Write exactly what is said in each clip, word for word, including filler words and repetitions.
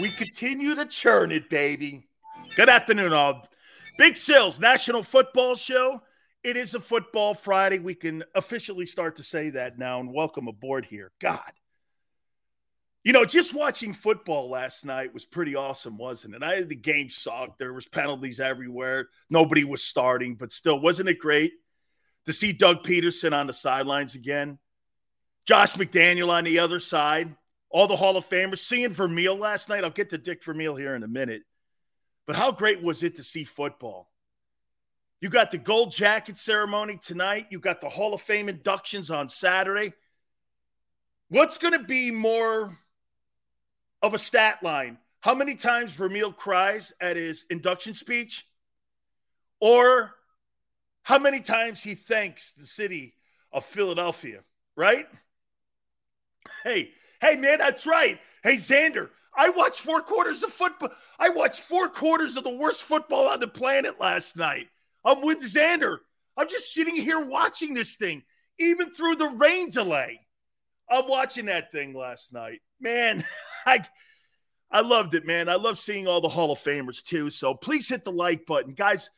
We continue to churn it, baby. Good afternoon, all. Big Sills, National Football Show. It is a football Friday. We can officially start to say that now, and welcome aboard here. God. You know, just watching football last night was pretty awesome, wasn't it? I, the game sucked. There was penalties everywhere. Nobody was starting, but still, wasn't it great to see Doug Peterson on the sidelines again? Josh McDaniels on the other side. All the Hall of Famers, seeing Vermeil last night. I'll get to Dick Vermeil here in a minute. But how great was it to see football? You got the gold jacket ceremony tonight. You got the Hall of Fame inductions on Saturday. What's going to be more of a stat line? How many times Vermeil cries at his induction speech? Or how many times he thanks the city of Philadelphia, right? Hey, Hey, man, that's right. Hey, Xander, I watched four quarters of football. I watched four quarters of the worst football on the planet last night. I'm with Xander. I'm just sitting here watching this thing, even through the rain delay. I'm watching that thing last night. Man, I, I loved it, man. I love seeing all the Hall of Famers, too. So please hit the like button. Guys,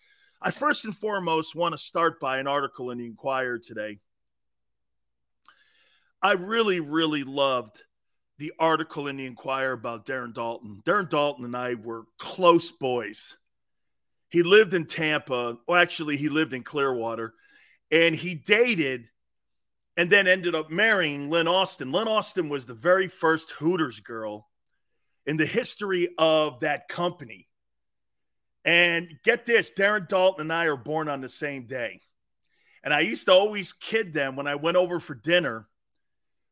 I first and foremost want to start by an article in the Inquirer today. I really, really loved the article in the Inquirer about Darren Daulton. Darren Daulton and I were close boys. He lived in Tampa. Well, actually, he lived in Clearwater. And he dated and then ended up marrying Lynn Austin. Lynn Austin was the very first Hooters girl in the history of that company. And get this, Darren Daulton and I are born on the same day. And I used to always kid them when I went over for dinner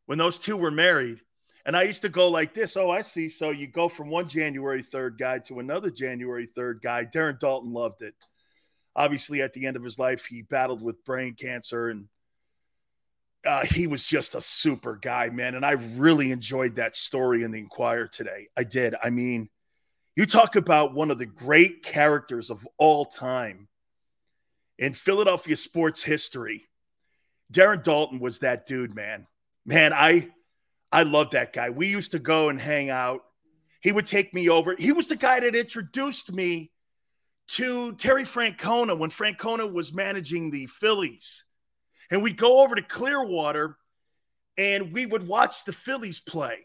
when those two were married. And I used to go like this. Oh, I see. So you go from one January third guy to another January third guy. Darren Daulton loved it. Obviously, at the end of his life, he battled with brain cancer. And uh, he was just a super guy, man. And I really enjoyed that story in the Inquirer today. I did. I mean, you talk about one of the great characters of all time in Philadelphia sports history. Darren Daulton was that dude, man. Man, I... I love that guy. We used to go and hang out. He would take me over. He was the guy that introduced me to Terry Francona when Francona was managing the Phillies. And we'd go over to Clearwater, and we would watch the Phillies play.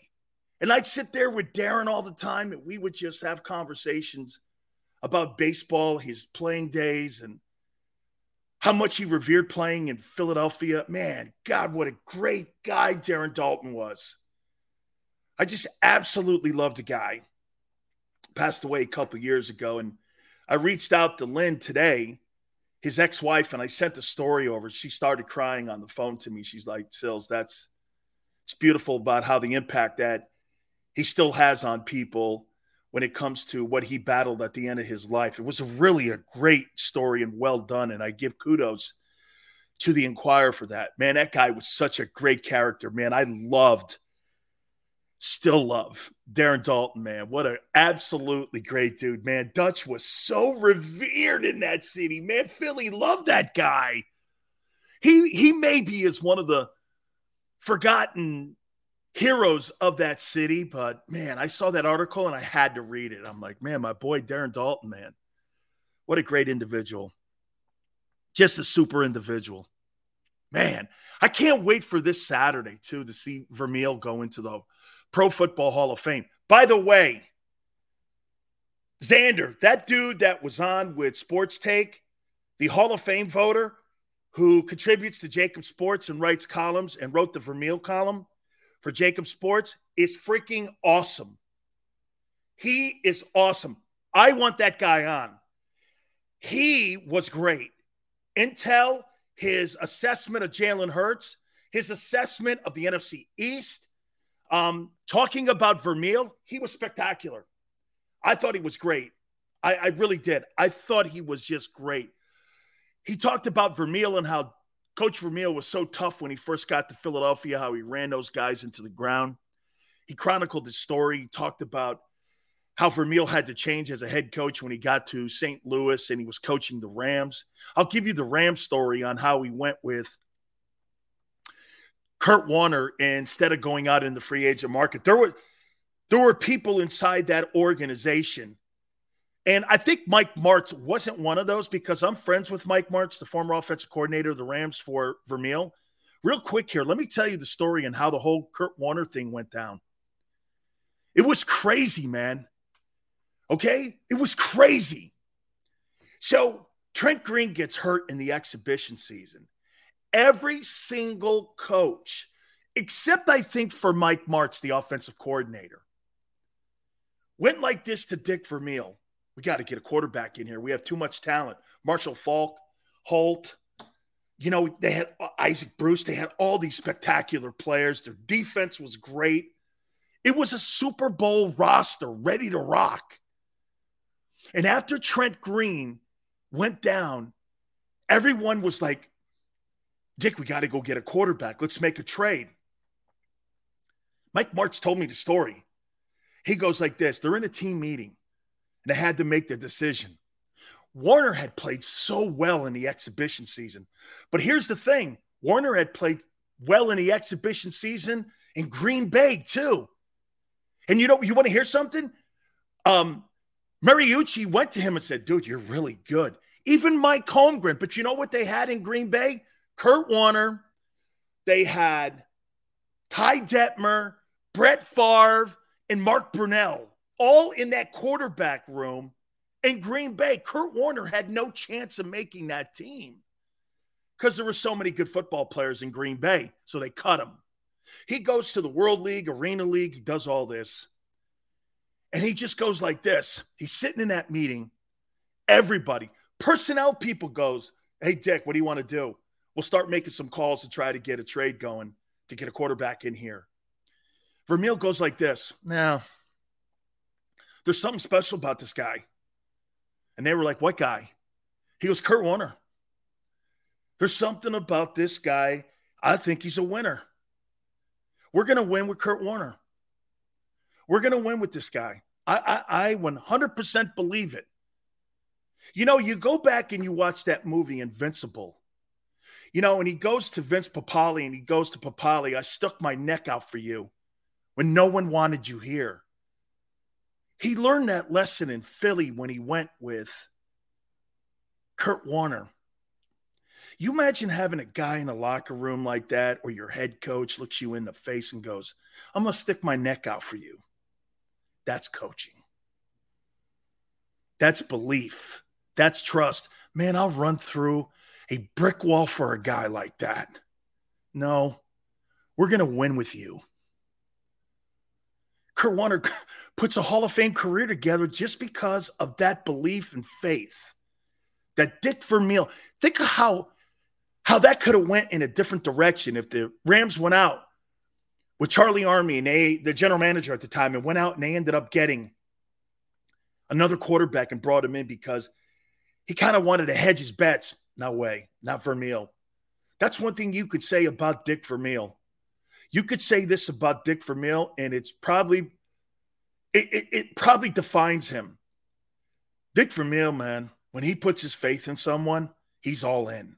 And I'd sit there with Darren all the time, and we would just have conversations about baseball, his playing days, and how much he revered playing in Philadelphia. Man, God, what a great guy Darren Daulton was. I just absolutely loved the guy. Passed away a couple years ago, and I reached out to Lynn today, his ex-wife, and I sent the story over. She started crying on the phone to me. She's like, Sills, that's it's beautiful about how the impact that he still has on people when it comes to what he battled at the end of his life. It was really a great story and well done. And I give kudos to the Inquirer for that. Man, that guy was such a great character, man. I loved, still love Darren Daulton, man. What an absolutely great dude, man. Dutch was so revered in that city, man. Philly loved that guy. He, he maybe is one of the forgotten heroes of that city, but man, I saw that article and I had to read it. I'm like, man, my boy Darren Daulton, man, what a great individual. Just a super individual. Man, I can't wait for this Saturday, too, to see Vermeil go into the Pro Football Hall of Fame. By the way, Xander, that dude that was on with Sports Take, the Hall of Fame voter who contributes to Jacob Sports and writes columns and wrote the Vermeil column for Jacob Sports, is freaking awesome. He is awesome. I want that guy on. He was great. Intel, his assessment of Jalen Hurts, his assessment of the N F C East, um, talking about Vermeil, he was spectacular. I thought he was great. I, I really did. I thought he was just great. He talked about Vermeil and how Coach Vermeil was so tough when he first got to Philadelphia, how he ran those guys into the ground. He chronicled his story. He talked about how Vermeil had to change as a head coach when he got to Saint Louis and he was coaching the Rams. I'll give you the Rams story on how he went with Kurt Warner instead of going out in the free agent market. There were, there were people inside that organization. And I think Mike Martz wasn't one of those because I'm friends with Mike Martz, the former offensive coordinator of the Rams for Vermeil. Real quick here, let me tell you the story and how the whole Kurt Warner thing went down. It was crazy, man. Okay? It was crazy. So Trent Green gets hurt in the exhibition season. Every single coach, except I think for Mike Martz, the offensive coordinator, went like this to Dick Vermeil. We got to get a quarterback in here. We have too much talent. Marshall Falk, Holt, you know, they had Isaac Bruce. They had all these spectacular players. Their defense was great. It was a Super Bowl roster ready to rock. And after Trent Green went down, everyone was like, Dick, we got to go get a quarterback. Let's make a trade. Mike Martz told me the story. He goes like this. They're in a team meeting, and they had to make the decision. Warner had played so well in the exhibition season. But here's the thing. Warner had played well in the exhibition season in Green Bay, too. And you know, you want to hear something? Um, Mariucci went to him and said, dude, you're really good. Even Mike Holmgren. But you know what they had in Green Bay? Kurt Warner. They had Ty Detmer, Brett Favre, and Mark Brunell, all in that quarterback room in Green Bay. Kurt Warner had no chance of making that team because there were so many good football players in Green Bay, so they cut him. He goes to the World League, Arena League. He does all this. And he just goes like this. He's sitting in that meeting. Everybody, personnel people goes, hey, Dick, what do you want to do? We'll start making some calls to try to get a trade going to get a quarterback in here. Vermeil goes like this. Now, there's something special about this guy. And they were like, what guy? He goes, Kurt Warner. There's something about this guy. I think he's a winner. We're going to win with Kurt Warner. We're going to win with this guy. I, I, I one hundred percent believe it. You know, you go back and you watch that movie Invincible. You know, and he goes to Vince Papale and he goes to Papale, I stuck my neck out for you when no one wanted you here. He learned that lesson in Philly when he went with Kurt Warner. You imagine having a guy in a locker room like that or your head coach looks you in the face and goes, I'm going to stick my neck out for you. That's coaching. That's belief. That's trust. Man, I'll run through a brick wall for a guy like that. No, we're going to win with you. Kurt Warner puts a Hall of Fame career together just because of that belief and faith that Dick Vermeil, think of how, how that could have went in a different direction if the Rams went out with Charlie Army, and they, the general manager at the time, and went out and they ended up getting another quarterback and brought him in because he kind of wanted to hedge his bets. No way, not Vermeil. That's one thing you could say about Dick Vermeil. You could say this about Dick Vermeil, and it's probably it, it, it probably defines him. Dick Vermeil, man, when he puts his faith in someone, he's all in.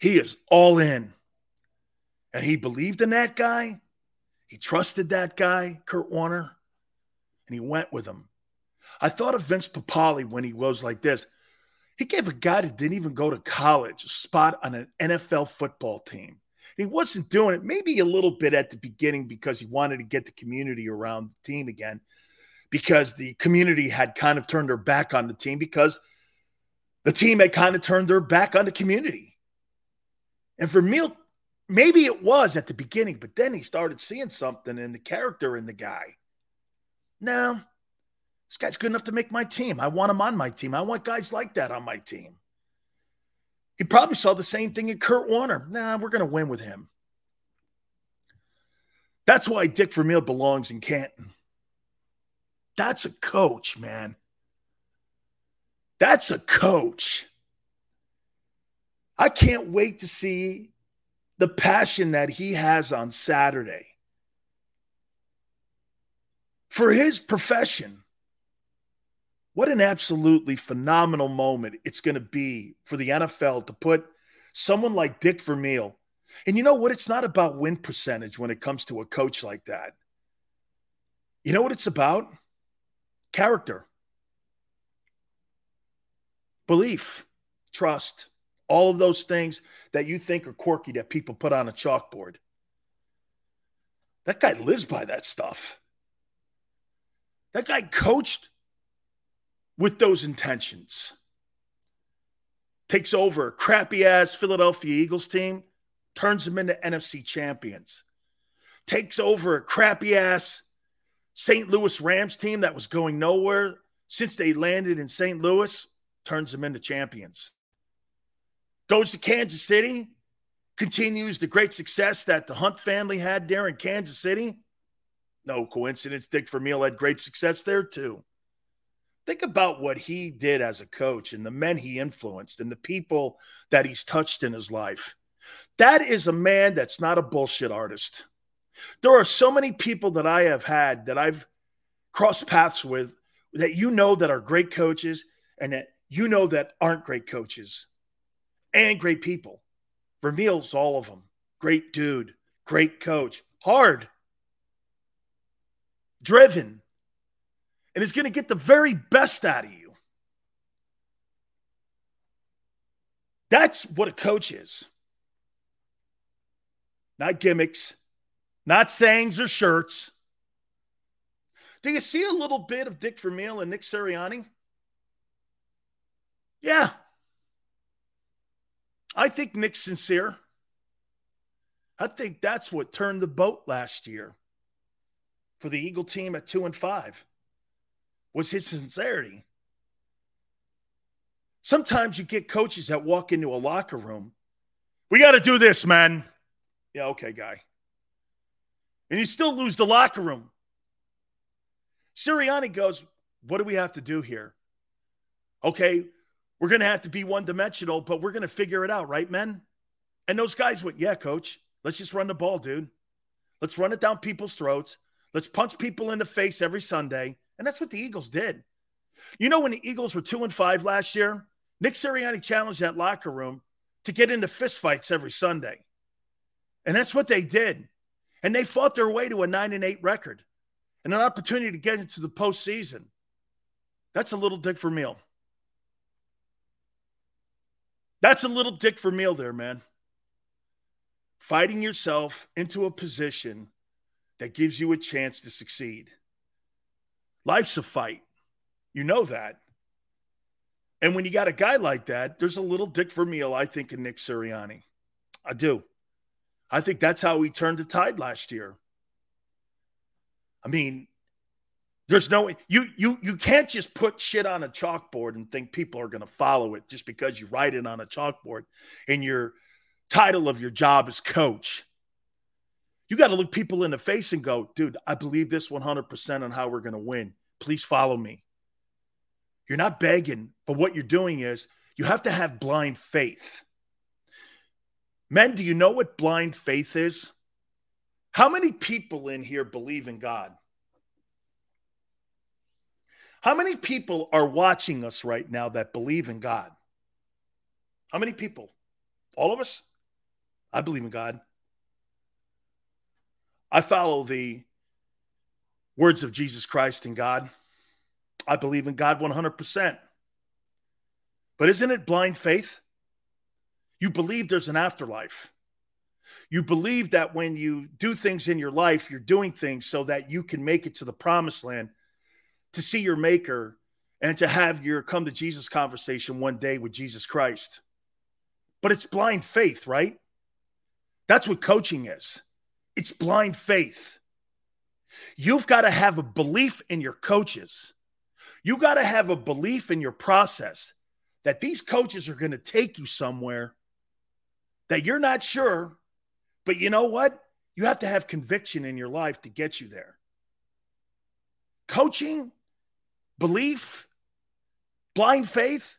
He is all in. And he believed in that guy. He trusted that guy, Kurt Warner, and he went with him. I thought of Vince Papale when he was like this. He gave a guy that didn't even go to college a spot on an N F L football team. He wasn't doing it maybe a little bit at the beginning because he wanted to get the community around the team again, because the community had kind of turned their back on the team because the team had kind of turned their back on the community. And for Vermeil, maybe it was at the beginning, but then he started seeing something in the character in the guy. Now, this guy's good enough to make my team. I want him on my team. I want guys like that on my team. He probably saw the same thing in Kurt Warner. Nah, we're going to win with him. That's why Dick Vermeil belongs in Canton. That's a coach, man. That's a coach. I can't wait to see the passion that he has on Saturday for his profession. What an absolutely phenomenal moment it's going to be for the N F L to put someone like Dick Vermeil. And you know what? It's not about win percentage when it comes to a coach like that. You know what it's about? Character. Belief. Trust. All of those things that you think are quirky that people put on a chalkboard. That guy lives by that stuff. That guy coached with those intentions. Takes over a crappy-ass Philadelphia Eagles team, turns them into N F C champions. Takes over a crappy-ass Saint Louis Rams team that was going nowhere. Since they landed in Saint Louis, turns them into champions. Goes to Kansas City, continues the great success that the Hunt family had there in Kansas City. No coincidence, Dick Vermeil had great success there too. Think about what he did as a coach and the men he influenced and the people that he's touched in his life. That is a man that's not a bullshit artist. There are so many people that I have had that I've crossed paths with that you know that are great coaches and that you know that aren't great coaches and great people. Vermeil's all of them. Great dude, great coach, hard, driven, and is going to get the very best out of you. That's what a coach is. Not gimmicks, not sayings or shirts. Do you see a little bit of Dick Vermeil and Nick Sirianni? Yeah. I think Nick's sincere. I think that's what turned the boat last year for the Eagle team at two and five. Was his sincerity. Sometimes you get coaches that walk into a locker room. We got to do this, man. Yeah, okay, guy. And you still lose the locker room. Sirianni goes, what do we have to do here? Okay, we're going to have to be one-dimensional, but we're going to figure it out, right, men? And those guys went, yeah, coach, let's just run the ball, dude. Let's run it down people's throats. Let's punch people in the face every Sunday. And that's what the Eagles did. You know, when the Eagles were two and five last year, Nick Sirianni challenged that locker room to get into fistfights every Sunday. And that's what they did. And they fought their way to a nine and eight record and an opportunity to get into the postseason. That's a little Dick Vermeil. That's a little Dick Vermeil there, man. Fighting yourself into a position that gives you a chance to succeed. Life's a fight. You know that. And when you got a guy like that, there's a little Dick Vermeil, I think, in Nick Sirianni. I do. I think that's how he turned the tide last year. I mean, there's no you you you can't just put shit on a chalkboard and think people are going to follow it just because you write it on a chalkboard and your title of your job is coach. You got to look people in the face and go, dude, I believe this one hundred percent on how we're going to win. Please follow me. You're not begging, but what you're doing is you have to have blind faith. Men, do you know what blind faith is? How many people in here believe in God? How many people are watching us right now that believe in God? How many people? All of us? I believe in God. I follow the words of Jesus Christ and God. I believe in God one hundred percent. But isn't it blind faith? You believe there's an afterlife. You believe that when you do things in your life, you're doing things so that you can make it to the promised land, to see your maker, and to have your come to Jesus conversation one day with Jesus Christ. But it's blind faith, right? That's what coaching is. It's blind faith. You've got to have a belief in your coaches. You got to have a belief in your process that these coaches are going to take you somewhere that you're not sure, but you know what? You have to have conviction in your life to get you there. Coaching, belief, blind faith,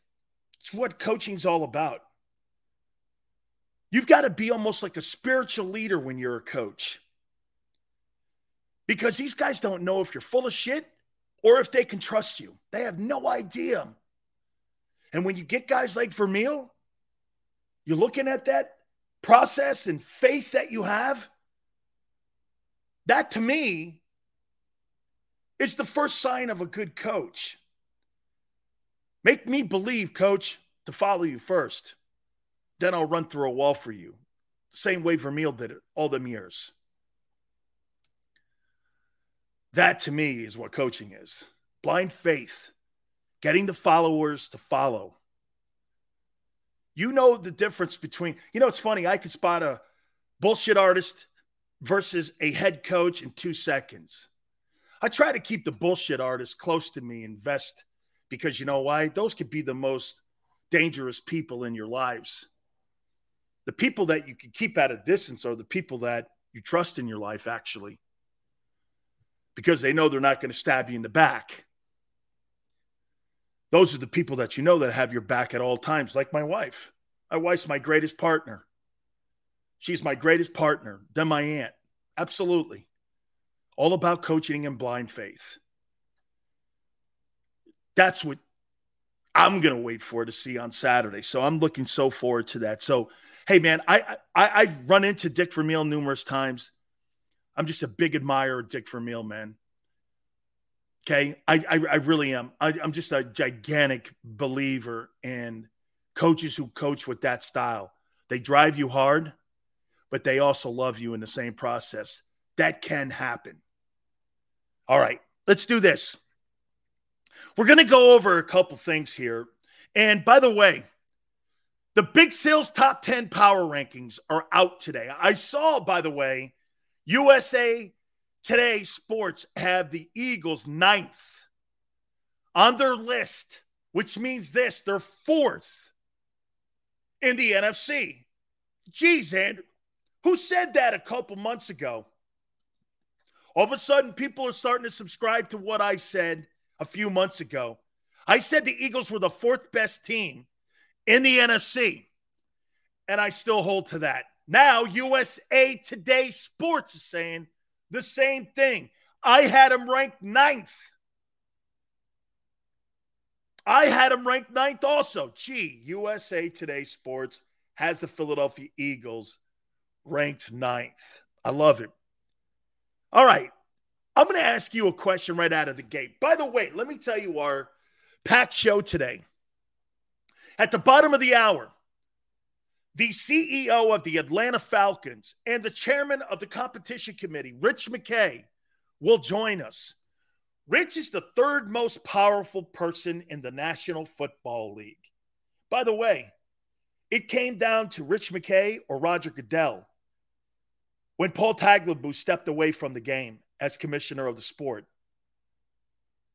it's what coaching's all about. You've got to be almost like a spiritual leader when you're a coach. Because these guys don't know if you're full of shit or if they can trust you. They have no idea. And when you get guys like Vermeil, you're looking at that process and faith that you have. That, to me, is the first sign of a good coach. Make me believe, coach, to follow you first. Then I'll run through a wall for you. Same way Vermeil did it all them years. That, to me, is what coaching is. Blind faith. Getting the followers to follow. You know the difference between... You know, it's funny. I could spot a bullshit artist versus a head coach in two seconds. I try to keep the bullshit artist close to me, invest, because you know why? Those could be the most dangerous people in your lives. The people that you can keep at a distance are the people that you trust in your life, actually. Because they know they're not going to stab you in the back. Those are the people that you know that have your back at all times, like my wife. My wife's my greatest partner. She's my greatest partner, then my aunt. Absolutely. All about coaching and blind faith. That's what I'm going to wait for to see on Saturday. So I'm looking so forward to that. So, hey, man, I, I, I've run into Dick Vermeil numerous times. I'm just a big admirer of Dick Vermeil, man. Okay, I I, I really am. I, I'm just a gigantic believer in coaches who coach with that style. They drive you hard, but they also love you in the same process. That can happen. All right, let's do this. We're going to go over a couple things here. And by the way, the Big Sales Top ten Power Rankings are out today. I saw, by the way, U S A Today Sports have the Eagles ninth on their list, which means this, they're fourth in the N F C. Geez, Andrew, who said that a couple months ago? All of a sudden, people are starting to subscribe to what I said a few months ago. I said the Eagles were the fourth best team in the N F C, and I still hold to that. Now, U S A Today Sports is saying the same thing. I had them ranked ninth. I had them ranked ninth also. Gee, U S A Today Sports has the Philadelphia Eagles ranked ninth. I love it. All right. I'm going to ask you a question right out of the gate. By the way, let me tell you our packed show today. At the bottom of the hour, the C E O of the Atlanta Falcons and the chairman of the competition committee, Rich McKay, will join us. Rich is the third most powerful person in the National Football League. By the way, it came down to Rich McKay or Roger Goodell when Paul Tagliabue stepped away from the game as commissioner of the sport.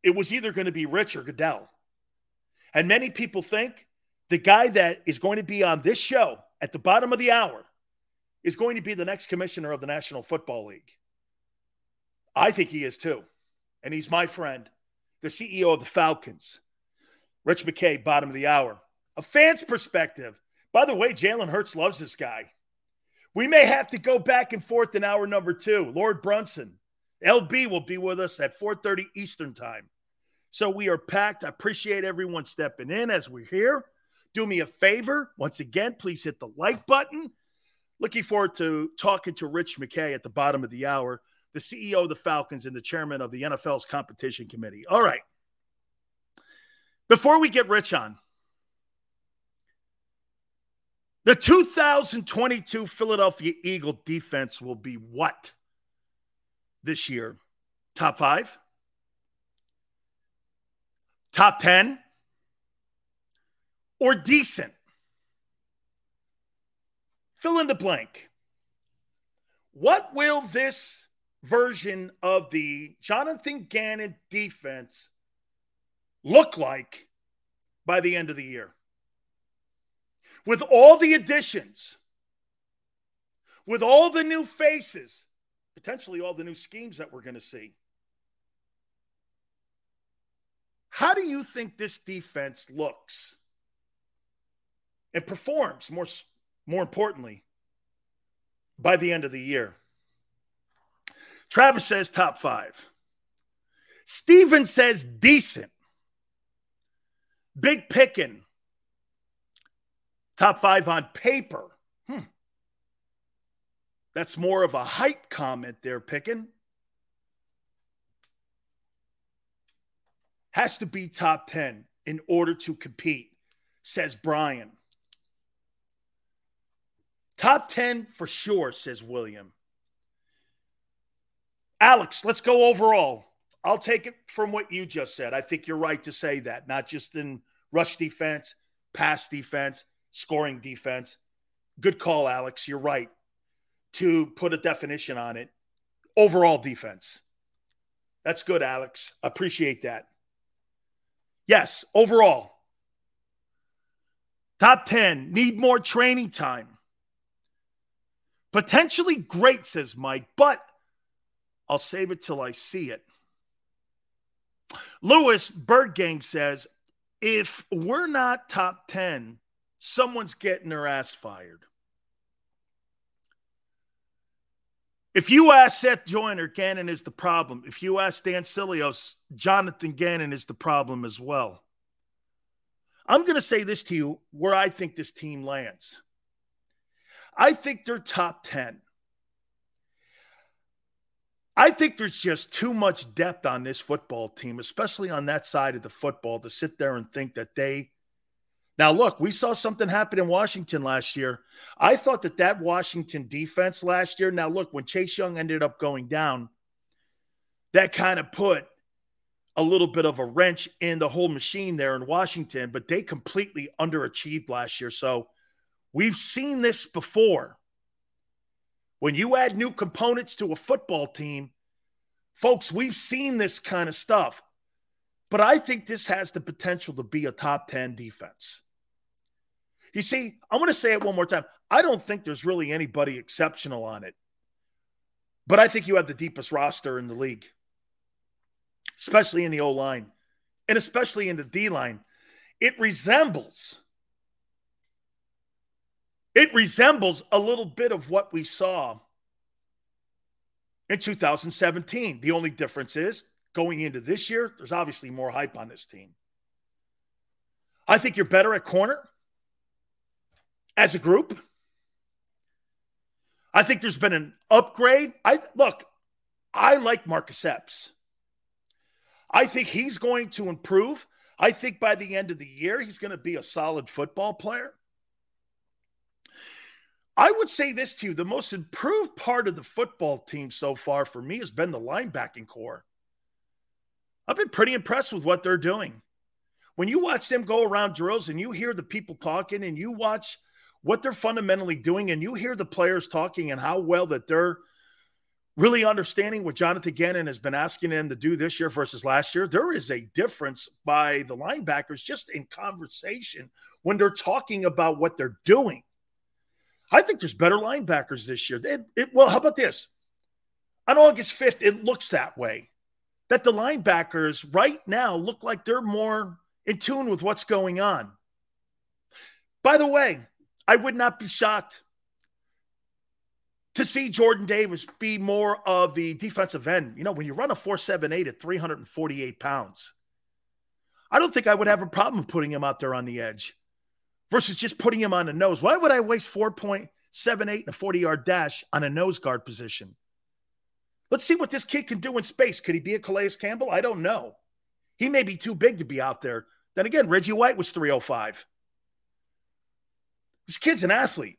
It was either going to be Rich or Goodell. And many people think the guy that is going to be on this show at the bottom of the hour is going to be the next commissioner of the National Football League. I think he is too. And he's my friend, the C E O of the Falcons, Rich McKay, bottom of the hour. A fan's perspective. By the way, Jalen Hurts loves this guy. We may have to go back and forth in hour number two. Lord Brunson, L B, will be with us at four thirty Eastern time. So we are packed. I appreciate everyone stepping in as we're here. Do me a favor. Once again, please hit the like button. Looking forward to talking to Rich McKay at the bottom of the hour, the C E O of the Falcons and the chairman of the N F L's competition committee. All right. Before we get Rich on, The two thousand twenty-two Philadelphia Eagle defense will be what this year? Top five? Top ten? Or decent? Fill in the blank. What will this version of the Jonathan Gannon defense look like by the end of the year? With all the additions, with all the new faces, potentially all the new schemes that we're going to see, how do you think this defense looks and performs, more, more importantly, by the end of the year? Travis says top five. Steven says decent. Big Pickin'. Top five on paper. Hmm. That's more of a hype comment there, Pickin'. Has to be top ten in order to compete, says Brian. Top ten for sure, says William. Alex, let's go overall. I'll take it from what you just said. I think you're right to say that, not just in rush defense, pass defense, scoring defense. Good call, Alex. You're right to put a definition on it. Overall defense. That's good, Alex. Appreciate that. Yes, overall. Top ten. Need more training time. Potentially great, says Mike, but I'll save it till I see it. Lewis Bird Gang says, if we're not top ten, someone's getting their ass fired. If you ask Seth Joyner, Gannon is the problem. If you ask Dan Silios, Jonathan Gannon is the problem as well. I'm going to say this to you, where I think this team lands. I think they're top ten. I think there's just too much depth on this football team, especially on that side of the football, to sit there and think that they... Now, look, we saw something happen in Washington last year. I thought that that Washington defense last year... Now, look, when Chase Young ended up going down, that kind of put a little bit of a wrench in the whole machine there in Washington, but they completely underachieved last year, so... We've seen this before. When you add new components to a football team, folks, we've seen this kind of stuff. But I think this has the potential to be a top ten defense. You see, I'm going to say it one more time. I don't think there's really anybody exceptional on it. But I think you have the deepest roster in the league, especially in the O-line and especially in the D-line. It resembles... It resembles a little bit of what we saw in two thousand seventeen. The only difference is, going into this year, there's obviously more hype on this team. I think you're better at corner as a group. I think there's been an upgrade. I look, I like Marcus Epps. I think he's going to improve. I think by the end of the year, he's going to be a solid football player. I would say this to you, the most improved part of the football team so far for me has been the linebacking core. I've been pretty impressed with what they're doing. When you watch them go around drills and you hear the people talking and you watch what they're fundamentally doing and you hear the players talking and how well that they're really understanding what Jonathan Gannon has been asking them to do this year versus last year, there is a difference by the linebackers just in conversation when they're talking about what they're doing. I think there's better linebackers this year. It, it, well, how about this? On August fifth, it looks that way, that the linebackers right now look like they're more in tune with what's going on. By the way, I would not be shocked to see Jordan Davis be more of the defensive end. You know, when you run a four seven eight at three hundred forty-eight pounds, I don't think I would have a problem putting him out there on the edge. Versus just putting him on the nose. Why would I waste four point seven eight in a forty-yard dash on a nose guard position? Let's see what this kid can do in space. Could he be a Calais Campbell? I don't know. He may be too big to be out there. Then again, Reggie White was three oh five. This kid's an athlete.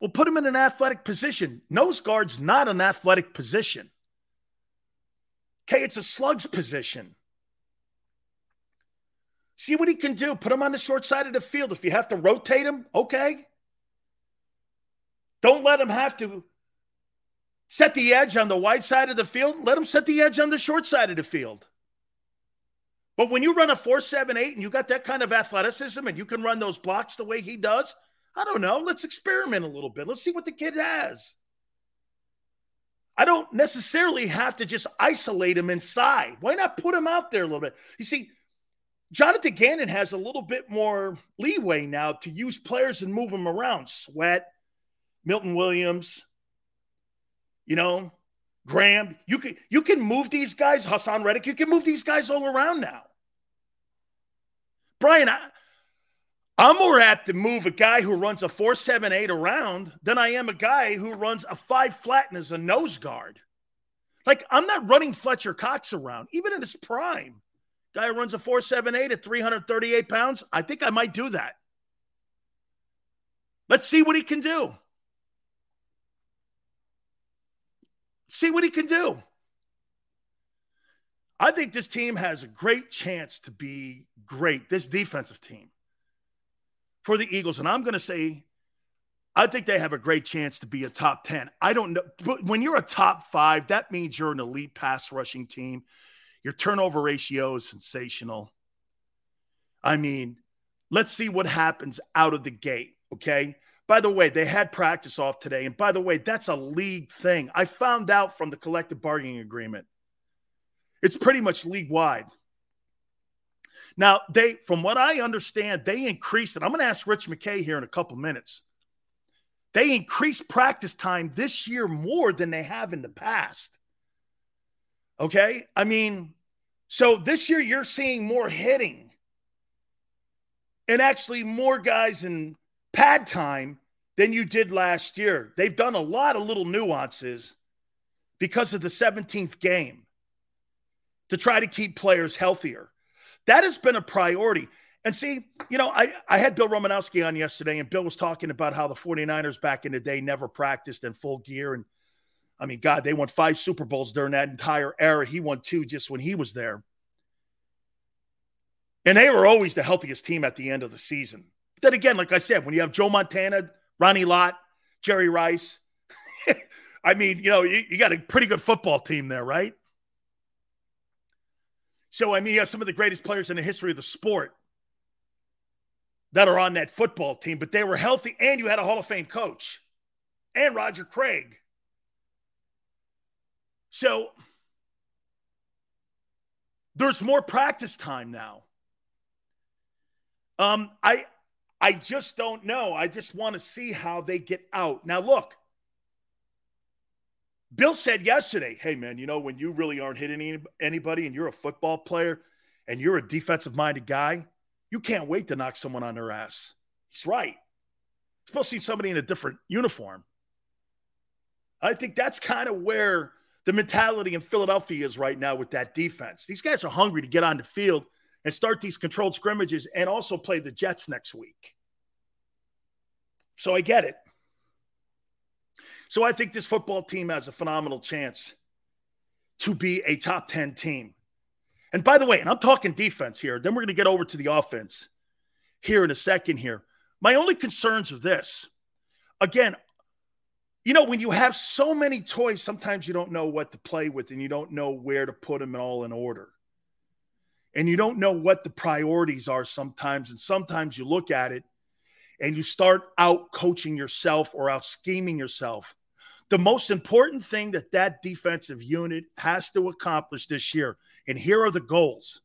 Well, put him in an athletic position. Nose guard's not an athletic position. Okay, it's a slug's position. See what he can do. Put him on the short side of the field. If you have to rotate him, okay. Don't let him have to set the edge on the wide side of the field. Let him set the edge on the short side of the field. But when you run a four seven eight and you got that kind of athleticism and you can run those blocks the way he does, I don't know. Let's experiment a little bit. Let's see what the kid has. I don't necessarily have to just isolate him inside. Why not put him out there a little bit? You see, Jonathan Gannon has a little bit more leeway now to use players and move them around. Sweat, Milton Williams, you know, Graham. You can, you can move these guys. Hassan Reddick, you can move these guys all around now. Brian, I, I'm more apt to move a guy who runs a four seven eight around than I am a guy who runs a five flat and is a nose guard. Like, I'm not running Fletcher Cox around, even in his prime. Guy who runs a four seven eight at three hundred thirty-eight pounds, I think I might do that. Let's see what he can do. See what he can do. I think this team has a great chance to be great, this defensive team. For the Eagles, and I'm going to say, I think they have a great chance to be a top ten. I don't know. But when you're a top five, that means you're an elite pass rushing team. Your turnover ratio is sensational. I mean, let's see what happens out of the gate, okay? By the way, they had practice off today. And by the way, that's a league thing. I found out from the collective bargaining agreement. It's pretty much league-wide. Now, they, from what I understand, they increased it. I'm going to ask Rich McKay here in a couple minutes. They increased practice time this year more than they have in the past. Okay? I mean, so this year you're seeing more hitting and actually more guys in pad time than you did last year. They've done a lot of little nuances because of the seventeenth game to try to keep players healthier. That has been a priority. And see, you know, I, I had Bill Romanowski on yesterday, and Bill was talking about how the 49ers back in the day never practiced in full gear. And, I mean, God, they won five Super Bowls during that entire era. He won two just when he was there. And they were always the healthiest team at the end of the season. But then again, like I said, when you have Joe Montana, Ronnie Lott, Jerry Rice, I mean, you know, you, you got a pretty good football team there, right? So, I mean, you have some of the greatest players in the history of the sport that are on that football team, but they were healthy, and you had a Hall of Fame coach and Roger Craig. So, there's more practice time now. Um, I, I just don't know. I just want to see how they get out. Now, look. Bill said yesterday, hey, man, you know, when you really aren't hitting any, anybody and you're a football player and you're a defensive-minded guy, you can't wait to knock someone on their ass. He's right. You're supposed to see somebody in a different uniform. I think that's kind of where the mentality in Philadelphia is right now with that defense. These guys are hungry to get on the field and start these controlled scrimmages and also play the Jets next week. So I get it. So I think this football team has a phenomenal chance to be a top ten team. And by the way, and I'm talking defense here, then we're going to get over to the offense here in a second here. My only concerns are this. Again, you know, when you have so many toys, sometimes you don't know what to play with and you don't know where to put them all in order. And you don't know what the priorities are sometimes. And sometimes you look at it and you start out coaching yourself or out scheming yourself. The most important thing that that defensive unit has to accomplish this year, and here are the goals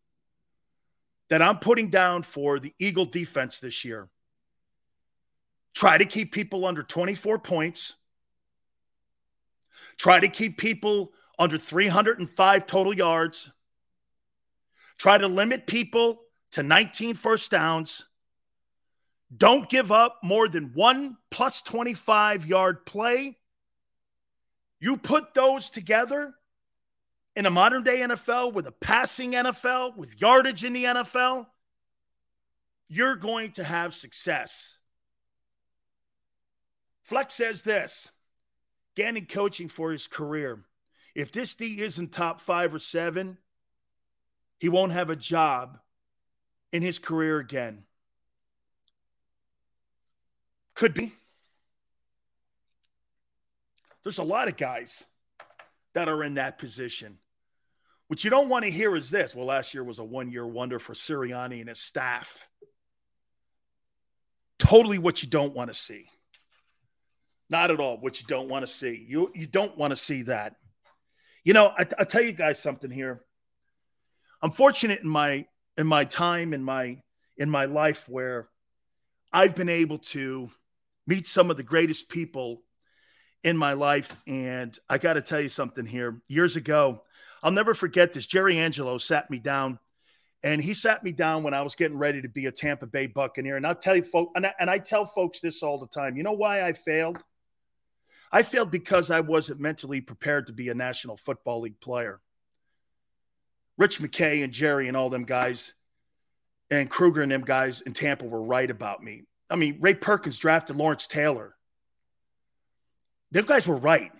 that I'm putting down for the Eagle defense this year. Try to keep people under twenty-four points. Try to keep people under three hundred five total yards. Try to limit people to nineteen first downs. Don't give up more than one plus twenty-five-yard play. You put those together in a modern-day N F L with a passing N F L, with yardage in the N F L, you're going to have success. Fleck says this, Gannon coaching for his career. If this D isn't top five or seven, he won't have a job in his career again. Could be. There's a lot of guys that are in that position. What you don't want to hear is this. Well, last year was a one-year wonder for Sirianni and his staff. Totally what you don't want to see. Not at all what you don't want to see. You you don't want to see that. You know, I, I'll tell you guys something here. I'm fortunate in my in my time, in my in my life where I've been able to meet some of the greatest people in my life. And I got to tell you something here. Years ago, I'll never forget this. Jerry Angelo sat me down, and he sat me down when I was getting ready to be a Tampa Bay Buccaneer. And I'll tell you folks, and I, and I tell folks this all the time. You know why I failed? I failed because I wasn't mentally prepared to be a National Football League player. Rich McKay and Jerry and all them guys and Kruger and them guys in Tampa were right about me. I mean, Ray Perkins drafted Lawrence Taylor. Them guys were right.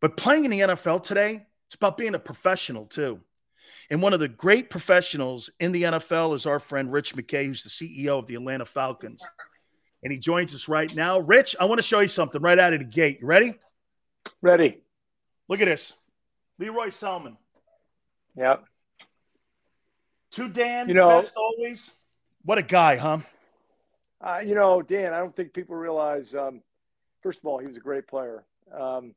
But playing in the N F L today, it's about being a professional too. And one of the great professionals in the N F L is our friend Rich McKay, who's the C E O of the Atlanta Falcons. And he joins us right now. Rich, I want to show you something right out of the gate. You ready? Ready. Look at this. Leroy Selmon. Yep. To Dan, you know, best always. What a guy, huh? Uh, you know, Dan, I don't think people realize, um, first of all, he was a great player. Um,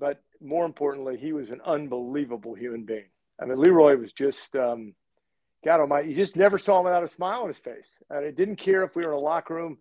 but more importantly, he was an unbelievable human being. I mean, Leroy was just, um, God almighty, you just never saw him without a smile on his face. And it didn't care if we were in a locker room.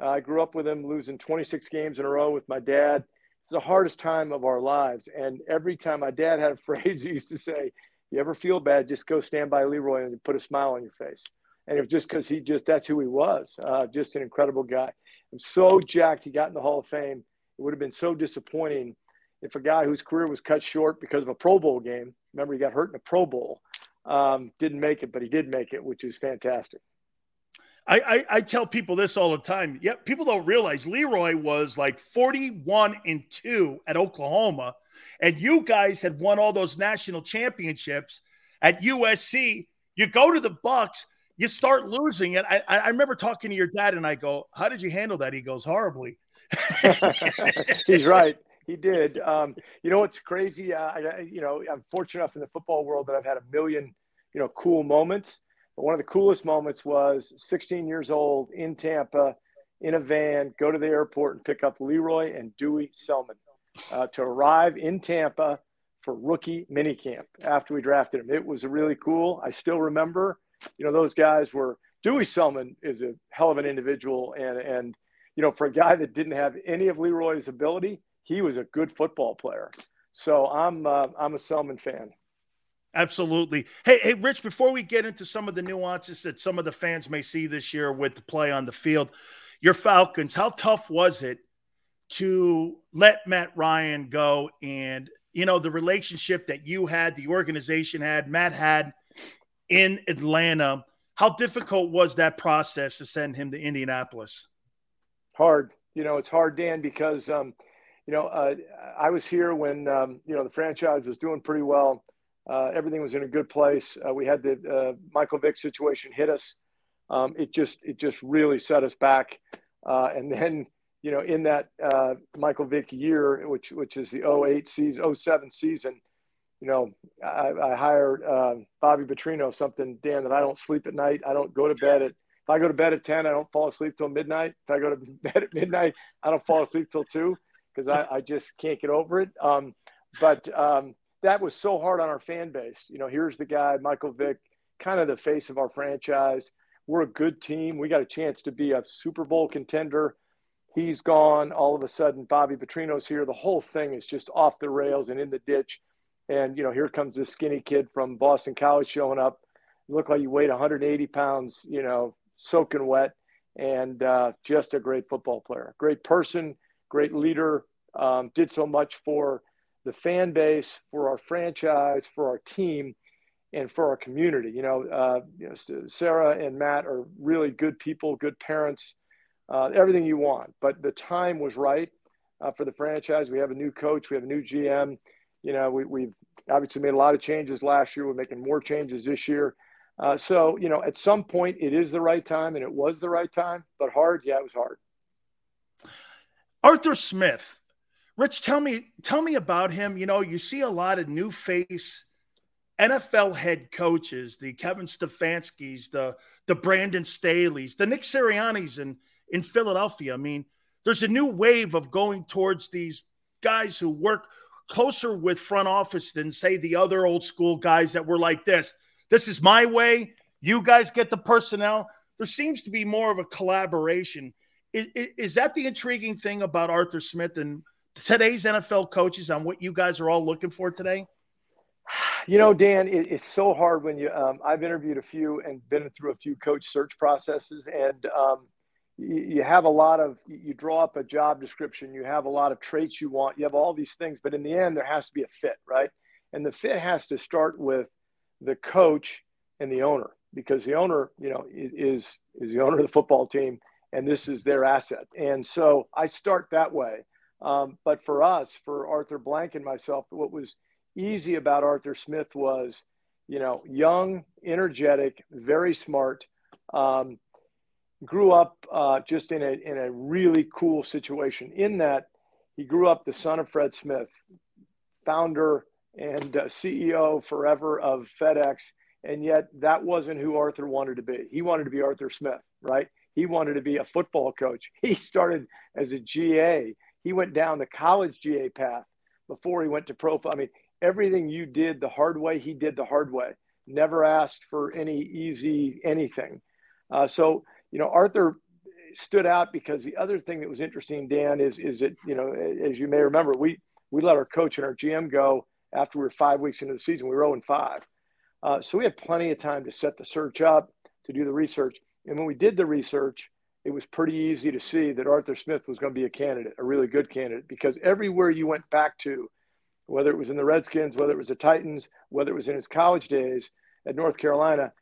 Uh, I grew up with him losing twenty-six games in a row with my dad. It's the hardest time of our lives. And every time my dad had a phrase he used to say, you ever feel bad, just go stand by Leroy and put a smile on your face. And it was just because he just, that's who he was. Uh, just an incredible guy. I'm so jacked he got in the Hall of Fame. It would have been so disappointing if a guy whose career was cut short because of a Pro Bowl game, remember he got hurt in a Pro Bowl, um, didn't make it, but he did make it, which is fantastic. I, I, I tell people this all the time. Yep, people don't realize Leroy was like forty-one and two at Oklahoma, and you guys had won all those national championships at U S C. You go to the Bucs, you start losing it. I, I remember talking to your dad, and I go, how did you handle that? He goes, horribly. He's right. He did. Um, you know what's crazy? Uh, I, you know, I'm fortunate enough in the football world that I've had a million, you know, cool moments. But one of the coolest moments was sixteen years old in Tampa, in a van, go to the airport and pick up Leroy and Dewey Selmon uh, to arrive in Tampa for rookie minicamp after we drafted him. It was really cool. I still remember, you know, those guys were – Dewey Selmon is a hell of an individual. And, and, you know, for a guy that didn't have any of Leroy's ability – he was a good football player. So I'm uh, I'm a Selmon fan. Absolutely. Hey, hey, Rich, before we get into some of the nuances that some of the fans may see this year with the play on the field, your Falcons, how tough was it to let Matt Ryan go? And, you know, the relationship that you had, the organization had, Matt had in Atlanta, how difficult was that process to send him to Indianapolis? Hard. You know, it's hard, Dan, because um, – You know, uh, I was here when, um, you know, the franchise was doing pretty well. Uh, everything was in a good place. Uh, we had the uh, Michael Vick situation hit us. Um, it just it just really set us back. Uh, and then, you know, in that uh, Michael Vick year, which which is the oh eight season, oh seven season, you know, I, I hired uh, Bobby Petrino, something, Dan, that I don't sleep at night. I don't go to bed at if I go to bed at ten, I don't fall asleep till midnight. If I go to bed at midnight, I don't fall asleep till two. Because I, I just can't get over it. Um, but um, that was so hard on our fan base. You know, here's the guy, Michael Vick, kind of the face of our franchise. We're a good team. We got a chance to be a Super Bowl contender. He's gone. All of a sudden, Bobby Petrino's here. The whole thing is just off the rails and in the ditch. And, you know, here comes this skinny kid from Boston College showing up. Look like you weighed one hundred eighty pounds, you know, soaking wet. And uh, just a great football player, great person, great leader, um, did so much for the fan base, for our franchise, for our team, and for our community. You know, uh, you know Sarah and Matt are really good people, good parents. uh, everything you want. But the time was right uh, for the franchise. We have a new coach. We have a new G M. You know, we, we've obviously made a lot of changes last year. We're making more changes this year. Uh, so, you know, at some point it is the right time, and it was the right time, but hard. Yeah, it was hard. Arthur Smith, Rich, tell me, tell me about him. You know, you see a lot of new face N F L head coaches, the Kevin Stefanskis, the, the Brandon Staley's, the Nick Sirianni's in, in Philadelphia. I mean, there's a new wave of going towards these guys who work closer with front office than say the other old school guys that were like this. This is my way. You guys get the personnel. There seems to be more of a collaboration. Is, is that the intriguing thing about Arthur Smith and today's N F L coaches on what you guys are all looking for today? You know, Dan, it, it's so hard when you um, – I've interviewed a few and been through a few coach search processes, and um, you, you have a lot of – you draw up a job description. You have a lot of traits you want. You have all these things, but in the end, there has to be a fit, right? And the fit has to start with the coach and the owner, because the owner, you know, is is the owner of the football team, and this is their asset. And so I start that way. Um, but for us, for Arthur Blank and myself, what was easy about Arthur Smith was, you know, young, energetic, very smart, um, grew up uh, just in a in a really cool situation in that he grew up the son of Fred Smith, founder and uh, C E O forever of FedEx. And yet that wasn't who Arthur wanted to be. He wanted to be Arthur Smith, right? He wanted to be a football coach. He started as a G A. He went down the college G A path before he went to pro. I mean, everything you did the hard way, he did the hard way. Never asked for any easy anything. Uh, so, you know, Arthur stood out because the other thing that was interesting, Dan, is, is that, you know, as you may remember, we, we let our coach and our G M go after we were five weeks into the season. We were oh and five. Uh, so we had plenty of time to set the search up, to do the research. And when we did the research, it was pretty easy to see that Arthur Smith was going to be a candidate, a really good candidate, because everywhere you went back to, whether it was in the Redskins, whether it was the Titans, whether it was in his college days at North Carolina,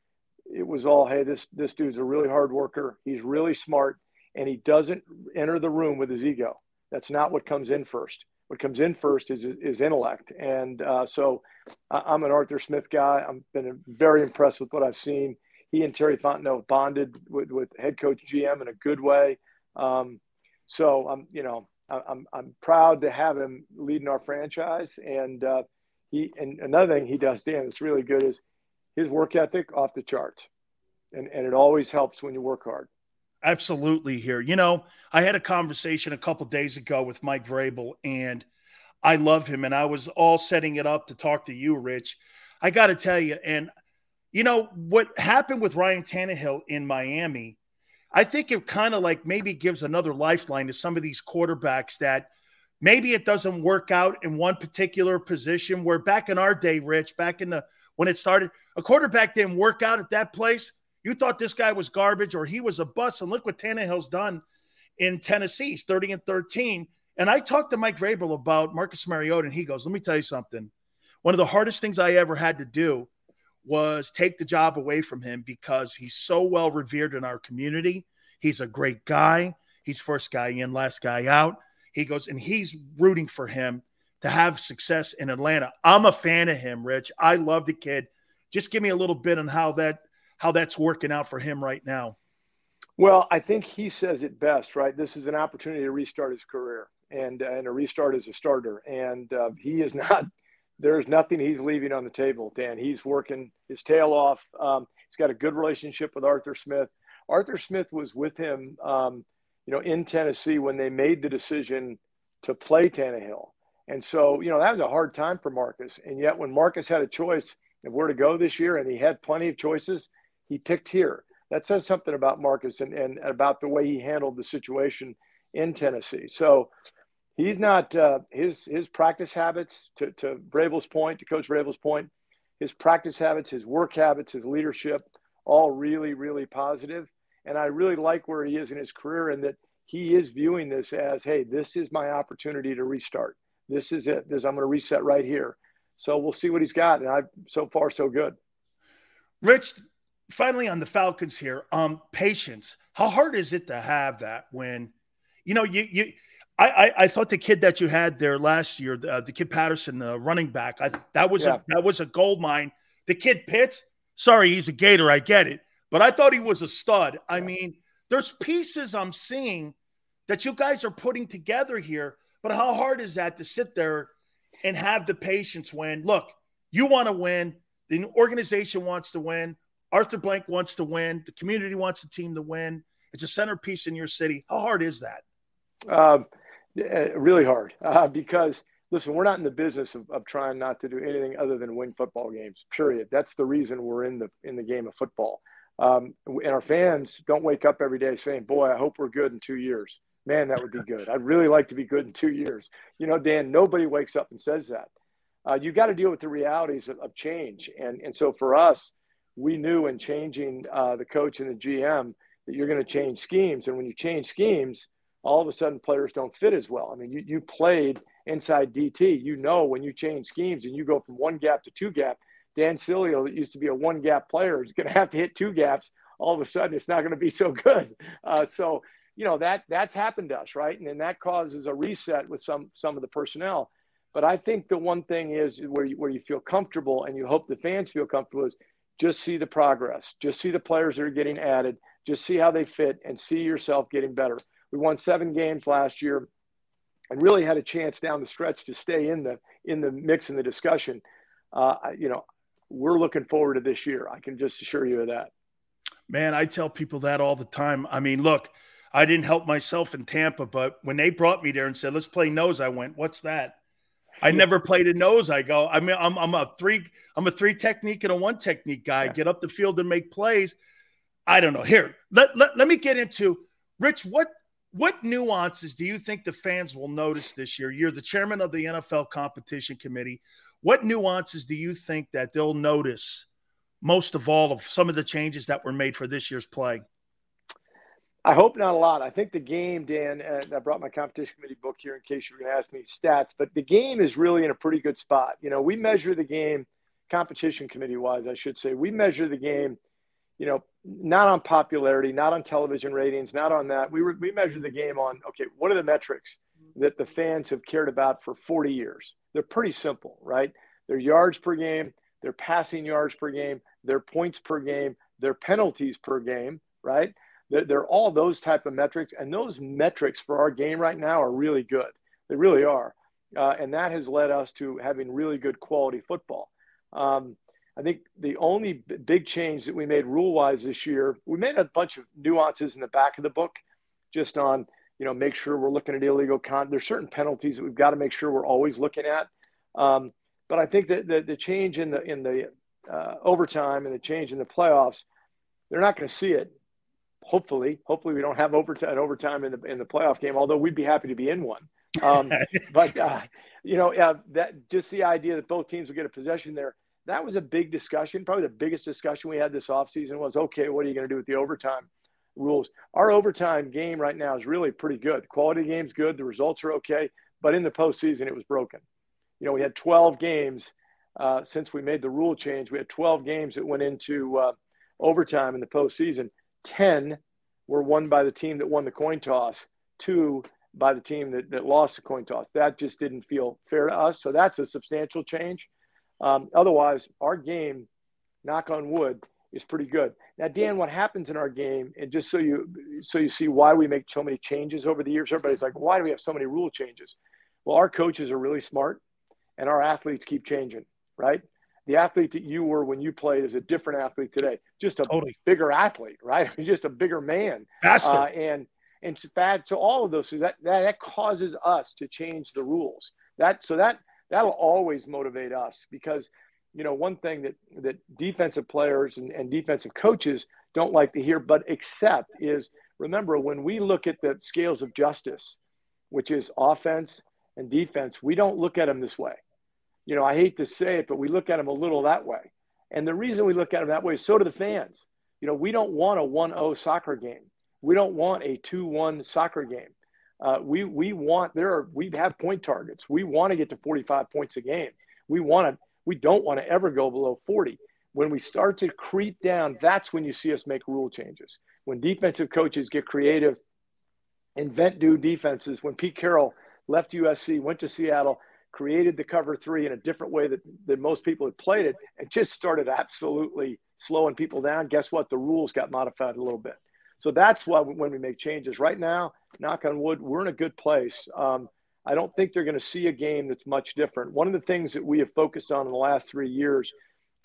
it was all, hey, this this dude's a really hard worker. He's really smart, and he doesn't enter the room with his ego. That's not what comes in first. What comes in first is is intellect. And uh, so I'm an Arthur Smith guy. I've been very impressed with what I've seen. He and Terry Fontenot bonded with, with head coach G M in a good way. Um, so I'm, you know, I'm I'm proud to have him leading our franchise. And uh, he and another thing he does, Dan, that's really good is his work ethic off the charts. And and it always helps when you work hard. Absolutely here. You know, I had a conversation a couple of days ago with Mike Vrabel, and I love him. And I was all setting it up to talk to you, Rich. I got to tell you, and you know, what happened with Ryan Tannehill in Miami, I think it kind of like maybe gives another lifeline to some of these quarterbacks that maybe it doesn't work out in one particular position, where back in our day, Rich, back in the, when it started, a quarterback didn't work out at that place. You thought this guy was garbage or he was a bust, and look what Tannehill's done in Tennessee. He's thirty and thirteen. And I talked to Mike Vrabel about Marcus Mariota, and he goes, let me tell you something. One of the hardest things I ever had to do was take the job away from him, because he's so well revered in our community. He's a great guy. He's first guy in, last guy out. He goes, and he's rooting for him to have success in Atlanta. I'm a fan of him, Rich. I love the kid. Just give me a little bit on how that, how that's working out for him right now. Well, I think he says it best, right? This is an opportunity to restart his career and, uh, and a restart as a starter. And uh, he is not, there's nothing he's leaving on the table, Dan. He's working his tail off. Um, he's got a good relationship with Arthur Smith. Arthur Smith was with him, um, you know, in Tennessee when they made the decision to play Tannehill. And so, you know, that was a hard time for Marcus. And yet when Marcus had a choice of where to go this year, and he had plenty of choices, he picked here. That says something about Marcus and, and about the way he handled the situation in Tennessee. So he's not uh, his his practice habits, to, to Vrabel's point, to Coach Vrabel's point, his practice habits, his work habits, his leadership, all really, really positive. And I really like where he is in his career, and that he is viewing this as, hey, this is my opportunity to restart. This is it. This, I'm going to reset right here. So we'll see what he's got. And I've so far, so good. Rich, finally on the Falcons here, um, patience. How hard is it to have that when, you know, you, you, I, I, I thought the kid that you had there last year, the, the kid Patterson, the running back, I, that was yeah. a, that was a gold mine. The kid Pitts, sorry, he's a Gator, I get it, but I thought he was a stud. I mean, there's pieces I'm seeing that you guys are putting together here, but how hard is that to sit there and have the patience when, look, you want to win, the organization wants to win, Arthur Blank wants to win, the community wants the team to win. It's a centerpiece in your city. How hard is that? Uh, really hard uh, because, listen, we're not in the business of, of trying not to do anything other than win football games, period. That's the reason we're in the in the game of football. Um, and our fans don't wake up every day saying, boy, I hope we're good in two years. Man, that would be good. I'd really like to be good in two years. You know, Dan, nobody wakes up and says that. Uh, you got to deal with the realities of, of change. And, and so for us, we knew in changing uh, the coach and the G M that you're going to change schemes. And when you change schemes, all of a sudden players don't fit as well. I mean, you, you played inside D T. You know, when you change schemes and you go from one gap to two gap, Dan Silio, that used to be a one gap player, is going to have to hit two gaps. All of a sudden, it's not going to be so good. Uh, so, you know, that that's happened to us, right? And then that causes a reset with some some of the personnel. But I think the one thing is where you, where you feel comfortable and you hope the fans feel comfortable is just see the progress, just see the players that are getting added, just see how they fit and see yourself getting better. We won seven games last year and really had a chance down the stretch to stay in the in the mix and the discussion. Uh, you know, we're looking forward to this year. I can just assure you of that. Man, I tell people that all the time. I mean, look, I didn't help myself in Tampa, but when they brought me there and said, let's play nose, I went, what's that? I never played a nose. I go, I mean, I'm, I'm a three, I'm a three technique and a one technique guy. Yeah. Get up the field and make plays. I don't know. Here, let, let, let me get into, Rich, what, what nuances do you think the fans will notice this year? You're the chairman of the N F L competition committee. What nuances do you think that they'll notice most of all of some of the changes that were made for this year's play? I hope not a lot. I think the game, Dan, and I brought my competition committee book here in case you were going to ask me stats, but the game is really in a pretty good spot. You know, we measure the game, competition committee-wise, I should say. We measure the game, you know, not on popularity, not on television ratings, not on that. We, were, we measure the game on, okay, what are the metrics that the fans have cared about for forty years? They're pretty simple, right? Their yards per game, their passing yards per game, their points per game, their penalties per game, right? They're all those type of metrics, and those metrics for our game right now are really good. They really are, uh, and that has led us to having really good quality football. Um, I think the only b- big change that we made rule-wise this year, we made a bunch of nuances in the back of the book just on, you know, make sure we're looking at illegal conduct. There's certain penalties that we've got to make sure we're always looking at. Um, but I think that the, the change in the, in the uh, overtime and the change in the playoffs, they're not going to see it. Hopefully, hopefully we don't have overtime, overtime in the in the playoff game. Although we'd be happy to be in one, um, but uh, you know uh, that just the idea that both teams would get a possession there. That was a big discussion. Probably the biggest discussion we had this offseason was, okay, what are you going to do with the overtime rules? Our overtime game right now is really pretty good. The quality of the game's good. The results are okay. But in the postseason, it was broken. You know, we had twelve games uh, since we made the rule change. We had twelve games that went into uh, overtime in the postseason. ten were won by the team that won the coin toss, two by the team that, that lost the coin toss. That just didn't feel fair to us. So that's a substantial change. Um, otherwise, our game, knock on wood, is pretty good. Now, Dan, what happens in our game, and just so you so you see why we make so many changes over the years, everybody's like, why do we have so many rule changes? Well, our coaches are really smart, and our athletes keep changing, right? The athlete that you were when you played is a different athlete today. Just a totally. bigger athlete, right? Just a bigger man. Faster. Uh, and and fat. So all of those, so that, that that causes us to change the rules. That so that that'll always motivate us because, you know, one thing that that defensive players and, and defensive coaches don't like to hear, but accept is, remember, when we look at the scales of justice, which is offense and defense, we don't look at them this way. You know, I hate to say it, but we look at them a little that way. And the reason we look at them that way is so do the fans. You know, we don't want a one oh soccer game. We don't want a two one soccer game. Uh, we we want there are we have point targets. We want to get to forty-five points a game. We want to we don't want to ever go below forty. When we start to creep down, that's when you see us make rule changes. When defensive coaches get creative, invent new defenses. When Pete Carroll left U S C, went to Seattle, created the cover three in a different way that, that most people had played it, and just started absolutely slowing people down, guess what? The rules got modified a little bit. So that's why when we make changes. Right now, knock on wood, we're in a good place. Um, I don't think they're going to see a game that's much different. One of the things that we have focused on in the last three years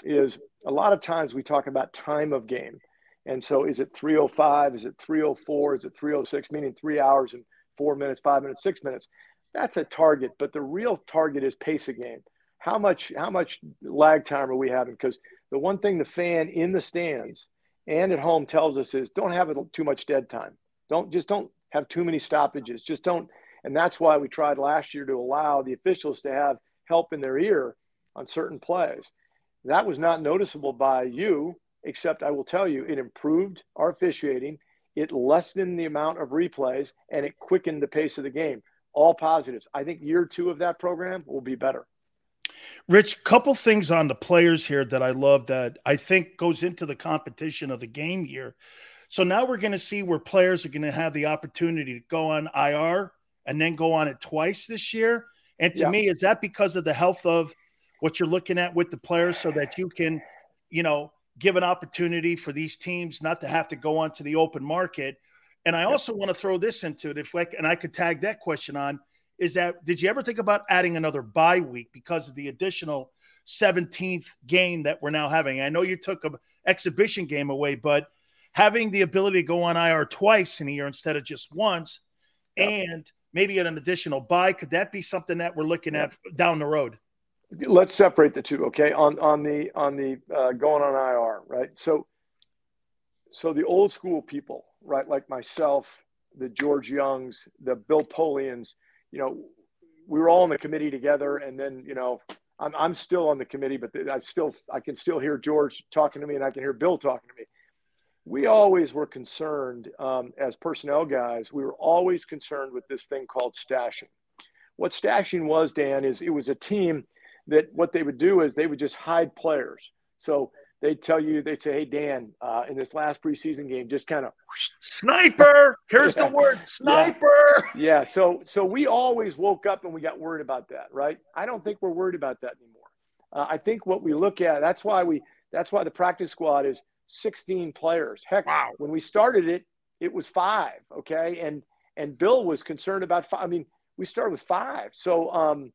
is a lot of times we talk about time of game. And so is it three oh five? Is it three oh four? Is it three oh six? Meaning three hours and four minutes, five minutes, six minutes. That's a target, but the real target is pace of game. How much, how much lag time are we having? Because the one thing the fan in the stands and at home tells us is don't have too much dead time. Don't just don't have too many stoppages. Just don't. And that's why we tried last year to allow the officials to have help in their ear on certain plays. That was not noticeable by you, except I will tell you, it improved our officiating. It lessened the amount of replays, and it quickened the pace of the game. All positives. I think year two of that program will be better. Rich, couple things on the players here that I love that I think goes into the competition of the game here. So now we're going to see where players are going to have the opportunity to go on I R and then go on it twice this year. And to yeah. me, is that because of the health of what you're looking at with the players so that you can, you know, give an opportunity for these teams not to have to go onto the open market? And I also yep. want to throw this into it, if like, and I could tag that question on, is that did you ever think about adding another bye week because of the additional seventeenth game that we're now having? I know you took an exhibition game away, but having the ability to go on I R twice in a year instead of just once yep. and maybe an additional bye, could that be something that we're looking yep. at down the road? Let's separate the two, okay, on, on the, on the uh, going on I R, right? So, so the old school people, right, like myself, the George Youngs, the Bill Polians, you know, we were all on the committee together. And then, you know, I'm I'm still on the committee, but I still I can still hear George talking to me, and I can hear Bill talking to me. We always were concerned um, as personnel guys. We were always concerned with this thing called stashing. What stashing was, Dan, is it was a team that what they would do is they would just hide players. So they tell you, they say, hey, Dan, uh, in this last preseason game, just kind of sniper. Here's yeah. the word, sniper. Yeah. yeah. So, so we always woke up and we got worried about that, right? I don't think we're worried about that anymore. Uh, I think what we look at, that's why we, that's why the practice squad is sixteen players. Heck, wow. When we started it, it was five. Okay. And, and Bill was concerned about five. I mean, we started with five. So um,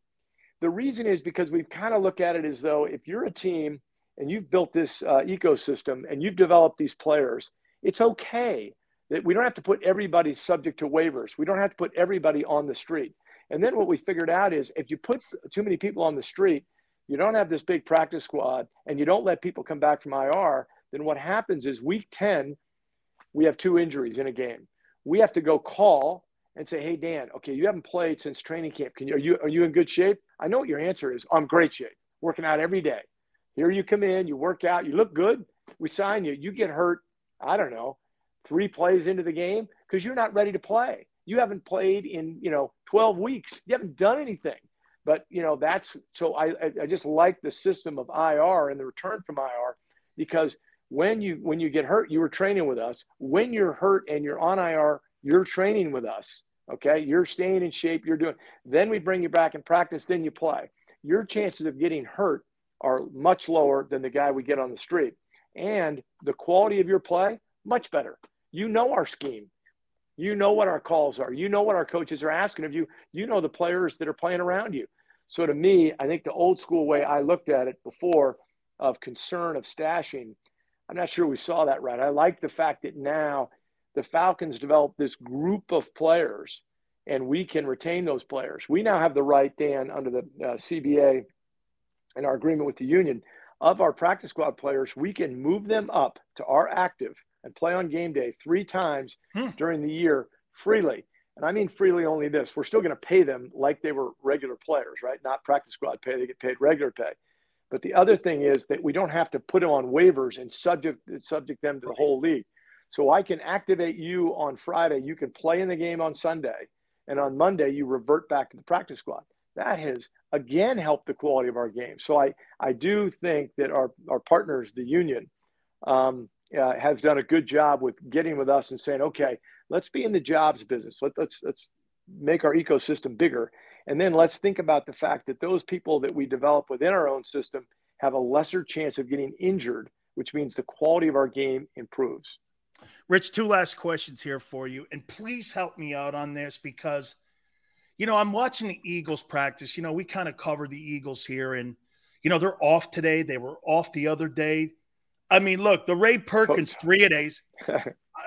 the reason is because we've kind of looked at it as though if you're a team and you've built this uh, ecosystem and you've developed these players, it's okay that we don't have to put everybody subject to waivers. We don't have to put everybody on the street. And then what we figured out is if you put too many people on the street, you don't have this big practice squad and you don't let people come back from I R, then what happens is week ten, we have two injuries in a game. We have to go call and say, hey, Dan, okay, you haven't played since training camp. Can you, are you, are you in good shape? I know what your answer is. I'm great shape, working out every day. Here you come in, you work out, you look good, we sign you, you get hurt, I don't know, three plays into the game because you're not ready to play. You haven't played in, you know, twelve weeks. You haven't done anything. But, you know, that's – so I, I just like the system of I R and the return from I R because when you when you get hurt, you were training with us. When you're hurt and you're on I R, you're training with us, okay? You're staying in shape, you're doing – then we bring you back in practice, then you play. Your chances of getting hurt are much lower than the guy we get on the street. And the quality of your play, much better. You know our scheme. You know what our calls are. You know what our coaches are asking of you. You know the players that are playing around you. So to me, I think the old school way I looked at it before of concern of stashing, I'm not sure we saw that right. I like the fact that now the Falcons developed this group of players and we can retain those players. We now have the right, Dan, under the uh, C B A and our agreement with the union, of our practice squad players, we can move them up to our active and play on game day three times hmm. during the year freely. And I mean freely only this. We're still going to pay them like they were regular players, right? Not practice squad pay. They get paid regular pay. But the other thing is that we don't have to put them on waivers and subject subject them to the whole league. So I can activate you on Friday. You can play in the game on Sunday. And on Monday, you revert back to the practice squad. that has, again, helped the quality of our game. So I, I do think that our, our partners, the union, um, uh, have done a good job with getting with us and saying, okay, let's be in the jobs business. Let, let's, let's make our ecosystem bigger. And then let's think about the fact that those people that we develop within our own system have a lesser chance of getting injured, which means the quality of our game improves. Rich, two last questions here for you. And please help me out on this because, you know, I'm watching the Eagles practice. You know, we kind of cover the Eagles here and, you know, they're off today. They were off the other day. I mean, look, the Ray Perkins three a days.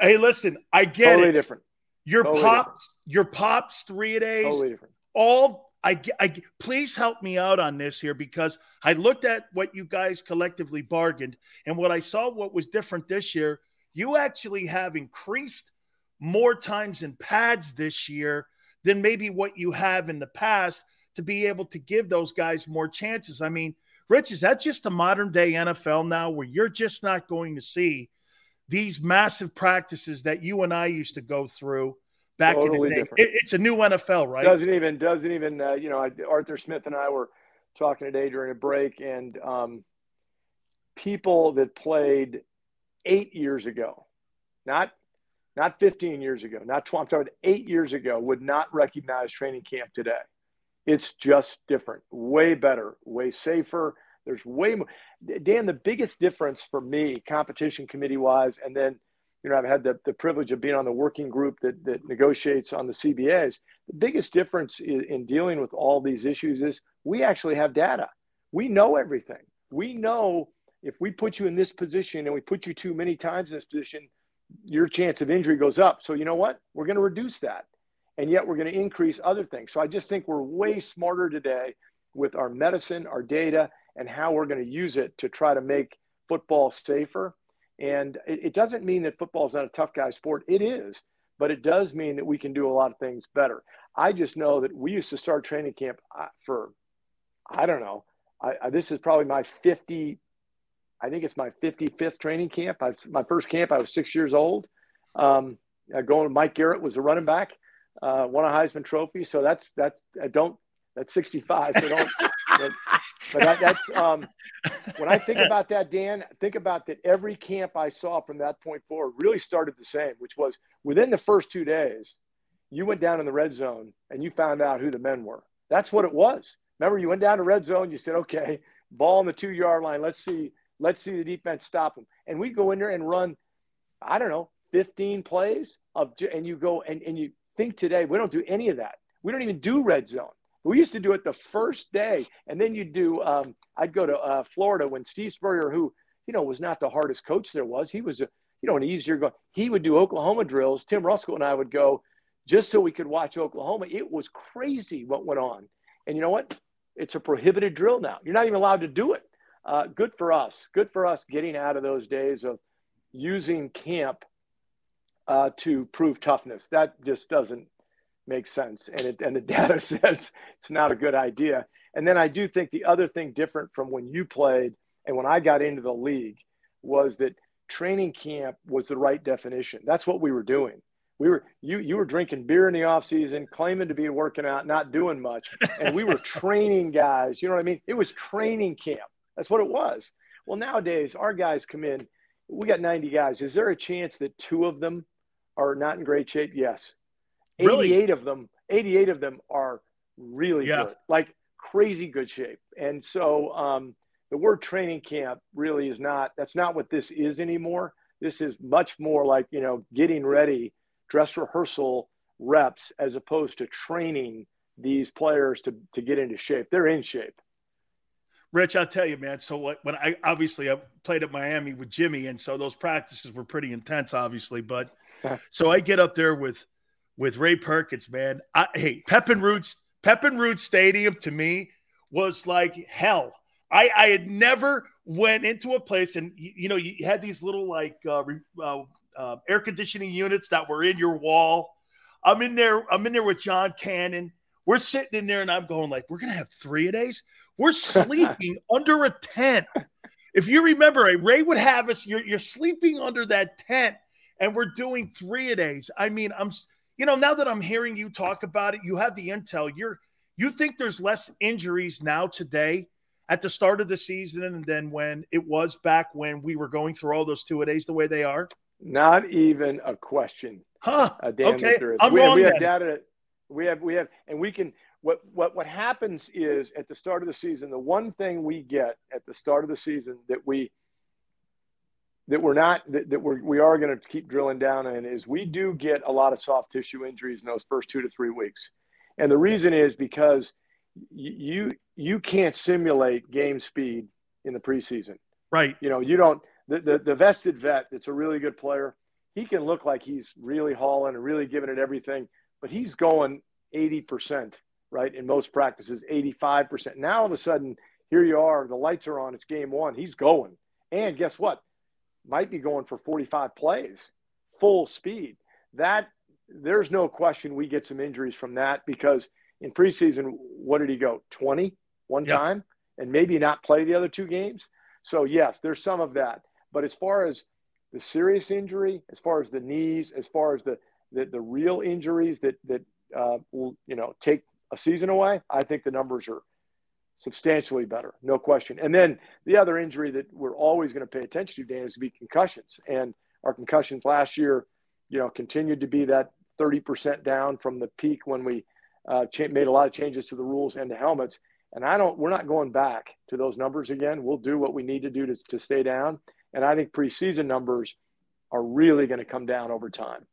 Hey, listen, I get totally it. Different. Your totally pops, different. Your pops three a days. Totally different. All I, I please help me out on this here because I looked at what you guys collectively bargained and what I saw what was different this year. You actually have increased more times in pads this year than maybe what you have in the past to be able to give those guys more chances. I mean, Rich, is that just a modern day N F L now where you're just not going to see these massive practices that you and I used to go through back totally in the day? It, it's a new N F L, right? Doesn't even, doesn't even, uh, you know, I, Arthur Smith and I were talking today during a break and um, people that played eight years ago, not not fifteen years ago, not twenty, I'm talking eight years ago, would not recognize training camp today. It's just different, way better, way safer. There's way more. Dan, the biggest difference for me, competition committee-wise, and then, you know, I've had the, the privilege of being on the working group that, that negotiates on the C B As. The biggest difference in, in dealing with all these issues is we actually have data. We know everything. We know if we put you in this position and we put you too many times in this position, your chance of injury goes up. So you know what? We're going to reduce that. And yet we're going to increase other things. So I just think we're way smarter today with our medicine, our data, and how we're going to use it to try to make football safer. And it, it doesn't mean that football is not a tough guy sport. It is. But it does mean that we can do a lot of things better. I just know that we used to start training camp for, I don't know, I, I, this is probably my fifty I think it's my fifty-fifth training camp. I, my first camp, I was six years old. Um, going, Mike Garrett was a running back, uh, won a Heisman Trophy. So that's that's I don't that's sixty-five. So don't. but but that, that's um, when I think about that, Dan. Think about that. Every camp I saw from that point forward really started the same, which was within the first two days, you went down in the red zone and you found out who the men were. That's what it was. Remember, you went down to red zone. You said, "Okay, ball on the two-yard line. Let's see." Let's see the defense stop them. And we go in there and run, I don't know, fifteen plays of, and you go and, and you think today, we don't do any of that. We don't even do red zone. We used to do it the first day. And then you do, um, I'd go to uh, Florida when Steve Spurrier, who, you know, was not the hardest coach there was, he was, a, you know, an easier go. He would do Oklahoma drills. Tim Ruskell and I would go just so we could watch Oklahoma. It was crazy what went on. And you know what? It's a prohibited drill now. You're not even allowed to do it. Uh, good for us. Good for us getting out of those days of using camp uh, to prove toughness. That just doesn't make sense. And, it, and the data says it's not a good idea. And then I do think the other thing different from when you played and when I got into the league was that training camp was the right definition. That's what we were doing. We were you you were drinking beer in the offseason, claiming to be working out, not doing much. And we were training guys. You know what I mean? It was training camp. That's what it was. Well, nowadays, our guys come in. We got ninety guys. Is there a chance that two of them are not in great shape? Yes. Really? eighty-eight of them, eighty-eight of them are really yeah. good, like crazy good shape. And so um, the word training camp really is not – that's not what this is anymore. This is much more like, you know, getting ready, dress rehearsal reps as opposed to training these players to, to get into shape. They're in shape. Rich, I'll tell you, man. So what, when I obviously I played at Miami with Jimmy, and so those practices were pretty intense, obviously. But so I get up there with with Ray Perkins, man. I, hey, Pepin Roots, Pepin Roots Stadium to me was like hell. I, I had never went into a place, and you, you know, you had these little like uh, uh, uh, air conditioning units that were in your wall. I'm in there. I'm in there with John Cannon. We're sitting in there, and I'm going like, we're gonna have three a days. We're sleeping under a tent. If you remember, Ray would have us, you're, you're sleeping under that tent, and we're doing three-a-days. I mean, I'm, you know, now that I'm hearing you talk about it, you have the intel. You're You think there's less injuries now today at the start of the season than when it was back when we were going through all those two-a-days the way they are? Not even a question. Huh. Uh, Dan, okay, I'm we wrong have, we then. Have data, we have, we have, and we can, what, what, what happens is at the start of the season, the one thing we get at the start of the season that we, that we're not, that, that we're, we are going to keep drilling down in is we do get a lot of soft tissue injuries in those first two to three weeks. And the reason is because you, you can't simulate game speed in the preseason. Right. You know, you don't, the, the, the vested vet that's a really good player, he can look like he's really hauling and really giving it everything, but he's going eighty percent, right? In most practices, eighty-five percent. Now all of a sudden, here you are, the lights are on, it's game one, he's going. And guess what? Might be going for forty-five plays, full speed. That, there's no question we get some injuries from that because in preseason, what did he go? twenty one yeah. time and maybe not play the other two games. So yes, there's some of that. But as far as the serious injury, as far as the knees, as far as the, the, the real injuries that, that uh, will, you know, take a season away, I think the numbers are substantially better. No question. And then the other injury that we're always going to pay attention to, Dan, is to be concussions. And our concussions last year, you know, continued to be that thirty percent down from the peak when we uh, cha- made a lot of changes to the rules and the helmets. And I don't, we're not going back to those numbers again. We'll do what we need to do to, to stay down. And I think preseason numbers are really going to come down over time.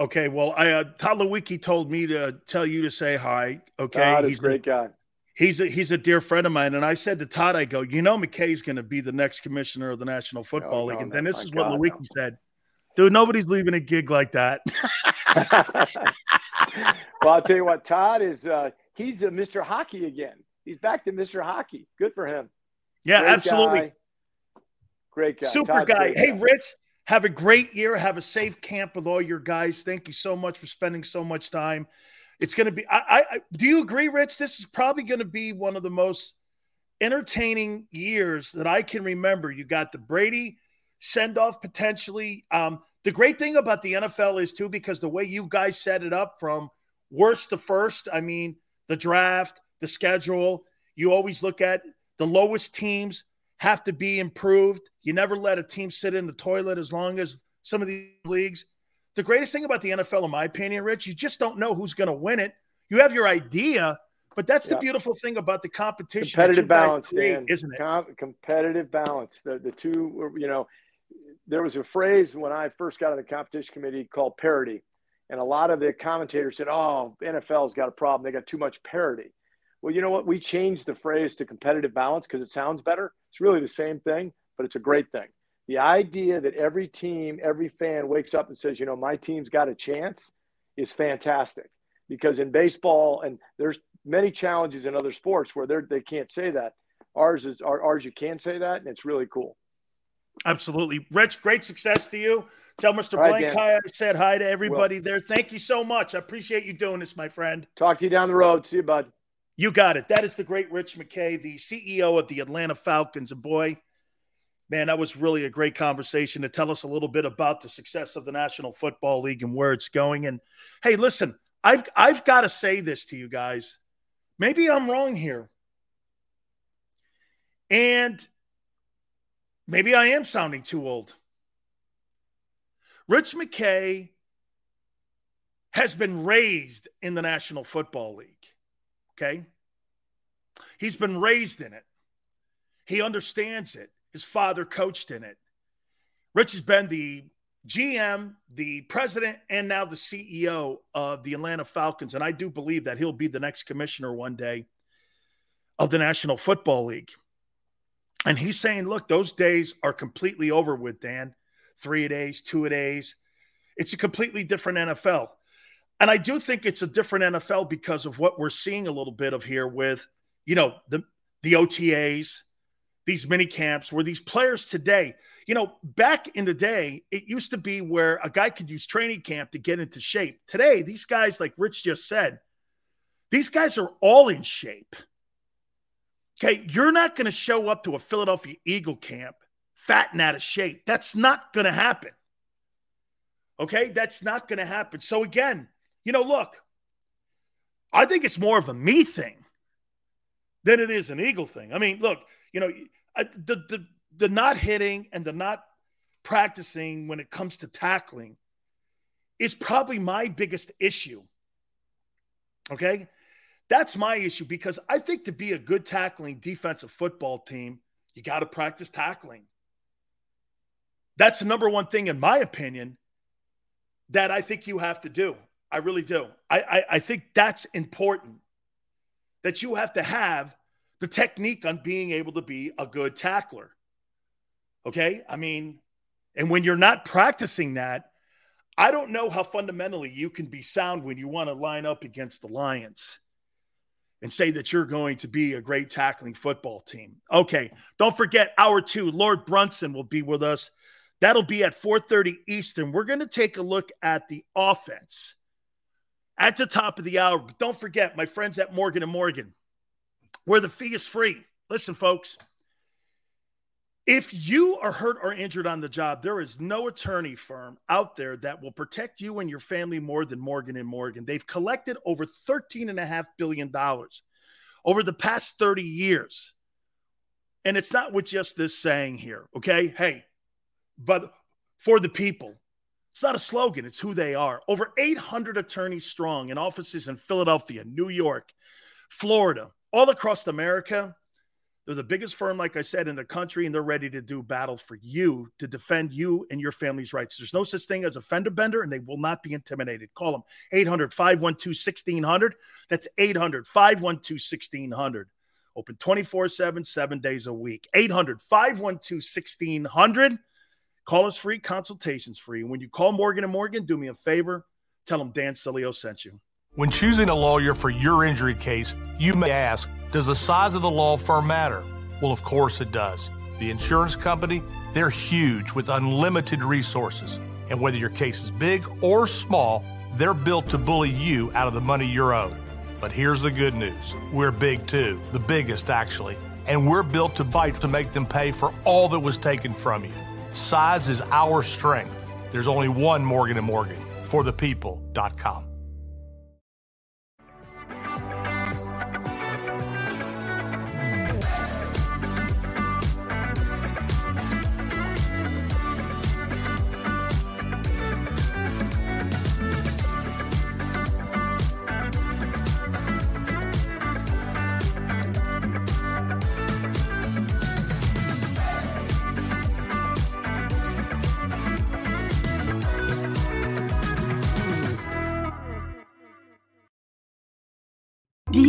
Okay. Well, I, uh, Todd Lewicki told me to tell you to say hi. Okay. Todd is a great guy. He's a, he's a dear friend of mine. And I said to Todd, I go, you know, McKay's going to be the next commissioner of the National Football no, League. No, and then no, this is God, what Lewicki no. said. Dude, nobody's leaving a gig like that. Well, I'll tell you what, Todd is, uh, he's a Mister Hockey again. He's back to Mister Hockey. Good for him. Yeah, great absolutely. Guy. Great guy. Super Todd's guy. Hey, guy. Rich, have a great year. Have a safe camp with all your guys. Thank you so much for spending so much time. It's going to be, I, I, do you agree, Rich? This is probably going to be one of the most entertaining years that I can remember. You got the Brady send-off potentially. Um, the great thing about the N F L is, too, because the way you guys set it up from worst to first, I mean, the draft, the schedule, you always look at the lowest teams have to be improved. You never let a team sit in the toilet as long as some of these leagues. The greatest thing about the N F L, in my opinion, Rich, you just don't know who's going to win it. You have your idea, but that's yeah. the beautiful thing about the competition. Competitive balance, create, Dan. Isn't it? Com- competitive balance. The, the two, were, you know, there was a phrase when I first got on the competition committee called parity. And a lot of the commentators said, oh, N F L's got a problem. They got too much parity. Well, you know what? We changed the phrase to competitive balance because it sounds better. It's really the same thing, but it's a great thing. The idea that every team, every fan wakes up and says, you know, my team's got a chance is fantastic because in baseball, and there's many challenges in other sports where they can't say that. Ours is our, ours. You can say that, and it's really cool. Absolutely. Rich, great success to you. Tell Mister Right, Blank hi. I said hi to everybody well, there. Thank you so much. I appreciate you doing this, my friend. Talk to you down the road. See you, bud. You got it. That is the great Rich McKay, the C E O of the Atlanta Falcons. And boy, man, that was really a great conversation to tell us a little bit about the success of the National Football League and where it's going. And hey, listen, I've I've got to say this to you guys. Maybe I'm wrong here. And maybe I am sounding too old. Rich McKay has been raised in the National Football League. Okay. He's been raised in it. He understands it. His father coached in it. Rich has been the G M, the president, and now the C E O of the Atlanta Falcons. And I do believe that he'll be the next commissioner one day of the National Football League. And he's saying, look, those days are completely over with, Dan. Three-a-days, two-a-days. It's a completely different N F L. And I do think it's a different N F L because of what we're seeing a little bit of here with, you know, the the O T As, these mini camps, where these players today, you know, back in the day, it used to be where a guy could use training camp to get into shape. Today, these guys, like Rich just said, these guys are all in shape. Okay, you're not going to show up to a Philadelphia Eagle camp fat and out of shape. That's not going to happen. Okay, that's not going to happen. So again, you know, look, I think it's more of a me thing than it is an Eagle thing. I mean, look, you know, I, the, the the not hitting and the not practicing when it comes to tackling is probably my biggest issue. Okay? That's my issue, because I think to be a good tackling defensive football team, you got to practice tackling. That's the number one thing, in my opinion, that I think you have to do. I really do. I, I, I think that's important, that you have to have the technique on being able to be a good tackler. Okay? I mean, and when you're not practicing that, I don't know how fundamentally you can be sound when you want to line up against the Lions and say that you're going to be a great tackling football team. Okay, don't forget, hour two, Lord Brunson will be with us. That'll be at four thirty Eastern. We're going to take a look at the offense at the top of the hour. But don't forget, my friends at Morgan and Morgan, where the fee is free. Listen, folks, if you are hurt or injured on the job, there is no attorney firm out there that will protect you and your family more than Morgan and Morgan. They've collected over thirteen point five billion dollars over the past thirty years. And it's not with just this saying here, okay? Hey, but for the people. It's not a slogan. It's who they are. Over eight hundred attorneys strong in offices in Philadelphia, New York, Florida, all across America. They're the biggest firm, like I said, in the country, and they're ready to do battle for you to defend you and your family's rights. There's no such thing as a fender bender, and they will not be intimidated. Call them eight hundred, five twelve, sixteen hundred. That's eight hundred, five twelve, sixteen hundred. Open twenty-four seven, seven days a week. eight hundred, five twelve, sixteen hundred. Call us free, consultations free. When you call Morgan and Morgan, do me a favor. Tell them Dan Cilio sent you. When choosing a lawyer for your injury case, you may ask, does the size of the law firm matter? Well, of course it does. The insurance company, they're huge with unlimited resources. And whether your case is big or small, they're built to bully you out of the money you're owed. But here's the good news. We're big too, the biggest actually. And we're built to fight to make them pay for all that was taken from you. Size is our strength. There's only one Morgan and Morgan, for the people dot com.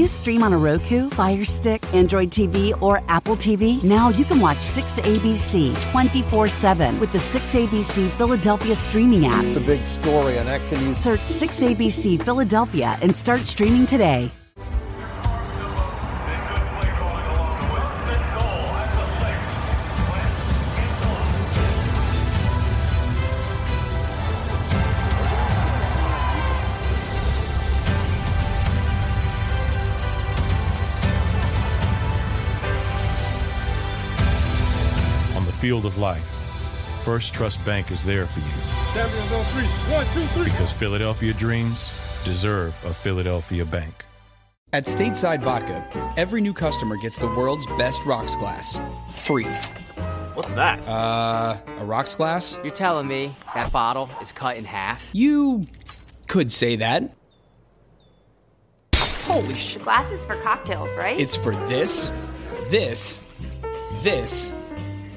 Stream on a Roku, Fire Stick, Android T V, or Apple T V. Now you can watch six A B C twenty-four seven with the six A B C Philadelphia streaming app. The big story on that. Can you search six A B C Philadelphia and start streaming today? Field of life. First Trust Bank is there for you. One, two, three. Because Philadelphia dreams deserve a Philadelphia bank. At Stateside Vodka, every new customer gets the world's best rocks glass. Free. What's that? Uh, a rocks glass? You're telling me that bottle is cut in half? You could say that. Holy shit. The glass is for cocktails, right? It's for this, this, this,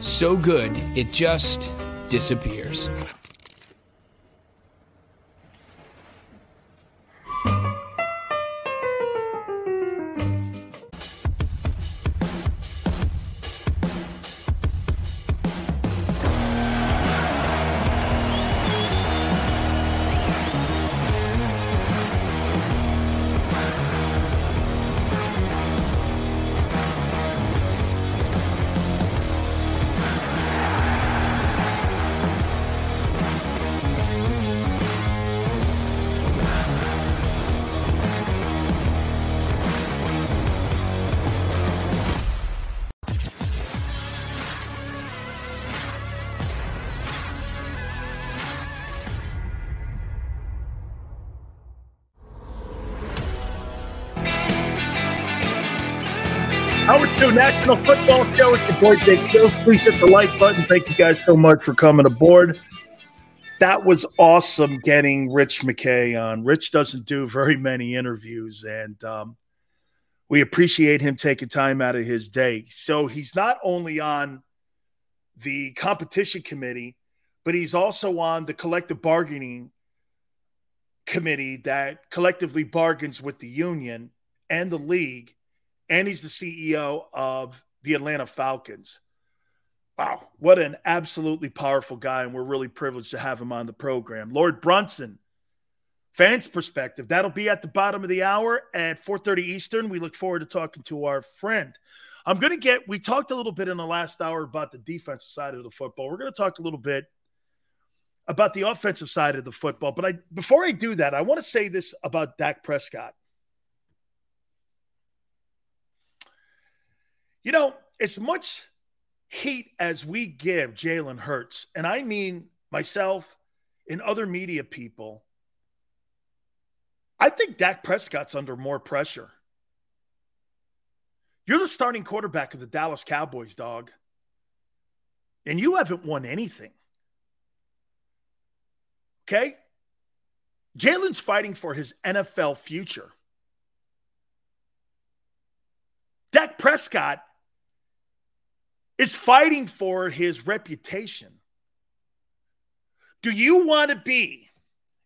So good, it just disappears. Hour two National Football Show. It's your boy Jake Jones. Please hit the like button. Thank you guys so much for coming aboard. That was awesome getting Rich McKay on. Rich doesn't do very many interviews, and um, we appreciate him taking time out of his day. So he's not only on the competition committee, but he's also on the collective bargaining committee that collectively bargains with the union and the league, and he's the C E O of the Atlanta Falcons. Wow, what an absolutely powerful guy, and we're really privileged to have him on the program. Lord Brunson, Fans Perspective, that'll be at the bottom of the hour at four thirty Eastern. We look forward to talking to our friend. I'm going to get – we talked a little bit in the last hour about the defensive side of the football. We're going to talk a little bit about the offensive side of the football. But I, before I do that, I want to say this about Dak Prescott. You know, as much – hate as we give Jalen Hurts, and I mean myself and other media people, I think Dak Prescott's under more pressure. You're the starting quarterback of the Dallas Cowboys, dog, and you haven't won anything. Okay? Jalen's fighting for his N F L future. Dak Prescott is fighting for his reputation. Do you want to be,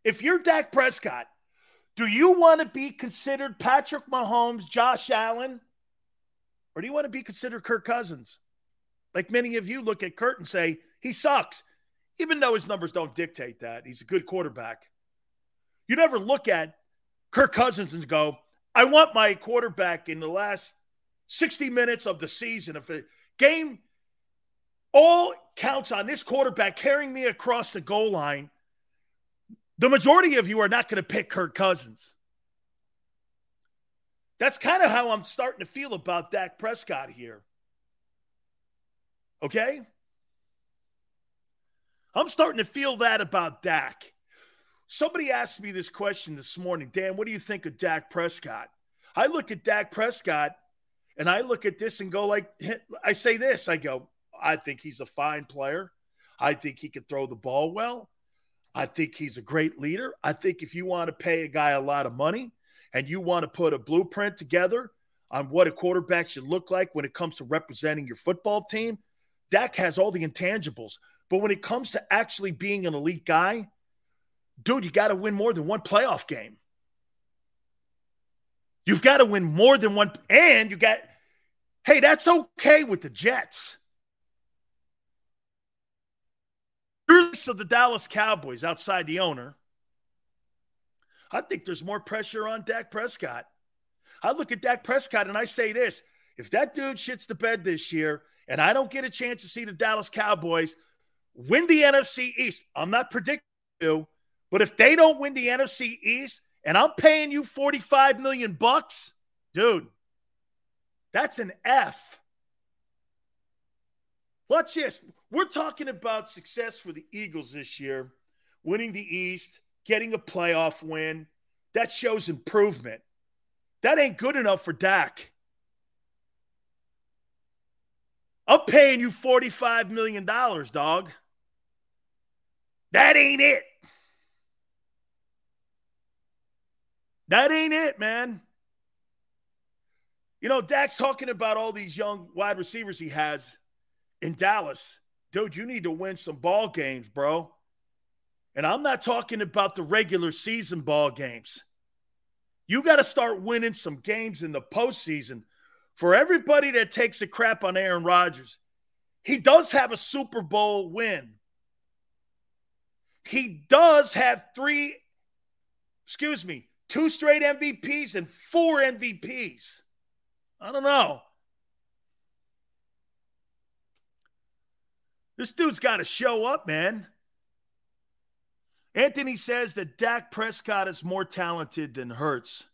if you're Dak Prescott, do you want to be considered Patrick Mahomes, Josh Allen, or do you want to be considered Kirk Cousins? Like many of you look at Kurt and say, he sucks, even though his numbers don't dictate that. He's a good quarterback. You never look at Kirk Cousins and go, I want my quarterback in the last sixty minutes of the season. If it, game all counts on this quarterback carrying me across the goal line, the majority of you are not going to pick Kirk Cousins. That's kind of how I'm starting to feel about Dak Prescott here. Okay? I'm starting to feel that about Dak. Somebody asked me this question this morning. Dan, what do you think of Dak Prescott? I look at Dak Prescott and I look at this and go like, I say this, I go, I think he's a fine player. I think he could throw the ball well. I think he's a great leader. I think if you want to pay a guy a lot of money and you want to put a blueprint together on what a quarterback should look like when it comes to representing your football team, Dak has all the intangibles. But when it comes to actually being an elite guy, dude, you got to win more than one playoff game. You've got to win more than one, and you got, hey, that's okay with the Jets. You're the Dallas Cowboys outside the owner. I think there's more pressure on Dak Prescott. I look at Dak Prescott and I say this, if that dude shits the bed this year and I don't get a chance to see the Dallas Cowboys win the N F C East, I'm not predicting you, but if they don't win the N F C East, and I'm paying you forty-five million bucks, dude, that's an F. Watch this. We're talking about success for the Eagles this year, winning the East, getting a playoff win. That shows improvement. That ain't good enough for Dak. I'm paying you forty-five million dollars, dog. That ain't it. That ain't it, man. You know, Dak's talking about all these young wide receivers he has in Dallas. Dude, you need to win some ball games, bro. And I'm not talking about the regular season ball games. You got to start winning some games in the postseason. For everybody that takes a crap on Aaron Rodgers, he does have a Super Bowl win. He does have three, excuse me, Two straight M V Ps and four M V Ps. I don't know. This dude's got to show up, man. Anthony says that Dak Prescott is more talented than Hurts.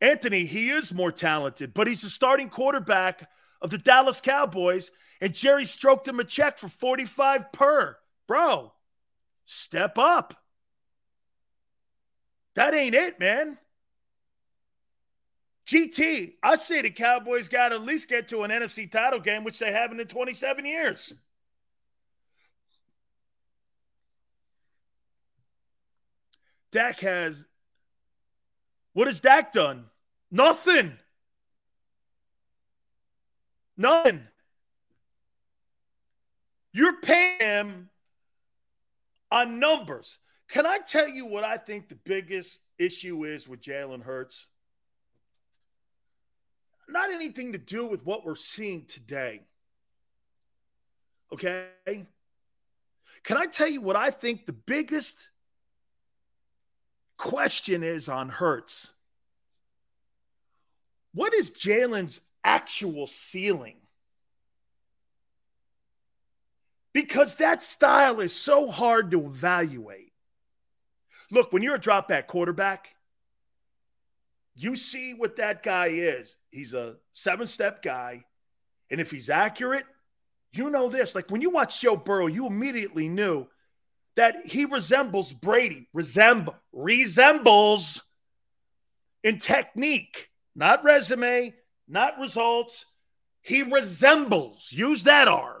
Anthony, he is more talented, but he's the starting quarterback of the Dallas Cowboys, and Jerry stroked him a check for forty-five per. Bro, step up. That ain't it, man. G T, I say the Cowboys got to at least get to an N F C title game, which they haven't in twenty-seven years. Dak has – what has Dak done? Nothing. Nothing. You're paying him on numbers. Can I tell you what I think the biggest issue is with Jalen Hurts? Not anything to do with what we're seeing today. Okay? Can I tell you what I think the biggest question is on Hurts? What is Jalen's actual ceiling? Because that style is so hard to evaluate. Look, when you're a dropback quarterback, you see what that guy is. He's a seven-step guy. And if he's accurate, you know this. Like when you watch Joe Burrow, you immediately knew that he resembles Brady. Resemble, resembles in technique. Not resume, not results. He resembles. Use that R.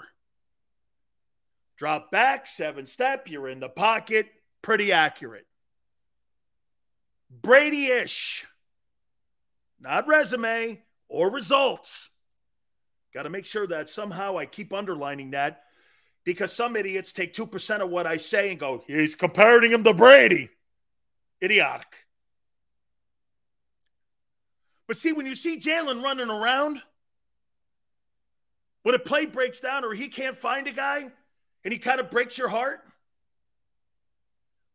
Drop back, seven-step, you're in the pocket. Pretty accurate. Brady-ish. Not resume or results. Got to make sure that somehow I keep underlining that because some idiots take two percent of what I say and go, he's comparing him to Brady. Idiotic. But see, when you see Jalen running around, when a play breaks down or he can't find a guy and he kind of breaks your heart,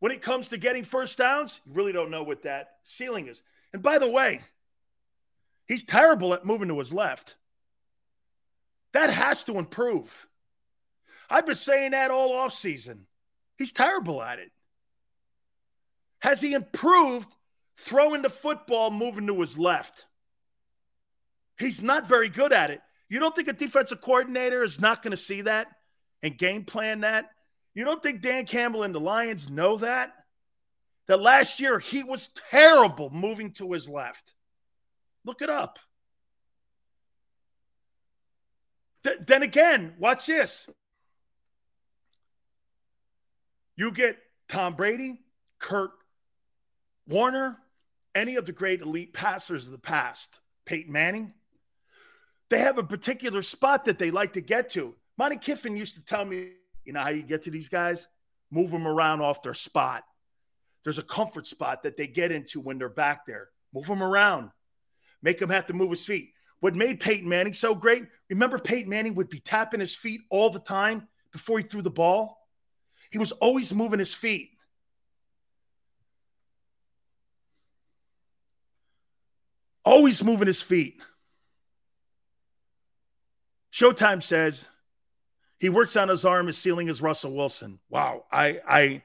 when it comes to getting first downs, you really don't know what that ceiling is. And by the way, he's terrible at moving to his left. That has to improve. I've been saying that all offseason. He's terrible at it. Has he improved throwing the football, moving to his left? He's not very good at it. You don't think a defensive coordinator is not going to see that and game plan that? You don't think Dan Campbell and the Lions know that? That last year he was terrible moving to his left. Look it up. Th- then again, watch this. You get Tom Brady, Kurt Warner, any of the great elite passers of the past, Peyton Manning. They have a particular spot that they like to get to. Monty Kiffin used to tell me, you know how you get to these guys? Move them around off their spot. There's a comfort spot that they get into when they're back there. Move them around. Make him have to move his feet. What made Peyton Manning so great, remember Peyton Manning would be tapping his feet all the time before he threw the ball? He was always moving his feet. Always moving his feet. Showtime says he works on his arm, his ceiling is Russell Wilson. Wow, I... I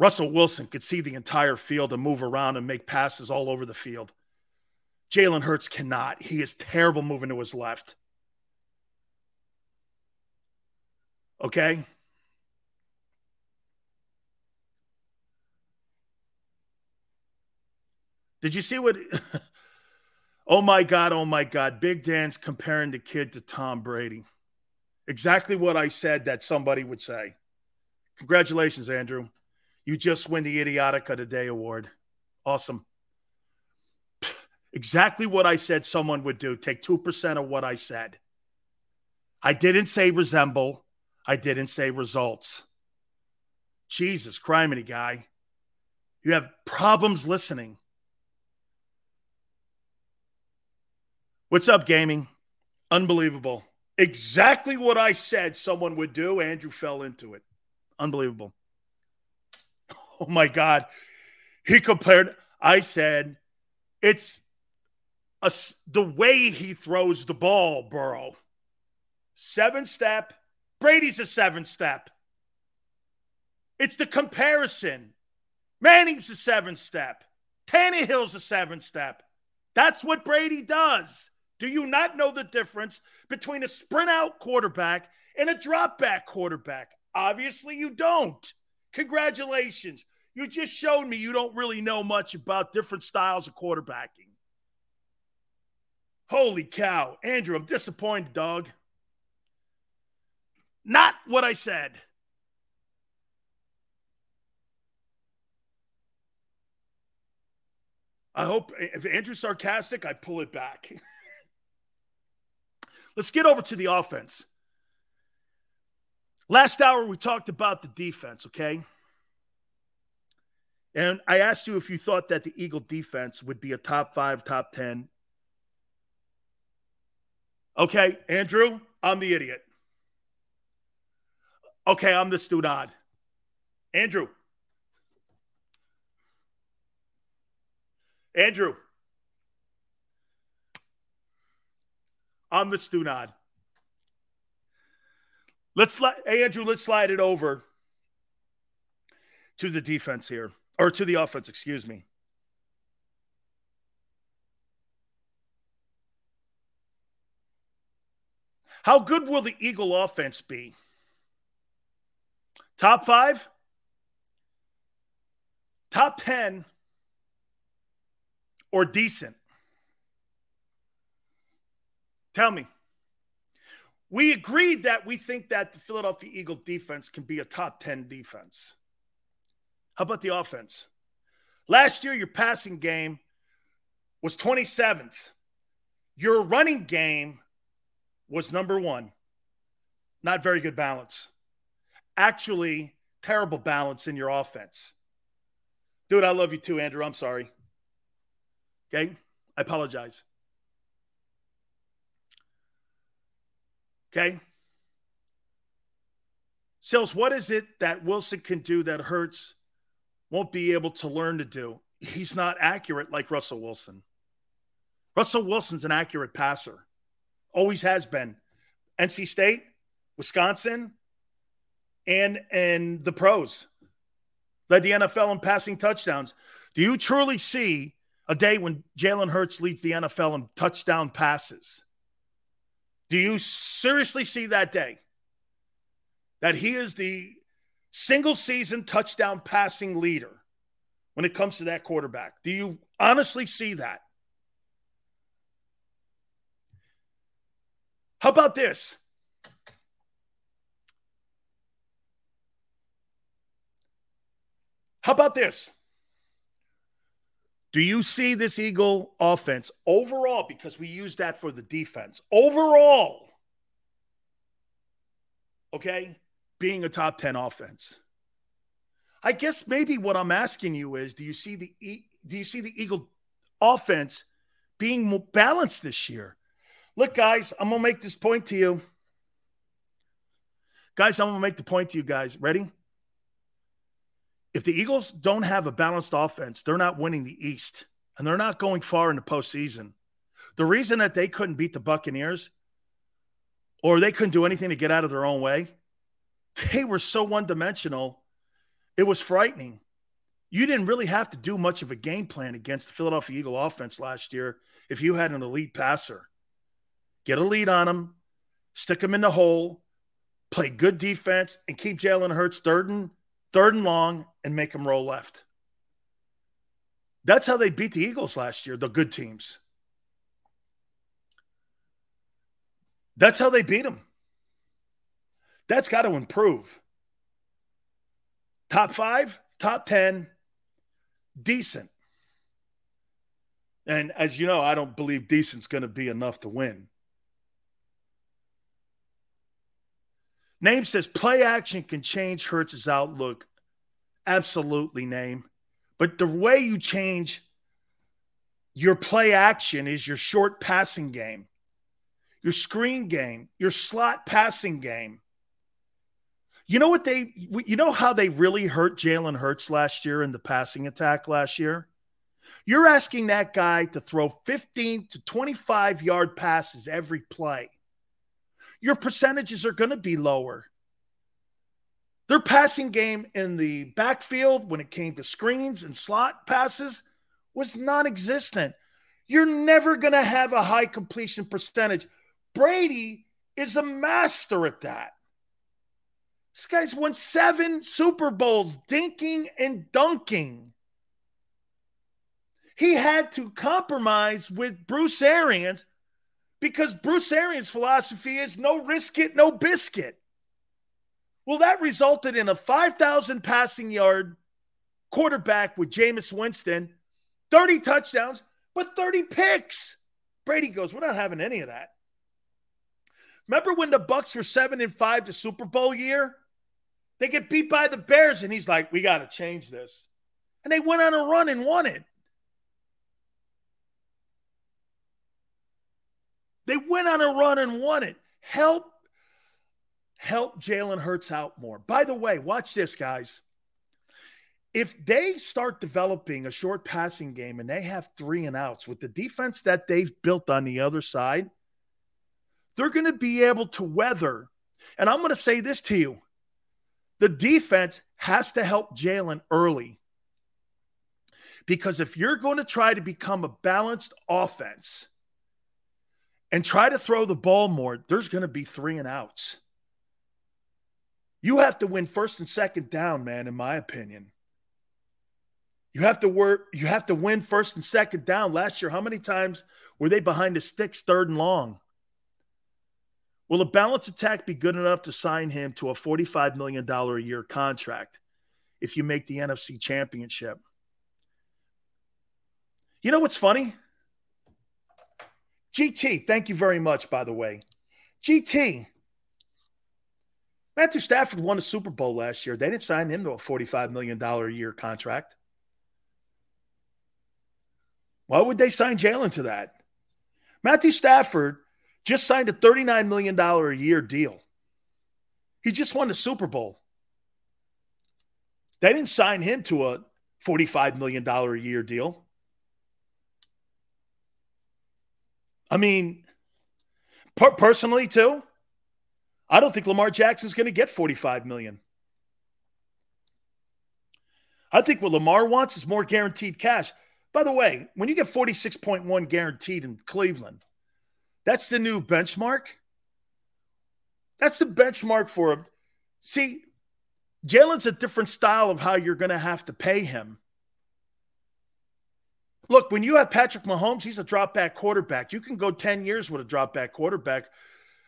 Russell Wilson could see the entire field and move around and make passes all over the field. Jalen Hurts cannot. He is terrible moving to his left. Okay? Did you see what... oh, my God, oh, my God. Big Dan's comparing the kid to Tom Brady. Exactly what I said that somebody would say. Congratulations, Andrew. You just win the Idiotic of the Day award. Awesome. Exactly what I said someone would do. Take two percent of what I said. I didn't say resemble. I didn't say results. Jesus, criminy guy. You have problems listening. What's up, gaming? Unbelievable. Exactly what I said someone would do. Andrew fell into it. Unbelievable. Oh, my God. He compared, I said, it's a, the way he throws the ball, Burrow. Seven-step. Brady's a seven-step. It's the comparison. Manning's a seven-step. Tannehill's a seven-step. That's what Brady does. Do you not know the difference between a sprint-out quarterback and a drop-back quarterback? Obviously, you don't. Congratulations. You just showed me you don't really know much about different styles of quarterbacking. Holy cow. Andrew, I'm disappointed, dog. Not what I said. I hope if Andrew's sarcastic, I pull it back. Let's get over to the offense. Last hour, we talked about the defense, okay? And I asked you if you thought that the Eagle defense would be a top five, top ten. Okay, Andrew, I'm the idiot. Okay, I'm the studod. Andrew. Andrew. I'm the studod. Let's let hey, Andrew, let's slide it over to the defense here. Or to the offense, excuse me. How good will the Eagle offense be? Top five? Top ten? Or decent? Tell me. We agreed that we think that the Philadelphia Eagle defense can be a top ten defense. How about the offense? Last year, your passing game was twenty-seventh. Your running game was number one. Not very good balance. Actually, terrible balance in your offense. Dude, I love you too, Andrew. I'm sorry. Okay? I apologize. Okay? Sales, what is it that Wilson can do that Hurts won't be able to learn to do? He's not accurate like Russell Wilson. Russell Wilson's an accurate passer. Always has been. N C State, Wisconsin, and, and the pros. Led the N F L in passing touchdowns. Do you truly see a day when Jalen Hurts leads the N F L in touchdown passes? Do you seriously see that day? That he is the single-season touchdown passing leader when it comes to that quarterback. Do you honestly see that? How about this? How about this? Do you see this Eagle offense overall, because we use that for the defense, overall, okay, being a top ten offense? I guess maybe what I'm asking you is, do you see the e- do you see the Eagle offense being more balanced this year? Look, guys, I'm going to make this point to you. Guys, I'm going to make the point to you guys. Ready? If the Eagles don't have a balanced offense, they're not winning the East, and they're not going far in the postseason. The reason that they couldn't beat the Buccaneers, or they couldn't do anything to get out of their own way, they were so one-dimensional, it was frightening. You didn't really have to do much of a game plan against the Philadelphia Eagle offense last year if you had an elite passer. Get a lead on them, stick them in the hole, play good defense, and keep Jalen Hurts third and, third and long and make them roll left. That's how they beat the Eagles last year, the good teams. That's how they beat them. That's got to improve. Top five, top ten, decent. And as you know, I don't believe decent's going to be enough to win. Name says, play action can change Hurts' outlook. Absolutely, Name. But the way you change your play action is your short passing game, your screen game, your slot passing game. You know what they, you know how they really hurt Jalen Hurts last year in the passing attack last year? You're asking that guy to throw fifteen to twenty-five-yard passes every play. Your percentages are going to be lower. Their passing game in the backfield when it came to screens and slot passes was non-existent. You're never going to have a high completion percentage. Brady is a master at that. This guy's won seven Super Bowls dinking and dunking. He had to compromise with Bruce Arians Because Bruce Arians' philosophy is no risk it, no biscuit. Well, that resulted in a five thousand passing yard quarterback with Jameis Winston, thirty touchdowns, but thirty picks. Brady goes, we're not having any of that. Remember when the Bucs were seven and five the Super Bowl year? They get beat by the Bears, and he's like, we got to change this. And they went on a run and won it. They went on a run and won it. Help, help Jalen Hurts out more. By the way, watch this, guys. If they start developing a short passing game and they have three and outs with the defense that they've built on the other side, they're going to be able to weather. And I'm going to say this to you. The defense has to help Jalen early. Because if you're going to try to become a balanced offense and try to throw the ball more, there's going to be three and outs. You have to win first and second down, man, in my opinion. You have to work, you have to win first and second down. Last year, how many times were they behind the sticks third and long? Will a balanced attack be good enough to sign him to a forty-five million dollars a year contract if you make the N F C Championship? You know what's funny? G T, thank you very much, by the way. G T, Matthew Stafford won a Super Bowl last year. They didn't sign him to a forty-five million dollars a year contract. Why would they sign Jalen to that? Matthew Stafford just signed a thirty-nine million dollars a year deal. He just won the Super Bowl. They didn't sign him to a forty-five million dollars a year deal. I mean, per- personally, too, I don't think Lamar Jackson's going to get forty-five million dollars. I think what Lamar wants is more guaranteed cash. By the way, when you get forty-six point one guaranteed in Cleveland, that's the new benchmark. That's the benchmark for him. See, Jalen's a different style of how you're going to have to pay him. Look, when you have Patrick Mahomes, he's a drop-back quarterback. You can go ten years with a drop-back quarterback.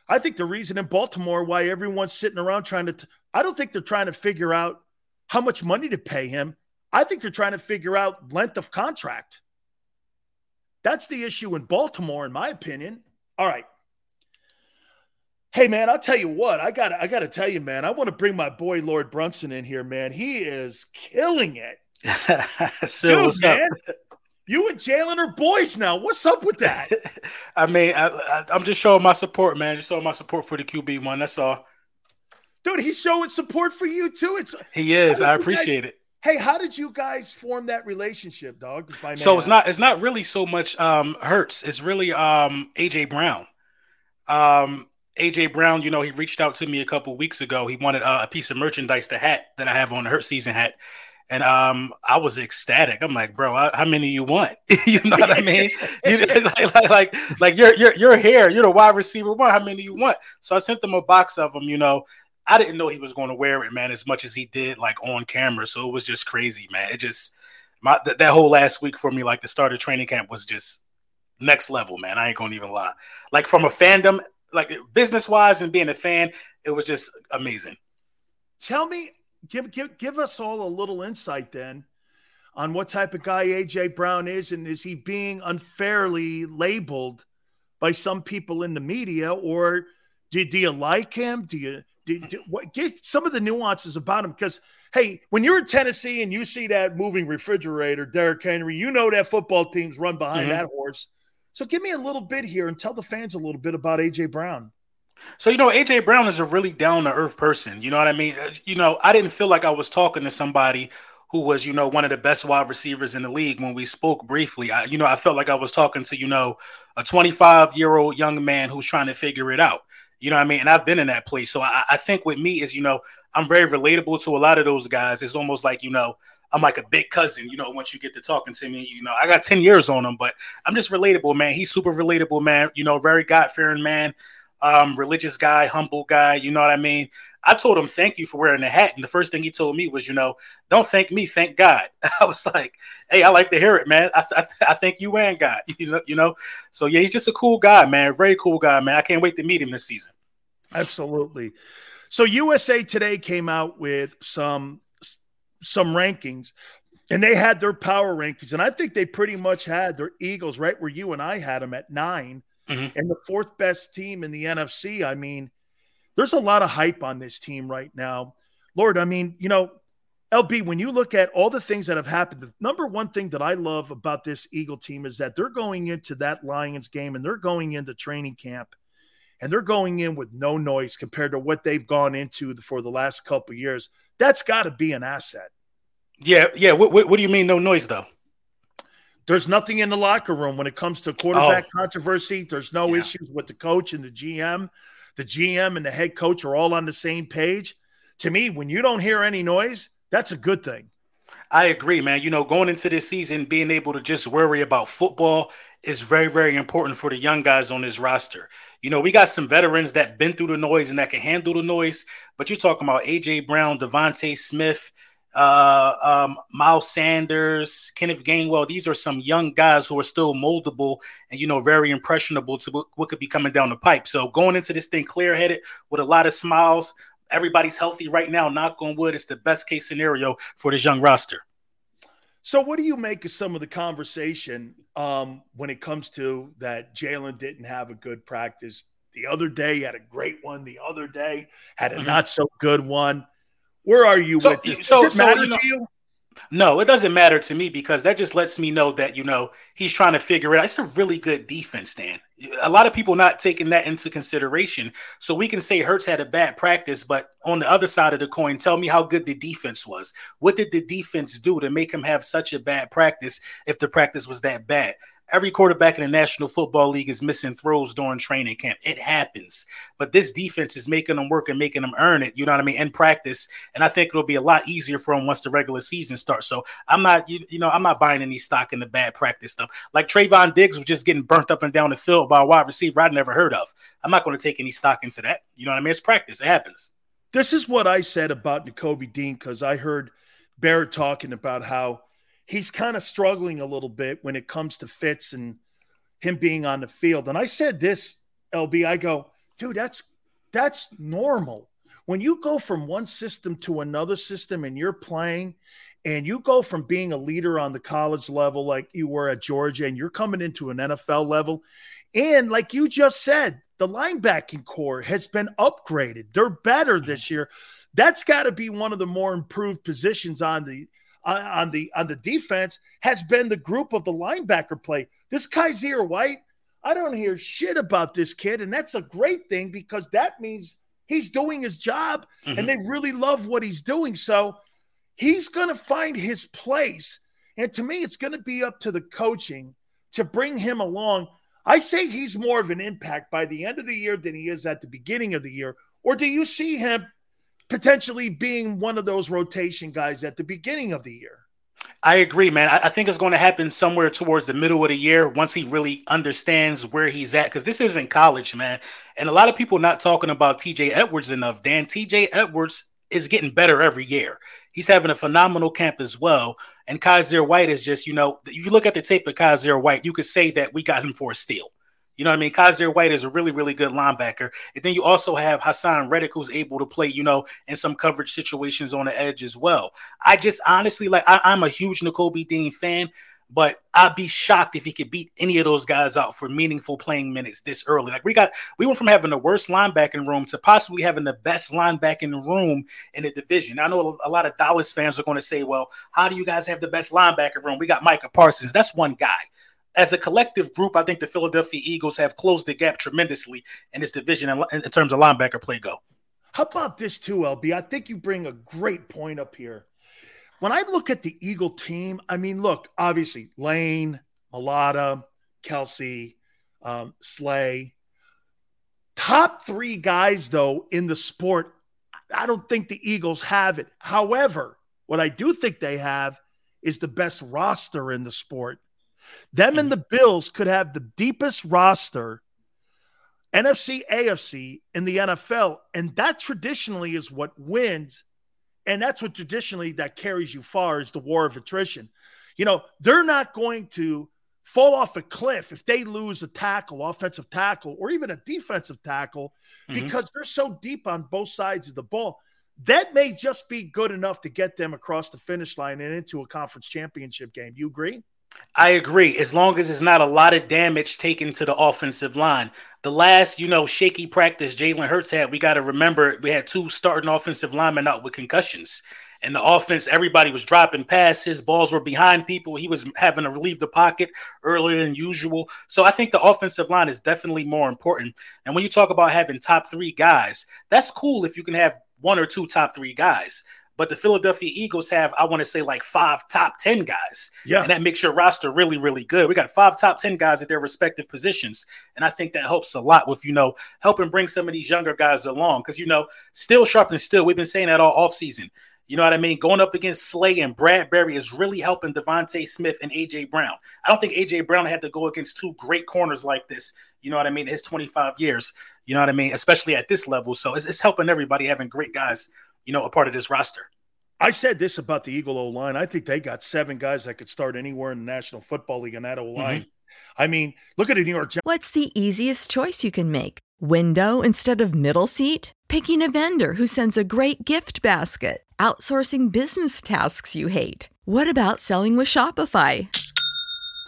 I think the reason in Baltimore why everyone's sitting around trying to – I don't think they're trying to figure out how much money to pay him. I think they're trying to figure out length of contract. That's the issue in Baltimore, in my opinion. All right. Hey, man, I'll tell you what. I got I got to tell you, man, I want to bring my boy Lord Brunson in here, man. He is killing it. So, dude, what's man, up? You and Jalen are boys now. What's up with that? I mean, I, I, I'm just showing my support, man. Just showing my support for the Q B one. That's all. Dude, he's showing support for you, too. It's He is. I appreciate guys, it. Hey, how did you guys form that relationship, dog? So it's not, it's not really so much um, Hurts. It's really um, A J. Brown. Um, A J. Brown, you know, he reached out to me a couple weeks ago. He wanted uh, a piece of merchandise, the hat that I have on, the Hurts season hat. And um, I was ecstatic. I'm like, bro, I, how many you want? You know what I mean? You, like, like, like, like you're, you're, you're here. You're the wide receiver one. How many you want? So I sent them a box of them, you know. I didn't know he was going to wear it, man, as much as he did, like, on camera. So it was just crazy, man. It just my, – th- that whole last week for me, like, the start of training camp was just next level, man. I ain't going to even lie. Like, from a fandom, like, business-wise and being a fan, it was just amazing. Tell me – Give give give us all a little insight then on what type of guy A J. Brown is, and is he being unfairly labeled by some people in the media, or do, do you like him? Do you do, do what? Get some of the nuances about him, because hey, when you're in Tennessee and you see that moving refrigerator, Derrick Henry, you know that football team's run behind mm-hmm. that horse. So give me a little bit here and tell the fans a little bit about A J. Brown. So, you know, A J. Brown is a really down-to-earth person. You know what I mean? You know, I didn't feel like I was talking to somebody who was, you know, one of the best wide receivers in the league when we spoke briefly. I, you know, I felt like I was talking to, you know, a twenty-five-year-old young man who's trying to figure it out. You know what I mean? And I've been in that place. So I, I think with me is, you know, I'm very relatable to a lot of those guys. It's almost like, you know, I'm like a big cousin, you know, once you get to talking to me. You know, I got ten years on him, but I'm just relatable, man. He's super relatable, man. You know, very God-fearing man. um, religious guy, humble guy. You know what I mean? I told him, thank you for wearing the hat. And the first thing he told me was, you know, don't thank me, thank God. I was like, hey, I like to hear it, man. I, th- I thank you and God, you know, you know? So yeah, he's just a cool guy, man. Very cool guy, man. I can't wait to meet him this season. Absolutely. So U S A Today came out with some, some rankings, and they had their power rankings. And I think they pretty much had their Eagles right where you and I had them at nine, mm-hmm. and the fourth best team in the N F C. I mean, there's a lot of hype on this team right now. Lord, I mean, you know, L B, when you look at all the things that have happened, the number one thing that I love about this Eagle team is that they're going into that Lions game and they're going into training camp and they're going in with no noise compared to what they've gone into for the last couple of years. That's got to be an asset. Yeah, yeah. What, what, what do you mean no noise, though? There's nothing in the locker room when it comes to quarterback oh. controversy. There's no yeah. issues with the coach and the G M. The G M and the head coach are all on the same page. To me, when you don't hear any noise, that's a good thing. I agree, man. You know, going into this season, being able to just worry about football is very, very important for the young guys on this roster. You know, we got some veterans that been through the noise and that can handle the noise, but you're talking about A J. Brown, Devontae Smith, uh, um, Miles Sanders, Kenneth Gainwell. These are some young guys who are still moldable and, you know, very impressionable to what could be coming down the pipe. So going into this thing clear-headed with a lot of smiles, everybody's healthy right now, knock on wood. It's the best case scenario for this young roster. So what do you make of some of the conversation um, when it comes to that Jalen didn't have a good practice? The other day he had a great one. The other day had a mm-hmm. not so good one. Where are you so, with this? So, Does it so, matter you know, to you? No, it doesn't matter to me because that just lets me know that, you know, he's trying to figure it out. It's a really good defense, Dan. A lot of people not taking that into consideration. So we can say Hurts had a bad practice, but on the other side of the coin, tell me how good the defense was. What did the defense do to make him have such a bad practice if the practice was that bad? Every quarterback in the National Football League is missing throws during training camp. It happens. But this defense is making them work and making them earn it, you know what I mean, in practice. And I think it'll be a lot easier for them once the regular season starts. So I'm not, you, you know, I'm not buying any stock in the bad practice stuff. Like Trayvon Diggs was just getting burnt up and down the field by a wide receiver I'd never heard of. I'm not going to take any stock into that. You know what I mean? It's practice. It happens. This is what I said about Nakobe Dean because I heard Barrett talking about how he's kind of struggling a little bit when it comes to fits and him being on the field. And I said this, L B, I go, dude, that's that's normal. When you go from one system to another system and you're playing and you go from being a leader on the college level like you were at Georgia and you're coming into an N F L level, and like you just said, the linebacking core has been upgraded. They're better this year. That's got to be one of the more improved positions on the on the on the defense has been the group of the linebacker play. This Kyzir White, I don't hear shit about this kid, and that's a great thing because that means he's doing his job mm-hmm. and they really love what he's doing. So he's going to find his place, and to me it's going to be up to the coaching to bring him along. I say he's more of an impact by the end of the year than he is at the beginning of the year. Or do you see him potentially being one of those rotation guys at the beginning of the year? I agree, man. I think it's going to happen somewhere towards the middle of the year once he really understands where he's at, because this isn't college, man. And a lot of people not talking about T J Edwards enough, Dan. T J Edwards is getting better every year. He's having a phenomenal camp as well. And Kyzir White is just, you know, if you look at the tape of Kyzir White, you could say that we got him for a steal. You know what I mean? Kyzir White is a really, really good linebacker. And then you also have Hassan Reddick, who's able to play, you know, in some coverage situations on the edge as well. I just honestly, like, I, I'm a huge Nakobe Dean fan, but I'd be shocked if he could beat any of those guys out for meaningful playing minutes this early. Like, we got, we went from having the worst linebacking room to possibly having the best linebacking room in the division. Now, I know a lot of Dallas fans are going to say, well, how do you guys have the best linebacker room? We got Micah Parsons. That's one guy. As a collective group, I think the Philadelphia Eagles have closed the gap tremendously in this division in terms of linebacker play go. How about this too, L B? I think you bring a great point up here. When I look at the Eagle team, I mean, look, obviously Lane, Mulata, Kelsey, um, Slay. Top three guys, though, in the sport, I don't think the Eagles have it. However, what I do think they have is the best roster in the sport. Them and the Bills could have the deepest roster N F C, A F C, and the N F L. And that traditionally is what wins. And that's what traditionally that carries you far is the war of attrition. You know, they're not going to fall off a cliff if they lose a tackle, offensive tackle, or even a defensive tackle, mm-hmm. because they're so deep on both sides of the ball. That may just be good enough to get them across the finish line and into a conference championship game. Do you agree? I agree, as long as it's not a lot of damage taken to the offensive line. The last, you know, shaky practice Jalen Hurts had, we got to remember we had two starting offensive linemen out with concussions. And the offense, everybody was dropping passes. Balls were behind people. He was having to relieve the pocket earlier than usual. So I think the offensive line is definitely more important. And when you talk about having top three guys, that's cool if you can have one or two top three guys. But the Philadelphia Eagles have, I want to say, like five top ten guys. Yeah. And that makes your roster really, really good. We got five top ten guys at their respective positions. And I think that helps a lot with, you know, helping bring some of these younger guys along. Because, you know, still sharp and still, we've been saying that all offseason. You know what I mean? Going up against Slay and Bradberry is really helping Devontae Smith and A J. Brown. I don't think A J. Brown had to go against two great corners like this. You know what I mean? His twenty-five years. You know what I mean? Especially at this level. So it's, it's helping everybody having great guys, you know, a part of this roster. I said this about the Eagle O-line. I think they got seven guys that could start anywhere in the National Football League on that O-line. Mm-hmm. I mean, look at the New York Giants. What's the easiest choice you can make? Window instead of middle seat? Picking a vendor who sends a great gift basket? Outsourcing business tasks you hate? What about selling with Shopify?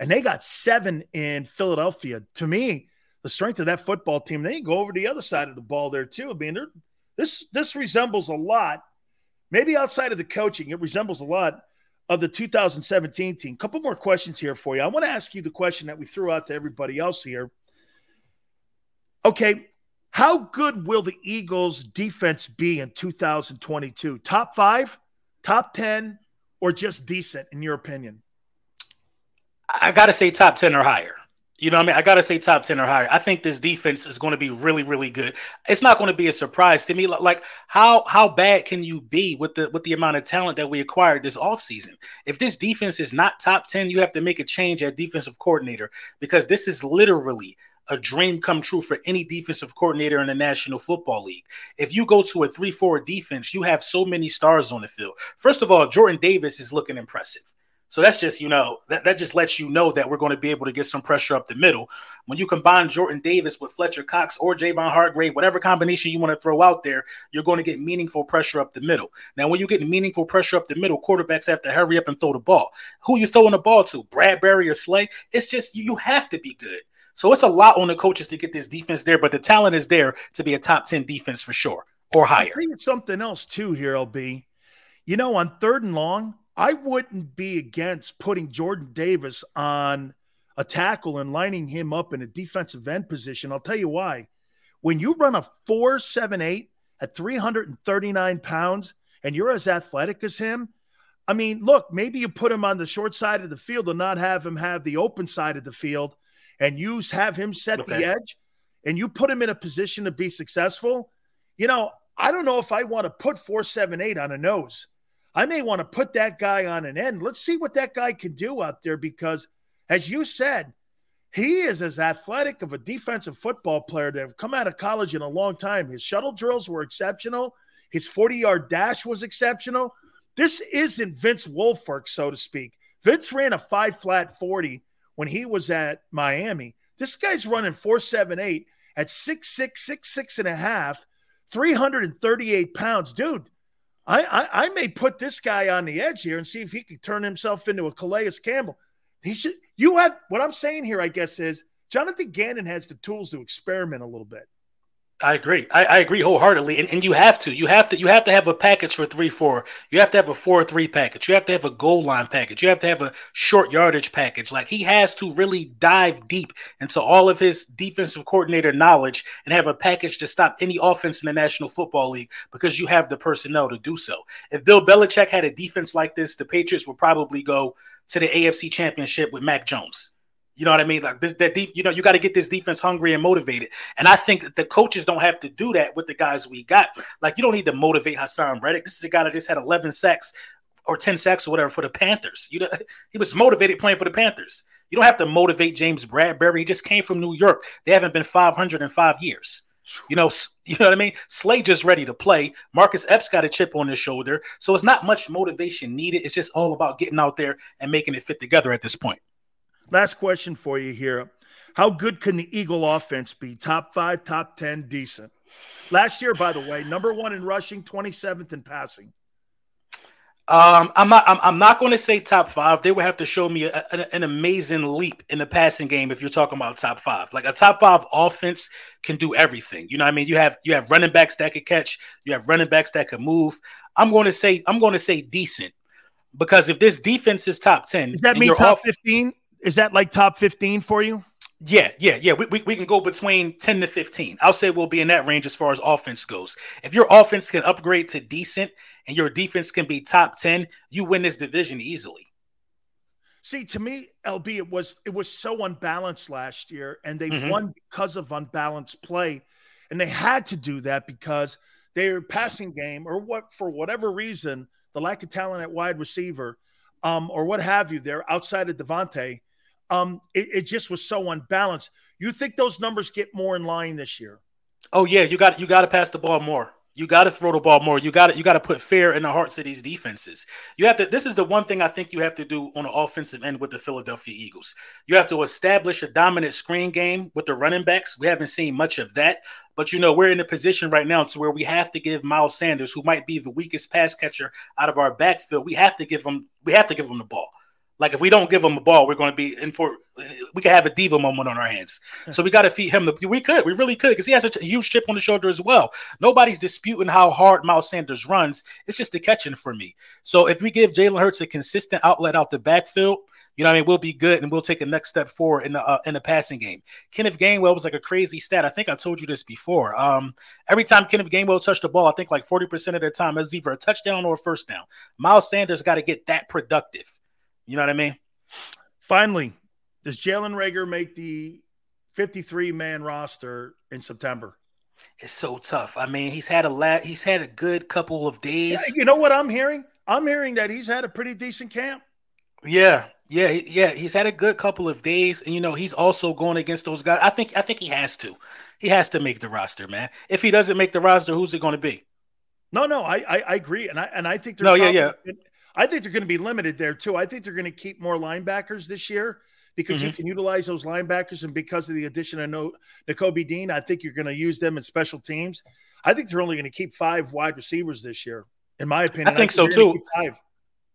and they got seven in Philadelphia. To me, the strength of that football team, they go over the other side of the ball there too. I mean, this this resembles a lot, maybe outside of the coaching, it resembles a lot of the two thousand seventeen team. A couple more questions here for you. I want to ask you the question that we threw out to everybody else here. Okay, how good will the Eagles' defense be in two thousand twenty-two? Top five, top ten, or just decent in your opinion? I got to say top ten or higher. You know what I mean? I got to say top ten or higher. I think this defense is going to be really, really good. It's not going to be a surprise to me. Like, how how bad can you be with the with the amount of talent that we acquired this offseason? If this defense is not top ten, you have to make a change at defensive coordinator, because this is literally – a dream come true for any defensive coordinator in the National Football League. If you go to a three four defense, you have so many stars on the field. First of all, Jordan Davis is looking impressive. So that's just, you know, that, that just lets you know that we're going to be able to get some pressure up the middle. When you combine Jordan Davis with Fletcher Cox or Javon Hargrave, whatever combination you want to throw out there, you're going to get meaningful pressure up the middle. Now, when you get meaningful pressure up the middle, quarterbacks have to hurry up and throw the ball. Who you throwing the ball to? Bradberry or Slay? It's just, you have to be good. So it's a lot on the coaches to get this defense there, but the talent is there to be a top ten defense for sure, or higher. I think it's something else too here, L B. You know, on third and long, I wouldn't be against putting Jordan Davis on a tackle and lining him up in a defensive end position. I'll tell you why. When you run a four seven eight at three hundred thirty-nine pounds and you're as athletic as him, I mean, look, maybe you put him on the short side of the field and not have him have the open side of the field, and you have him set okay. the edge, and you put him in a position to be successful. You know, I don't know if I want to put four seven eight on a nose. I may want to put that guy on an end. Let's see what that guy can do out there, because, as you said, he is as athletic of a defensive football player that have come out of college in a long time. His shuttle drills were exceptional. His forty-yard dash was exceptional. This isn't Vince Wilfork, so to speak. Vince ran a five-flat forty when he was at Miami. This guy's running four seven eight at six six, six six and a half, three hundred thirty-eight pounds. Dude, I, I I may put this guy on the edge here and see if he can turn himself into a Calais Campbell. He should. You have what I'm saying here, I guess, is Jonathan Gannon has the tools to experiment a little bit. I agree. I, I agree wholeheartedly. And and you have to. You have to you have to have a package for three four. You have to have a four three package. You have to have a goal line package. You have to have a short yardage package. Like, he has to really dive deep into all of his defensive coordinator knowledge and have a package to stop any offense in the National Football League, because you have the personnel to do so. If Bill Belichick had a defense like this, the Patriots would probably go to the A F C Championship with Mac Jones. You know what I mean? Like this, that deep, you know, you got to get this defense hungry and motivated. And I think that the coaches don't have to do that with the guys we got. Like, you don't need to motivate Hassan Reddick. This is a guy that just had eleven sacks or ten sacks or whatever for the Panthers. You know, he was motivated playing for the Panthers. You don't have to motivate James Bradberry. He just came from New York. They haven't been five hundred in five years. You know, you know what I mean? Slay just ready to play. Marcus Epps got a chip on his shoulder. So it's not much motivation needed. It's just all about getting out there and making it fit together at this point. Last question for you here. How good can the Eagle offense be? Top five, top ten, decent. Last year, by the way, number one in rushing, twenty-seventh in passing. Um, I'm not I'm, I'm not going to say top five. They would have to show me a, a, an amazing leap in the passing game if you're talking about top five. Like, a top five offense can do everything. You know what I mean? You have you have running backs that could catch. You have running backs that could move. I'm going to say I'm going to say decent, because if this defense is top ten. Does that mean top off- fifteen? Is that like top fifteen for you? Yeah, yeah, yeah. We, we we can go between ten to fifteen. I'll say we'll be in that range as far as offense goes. If your offense can upgrade to decent and your defense can be top ten, you win this division easily. See, to me, L B, it was it was so unbalanced last year, and they mm-hmm. won because of unbalanced play. And they had to do that because their passing game, or what for whatever reason, the lack of talent at wide receiver, um, or what have you there outside of Devontae, Um, it, it just was so unbalanced. You think those numbers get more in line this year? Oh yeah, you got you got to pass the ball more. You got to throw the ball more. You got you got to put fear in the hearts of these defenses. You have to. This is the one thing I think you have to do on the offensive end with the Philadelphia Eagles. You have to establish a dominant screen game with the running backs. We haven't seen much of that, but you know we're in a position right now to where we have to give Miles Sanders, who might be the weakest pass catcher out of our backfield, we have to give him. We have to give him the ball. Like, if we don't give him the ball, we're going to be in for – we could have a diva moment on our hands. So we got to feed him the – we could. We really could, because he has a huge chip on the shoulder as well. Nobody's disputing how hard Miles Sanders runs. It's just the catching for me. So if we give Jalen Hurts a consistent outlet out the backfield, you know what I mean, we'll be good, and we'll take a next step forward in the uh, in the passing game. Kenneth Gainwell was like a crazy stat. I think I told you this before. Um, every time Kenneth Gainwell touched the ball, I think like forty percent of the time, it's either a touchdown or a first down. Miles Sanders got to get that productive. You know what I mean? Finally, does Jalen Reagor make the fifty-three man roster in September? It's so tough. I mean, he's had a la- he's had a good couple of days. Yeah, you know what I'm hearing? I'm hearing that he's had a pretty decent camp. Yeah, yeah, yeah. He's had a good couple of days, and you know he's also going against those guys. I think I think he has to. He has to make the roster, man. If he doesn't make the roster, who's it going to be? No, no, I, I I agree, and I and I think there's no, yeah, yeah. Been- I think they're going to be limited there, too. I think they're going to keep more linebackers this year because mm-hmm. you can utilize those linebackers. And because of the addition of no- Nakobe Dean, I think you're going to use them in special teams. I think they're only going to keep five wide receivers this year, in my opinion. I think, I think so, too.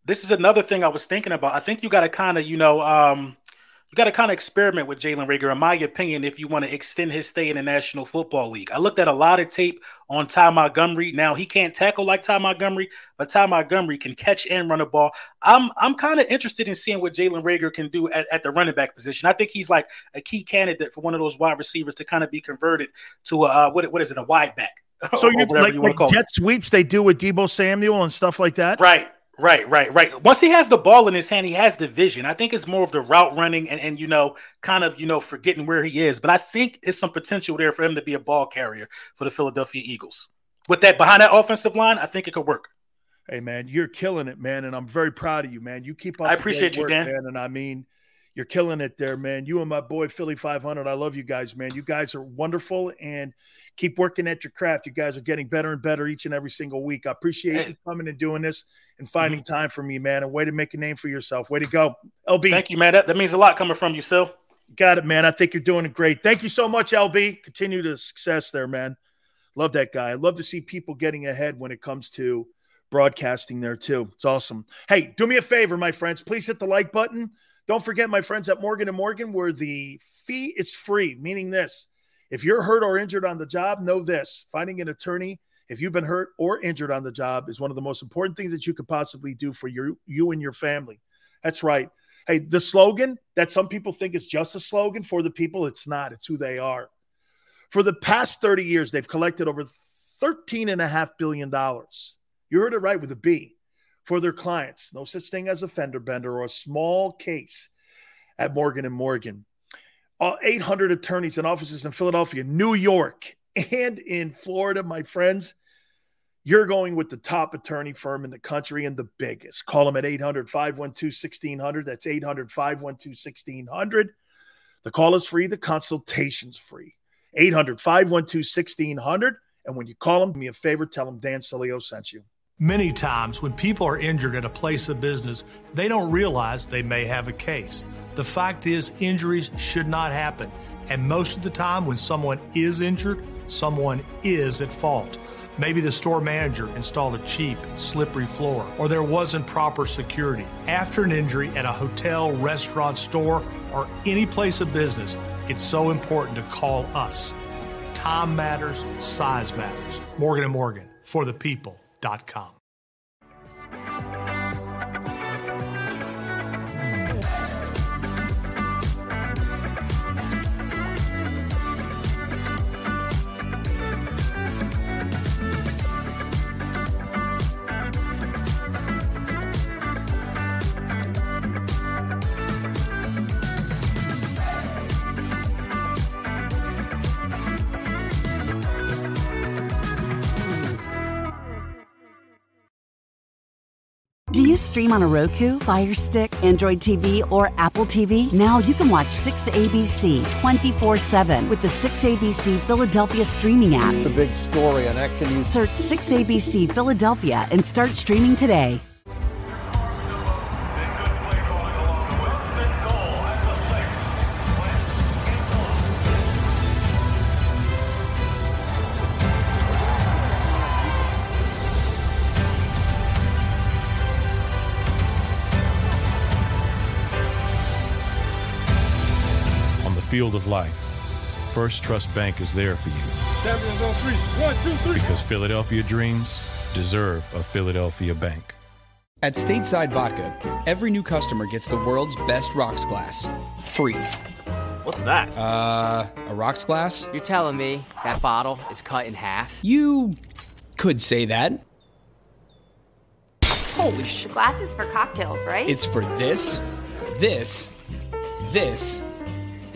This is another thing I was thinking about. I think you got to kind of, you know, um, you got to kind of experiment with Jalen Reagor, in my opinion, if you want to extend his stay in the National Football League. I looked at a lot of tape on Ty Montgomery. Now, he can't tackle like Ty Montgomery, but Ty Montgomery can catch and run a ball. I'm I'm kind of interested in seeing what Jalen Reagor can do at, at the running back position. I think he's like a key candidate for one of those wide receivers to kind of be converted to a, what what is it, a wide back. So you're like you like jet it. Sweeps they do with Deebo Samuel and stuff like that? Right. Right, right, right. Once he has the ball in his hand, he has the vision. I think it's more of the route running and, and you know, kind of, you know, forgetting where he is. But I think there's some potential there for him to be a ball carrier for the Philadelphia Eagles. With that behind that offensive line, I think it could work. Hey, man, you're killing it, man, and I'm very proud of you, man. You keep up. I appreciate you, work, Dan. Man, and I mean, you're killing it there, man. You and my boy Philly five hundred. I love you guys, man. You guys are wonderful, and keep working at your craft. You guys are getting better and better each and every single week. I appreciate hey. you coming and doing this and finding mm-hmm. time for me, man. A way to make a name for yourself. Way to go, L B. Thank you, man. That, that means a lot coming from you, Sil. Got it, man. I think you're doing it great. Thank you so much, L B. Continue the success there, man. Love that guy. I love to see people getting ahead when it comes to broadcasting there, too. It's awesome. Hey, do me a favor, my friends. Please hit the like button. Don't forget, my friends at Morgan and Morgan, where the fee is free, meaning this. If you're hurt or injured on the job, know this. Finding an attorney, if you've been hurt or injured on the job, is one of the most important things that you could possibly do for your, you and your family. That's right. Hey, the slogan that some people think is just a slogan for the people, it's not. It's who they are. For the past thirty years, they've collected over thirteen point five billion dollars. You heard it right, with a B, for their clients. No such thing as a fender bender or a small case at Morgan and Morgan. All eight hundred attorneys and offices in Philadelphia, New York, and in Florida, my friends. You're going with the top attorney firm in the country and the biggest. Call them at eight hundred, five one two, one six zero zero. That's eight hundred, five one two, one six zero zero. The call is free. The consultation's free. eight hundred, five one two, one six zero zero. And when you call them, do me a favor, tell them Dan Cilio sent you. Many times when people are injured at a place of business, they don't realize they may have a case. The fact is, injuries should not happen. And most of the time when someone is injured, someone is at fault. Maybe the store manager installed a cheap, slippery floor, or there wasn't proper security. After an injury at a hotel, restaurant, store, or any place of business, it's so important to call us. Time matters, size matters. Morgan and Morgan, for the people. Dot com. Do you stream on a Roku, Fire Stick, Android T V, or Apple T V? Now you can watch six A B C twenty-four seven with the six A B C Philadelphia streaming app. The big story on that. Can you search six A B C Philadelphia and start streaming today? Field of life. First Trust Bank is there for you. One, two, three. Because Philadelphia dreams deserve a Philadelphia bank. At Stateside Vodka, every new customer gets the world's best rocks glass free. What's that? Uh, a rocks glass? You're telling me that bottle is cut in half? You could say that. Holy shit. The glass is for cocktails, right? It's for this, this, this,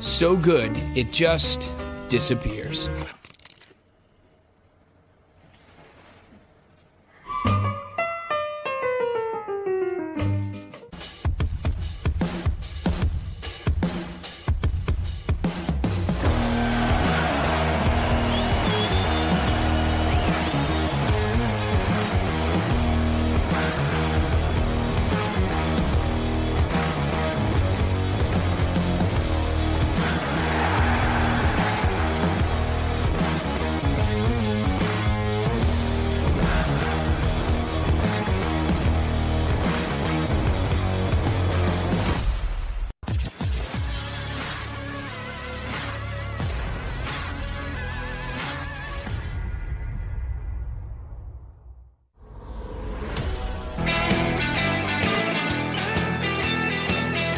So good, it just disappears.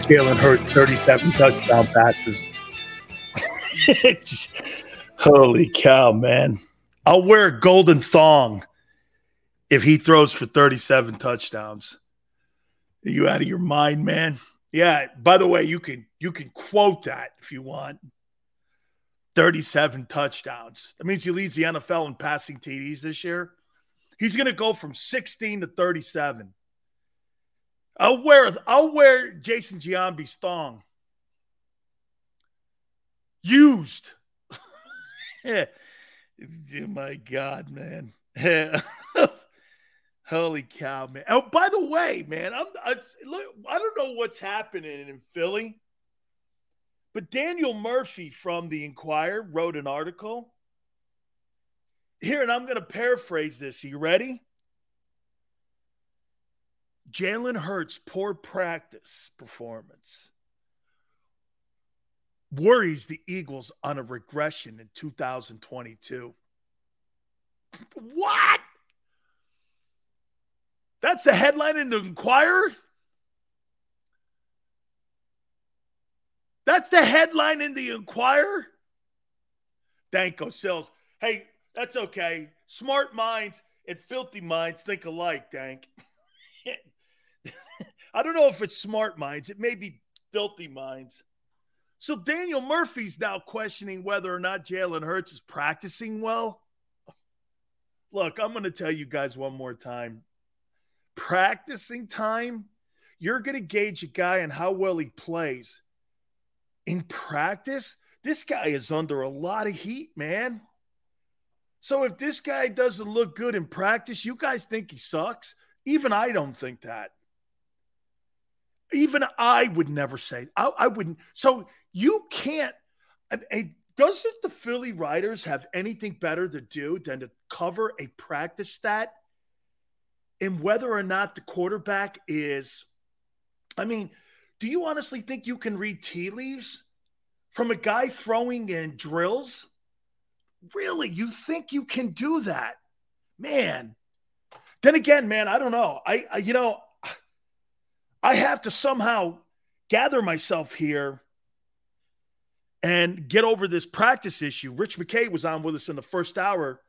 Jalen Hurts, thirty-seven touchdown passes. Holy cow, man. I'll wear a golden thong if he throws for thirty-seven touchdowns. Are you out of your mind, man? Yeah, by the way, you can you can quote that if you want. thirty-seven touchdowns. That means he leads the N F L in passing T Ds this year. He's going to go from sixteen to thirty-seven. I'll wear I'll wear Jason Giambi's thong. used. Yeah. Oh my God, man. Yeah. Holy cow, man. Oh, by the way, man, I'm, it's, look, I don't know what's happening in Philly, but Daniel Murphy from the Inquirer wrote an article. Here, and I'm going to paraphrase this. Are you ready? Jalen Hurts' poor practice performance worries the Eagles on a regression in two thousand twenty-two. What? That's the headline in the Inquirer? That's the headline in the Inquirer? Danko Sills. Hey, that's okay. Smart minds and filthy minds think alike, Dank. I don't know if it's smart minds. It may be filthy minds. So Daniel Murphy's now questioning whether or not Jalen Hurts is practicing well. Look, I'm going to tell you guys one more time. Practicing time, you're going to gauge a guy on how well he plays. In practice, this guy is under a lot of heat, man. So if this guy doesn't look good in practice, you guys think he sucks? Even I don't think that. Even I would never say. I, I wouldn't. So you can't. I, I, doesn't the Philly writers have anything better to do than to cover a practice stat and whether or not the quarterback is? I mean, do you honestly think you can read tea leaves from a guy throwing in drills? Really? You think you can do that? Man. Then again, man, I don't know. I, I you know, I have to somehow gather myself here and get over this practice issue. Rich McKay was on with us in the first hour.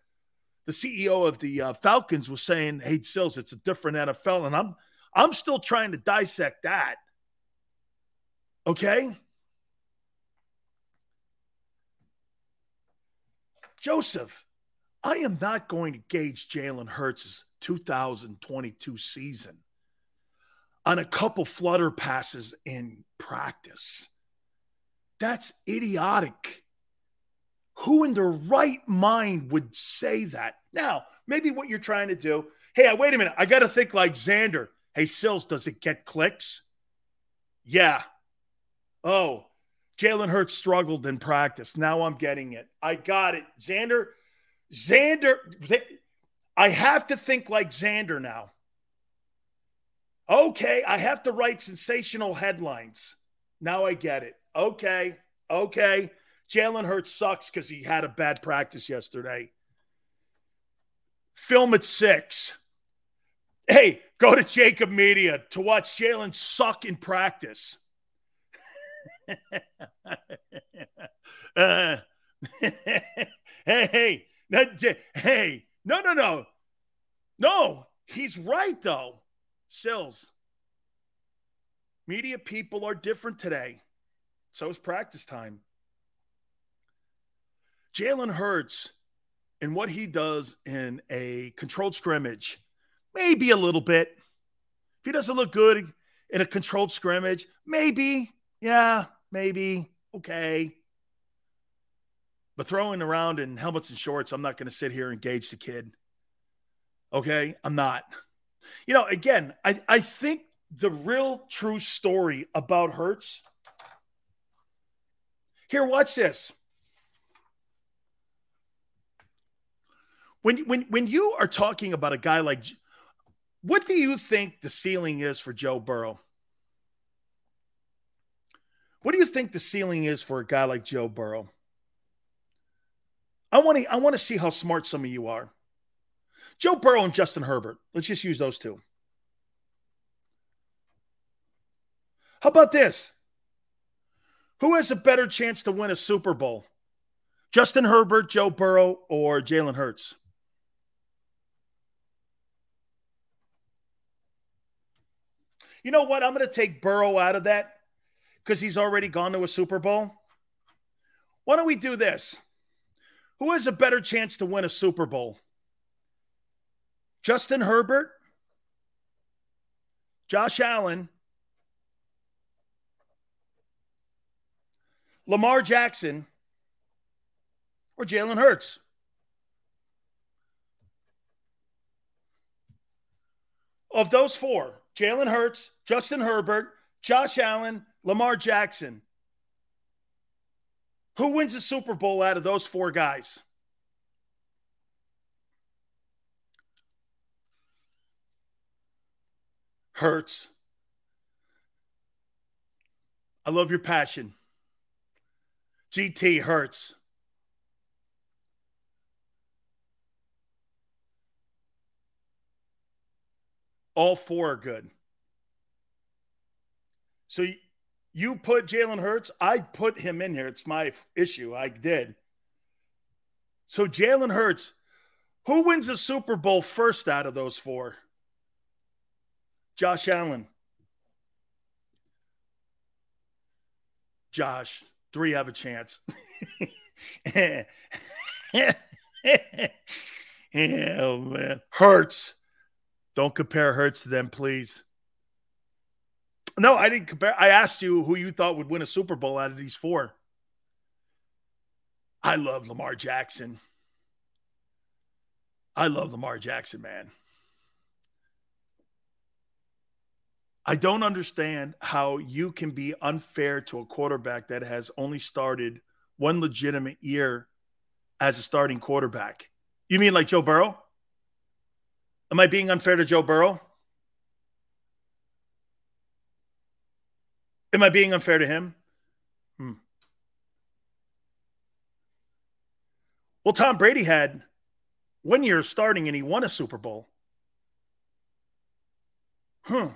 The C E O of the uh, Falcons was saying, "Hey, Sills, it's a different N F L," and I'm I'm still trying to dissect that. Okay, Joseph, I am not going to gauge Jalen Hurts' two thousand twenty-two season on a couple flutter passes in practice. That's idiotic. Who in their right mind would say that? Now, maybe what you're trying to do, hey, wait a minute, I got to think like Xander. Hey, Sills, does it get clicks? Yeah. Oh, Jalen Hurts struggled in practice. Now I'm getting it. I got it. Xander, Xander, I have to think like Xander now. Okay, I have to write sensational headlines. Now I get it. Okay, okay. Jalen Hurts sucks because he had a bad practice yesterday. Film at six. Hey, go to Jacob Media to watch Jalen suck in practice. uh, hey, hey, not J- hey, no, no, no. No, he's right, though. Sills, media people are different today. So is practice time. Jalen Hurts and what he does in a controlled scrimmage, maybe a little bit. If he doesn't look good in a controlled scrimmage, maybe, yeah, maybe, okay. But throwing around in helmets and shorts, I'm not going to sit here and gauge the kid. Okay, I'm not. You know, again, I, I think the real true story about Hurts. Here, watch this. When, when, when you are talking about a guy like, what do you think the ceiling is for Joe Burrow? What do you think the ceiling is for a guy like Joe Burrow? I want to, I want to see how smart some of you are. Joe Burrow and Justin Herbert. Let's just use those two. How about this? Who has a better chance to win a Super Bowl? Justin Herbert, Joe Burrow, or Jalen Hurts? You know what? I'm going to take Burrow out of that because he's already gone to a Super Bowl. Why don't we do this? Who has a better chance to win a Super Bowl? Justin Herbert, Josh Allen, Lamar Jackson, or Jalen Hurts. Of those four, Jalen Hurts, Justin Herbert, Josh Allen, Lamar Jackson, who wins the Super Bowl out of those four guys? Hurts. I love your passion. G T Hurts. All four are good. So you put Jalen Hurts. I put him in here. It's my issue. I did. So Jalen Hurts, who wins the Super Bowl first out of those four? Josh Allen. Josh, three have a chance. Oh, man. Hurts. Don't compare Hurts to them, please. No, I didn't compare. I asked you who you thought would win a Super Bowl out of these four. I love Lamar Jackson. I love Lamar Jackson, man. I don't understand how you can be unfair to a quarterback that has only started one legitimate year as a starting quarterback. You mean like Joe Burrow? Am I being unfair to Joe Burrow? Am I being unfair to him? Hmm. Well, Tom Brady had one year starting and he won a Super Bowl. Huh.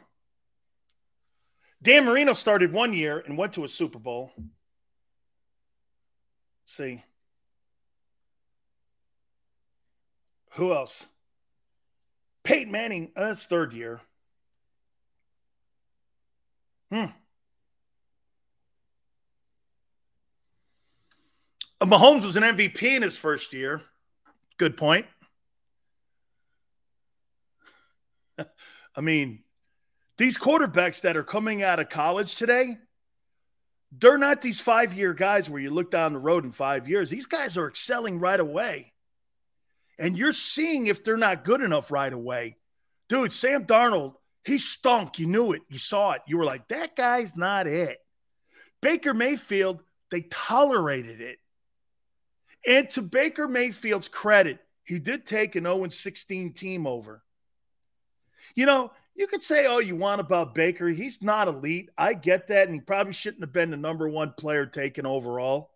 Dan Marino started one year and went to a Super Bowl. Let's see. Who else? Peyton Manning, uh, that's third year. Hmm. Mahomes was an M V P in his first year. Good point. I mean, these quarterbacks that are coming out of college today, they're not these five-year guys where you look down the road in five years. These guys are excelling right away. And you're seeing if they're not good enough right away. Dude, Sam Darnold, he stunk. You knew it. You saw it. You were like, that guy's not it. Baker Mayfield, they tolerated it. And to Baker Mayfield's credit, he did take an oh and sixteen team over. You know, you could say all you want about Baker. He's not elite. I get that, and he probably shouldn't have been the number one player taken overall.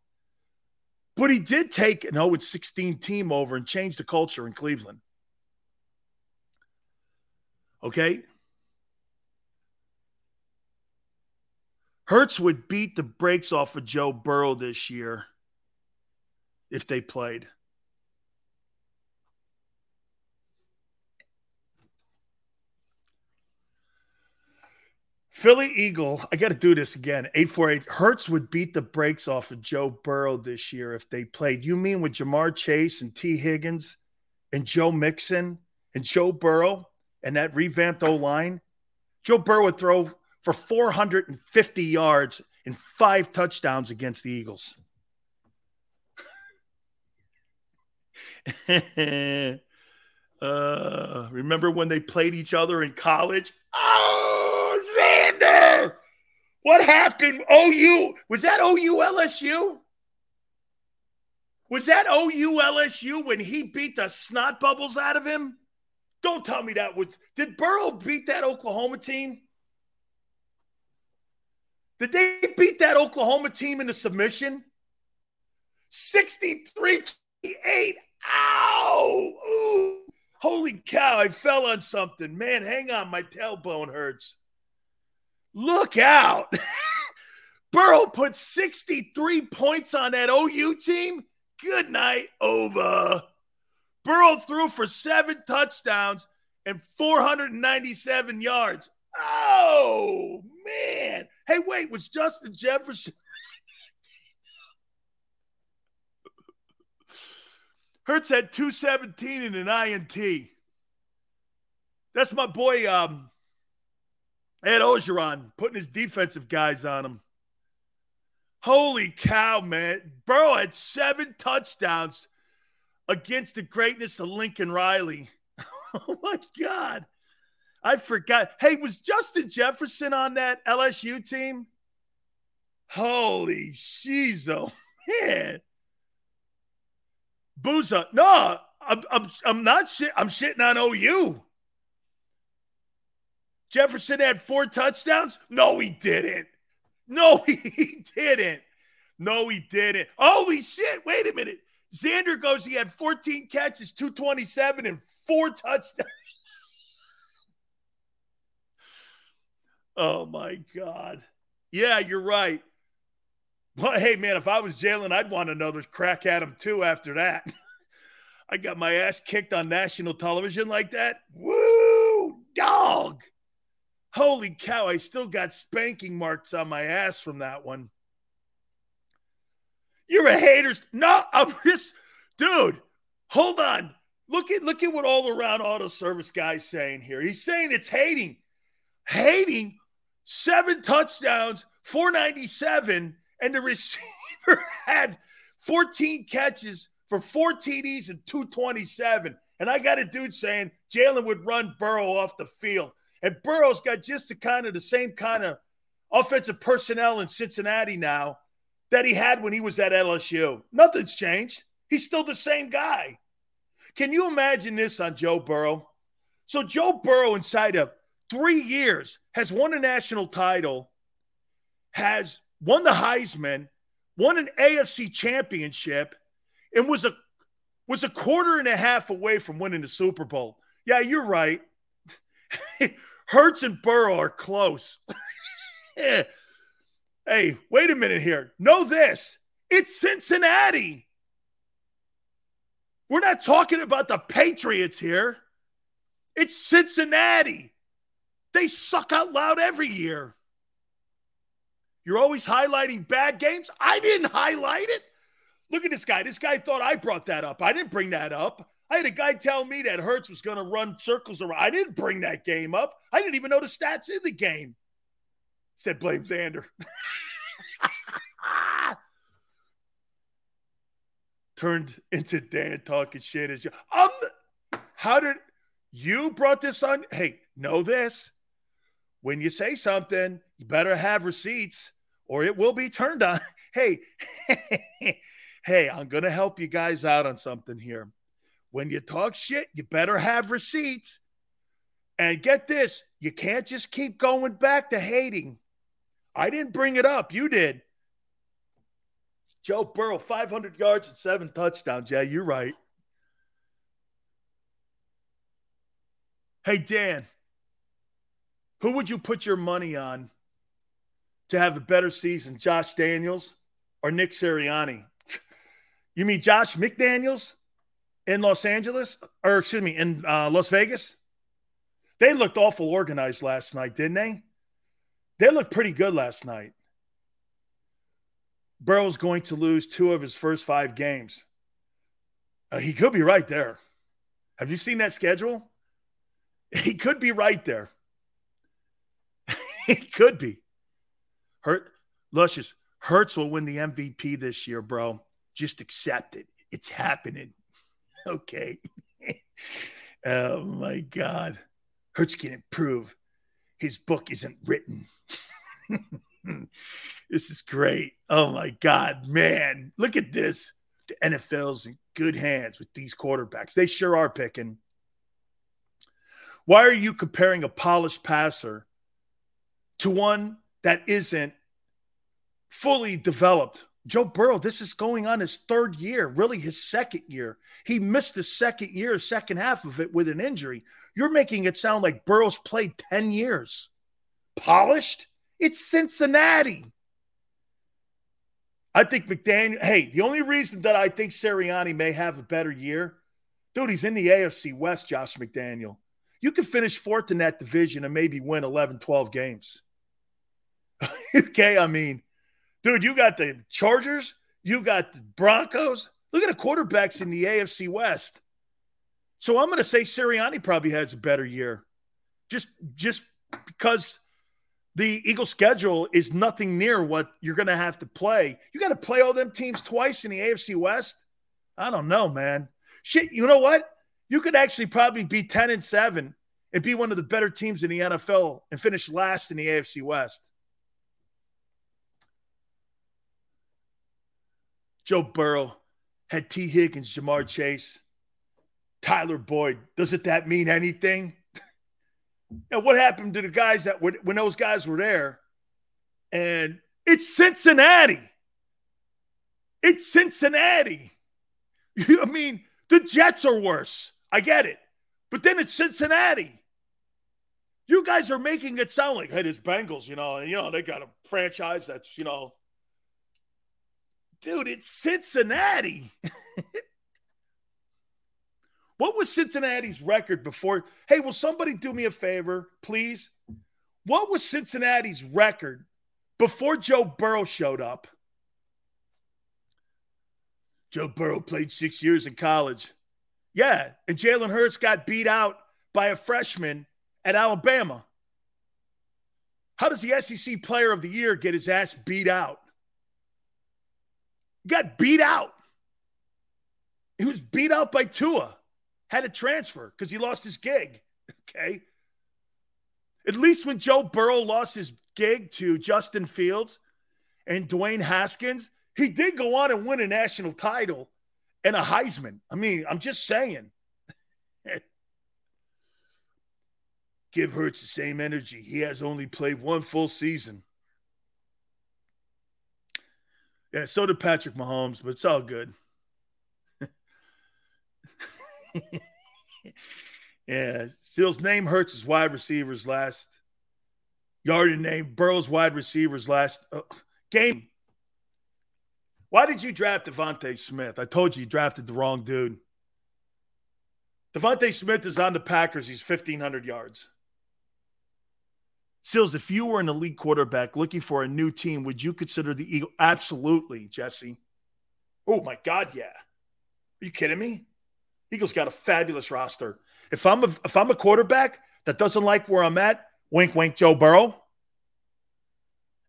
But he did take an oh and sixteen team over and change the culture in Cleveland. Okay? Hurts would beat the brakes off of Joe Burrow this year if they played. Philly Eagle, I got to do this again. eight forty-eight, Hurts would beat the brakes off of Joe Burrow this year if they played. You mean with Jamar Chase and T. Higgins and Joe Mixon and Joe Burrow and that revamped O-line? Joe Burrow would throw for four hundred fifty yards and five touchdowns against the Eagles. uh, remember when they played each other in college? Oh, Xander! What happened? O U. Was that O U L S U? Was that O U L S U when he beat the snot bubbles out of him? Don't tell me that was. Did Burrow beat that Oklahoma team? Did they beat that Oklahoma team in the submission? sixty-three twenty-eight. Ow! Ooh. Holy cow, I fell on something. Man, hang on, my tailbone hurts. Look out. Burrow put sixty-three points on that O U team. Good night, over. Burrow threw for seven touchdowns and four hundred ninety-seven yards. Oh, man. Hey, wait, was Justin Jefferson... Hurts had two seventeen and an I N T. That's my boy um, Ed Ogeron putting his defensive guys on him. Holy cow, man. Burrow had seven touchdowns against the greatness of Lincoln Riley. Oh, my God. I forgot. Hey, was Justin Jefferson on that L S U team? Holy shizo, man. Booza. No, I'm, I'm, I'm not shit. I'm shitting on O U. Jefferson had four touchdowns? No, he didn't. No, he didn't. No, he didn't. Holy shit. Wait a minute. Xander goes, he had fourteen catches, two twenty-seven, and four touchdowns. Oh, my God. Yeah, you're right. But, hey, man, if I was Jalen, I'd want another crack at him, too, after that. I got my ass kicked on national television like that. Woo, dog. Holy cow, I still got spanking marks on my ass from that one. You're a haters. No, I'm just, dude, hold on. Look at look at what all around auto service guy's saying here. He's saying it's hating. Hating seven touchdowns, four ninety-seven, and the receiver had fourteen catches for four T Ds and two twenty-seven. And I got a dude saying Jalen would run Burrow off the field. And Burrow's got just the kind of the same kind of offensive personnel in Cincinnati now that he had when he was at L S U. Nothing's changed. He's still the same guy. Can you imagine this on Joe Burrow? So Joe Burrow inside of three years has won a national title, has won the Heisman, won an A F C championship, and was a was a quarter and a half away from winning the Super Bowl. Yeah, you're right. Hurts and Burrow are close. Yeah. Hey, wait a minute here. Know this. It's Cincinnati. We're not talking about the Patriots here. It's Cincinnati. They suck out loud every year. You're always highlighting bad games. I didn't highlight it. Look at this guy. This guy thought I brought that up. I didn't bring that up. I had a guy tell me that Hurts was going to run circles around. I didn't bring that game up. I didn't even know the stats in the game. Said blame Xander. Turned into Dan talking shit as you. I'm the, how did you brought this on? Hey, know this. When you say something, you better have receipts or it will be turned on. Hey, hey, I'm going to help you guys out on something here. When you talk shit, you better have receipts. And get this, you can't just keep going back to hating. I didn't bring it up. You did. Joe Burrow, five hundred yards and seven touchdowns. Yeah, you're right. Hey, Dan, who would you put your money on to have a better season, Josh Daniels or Nick Sirianni? You mean Josh McDaniels in Los Angeles? Or excuse me, in uh, Las Vegas? They looked awful organized last night, didn't they? They looked pretty good last night. Burrow's going to lose two of his first five games. Uh, he could be right there. Have you seen that schedule? He could be right there. He could be. Hurt, Luscious, Hurts will win the M V P this year, bro. Just accept it. It's happening. Okay. Oh, my God. Hurts can improve. His book isn't written. This is great. Oh, my God, man. Look at this. The N F L's in good hands with these quarterbacks. They sure are picking. Why are you comparing a polished passer to one that isn't fully developed? Joe Burrow, this is going on his third year, really his second year. He missed the second year, second half of it with an injury. You're making it sound like Burrow's played ten years. Polished? It's Cincinnati. I think McDaniel, hey, the only reason that I think Sirianni may have a better year, dude, he's in the A F C West, Josh McDaniel. You can finish fourth in that division and maybe win eleven, twelve games. Okay, I mean, dude, you got the Chargers. You got the Broncos. Look at the quarterbacks in the A F C West. So I'm going to say Sirianni probably has a better year just, just because the Eagles' schedule is nothing near what you're going to have to play. You got to play all them teams twice in the A F C West? I don't know, man. Shit, you know what? You could actually probably be ten and seven and be one of the better teams in the N F L and finish last in the A F C West. Joe Burrow had T. Higgins, Jamar Chase, Tyler Boyd. Doesn't that mean anything? And what happened to the guys that were, when those guys were there? And it's Cincinnati. It's Cincinnati. I mean, the Jets are worse. I get it. But then it's Cincinnati. You guys are making it sound like, hey, this Bengals, you know, you know, they got a franchise that's, you know. Dude, it's Cincinnati. What was Cincinnati's record before? Hey, will somebody do me a favor, please? What was Cincinnati's record before Joe Burrow showed up? Joe Burrow played six years in college. Yeah, and Jalen Hurts got beat out by a freshman at Alabama. How does the S E C Player of the Year get his ass beat out? Got beat out. He was beat out by Tua. Had to transfer because he lost his gig. Okay. At least when Joe Burrow lost his gig to Justin Fields and Dwayne Haskins, he did go on and win a national title and a Heisman. I mean, I'm just saying. Give Hurts the same energy. He has only played one full season. Yeah, so did Patrick Mahomes, but it's all good. Yeah, Steel's name hurts his wide receivers last. You already named Burrow's wide receivers last uh, game. Why did you draft Devontae Smith? I told you you drafted the wrong dude. Devontae Smith is on the Packers. He's fifteen hundred yards. Seals, if you were an elite quarterback looking for a new team, would you consider the Eagles? Absolutely, Jesse. Oh, my God, yeah. Are you kidding me? Eagles got a fabulous roster. If I'm a, if I'm a quarterback that doesn't like where I'm at, wink, wink, Joe Burrow,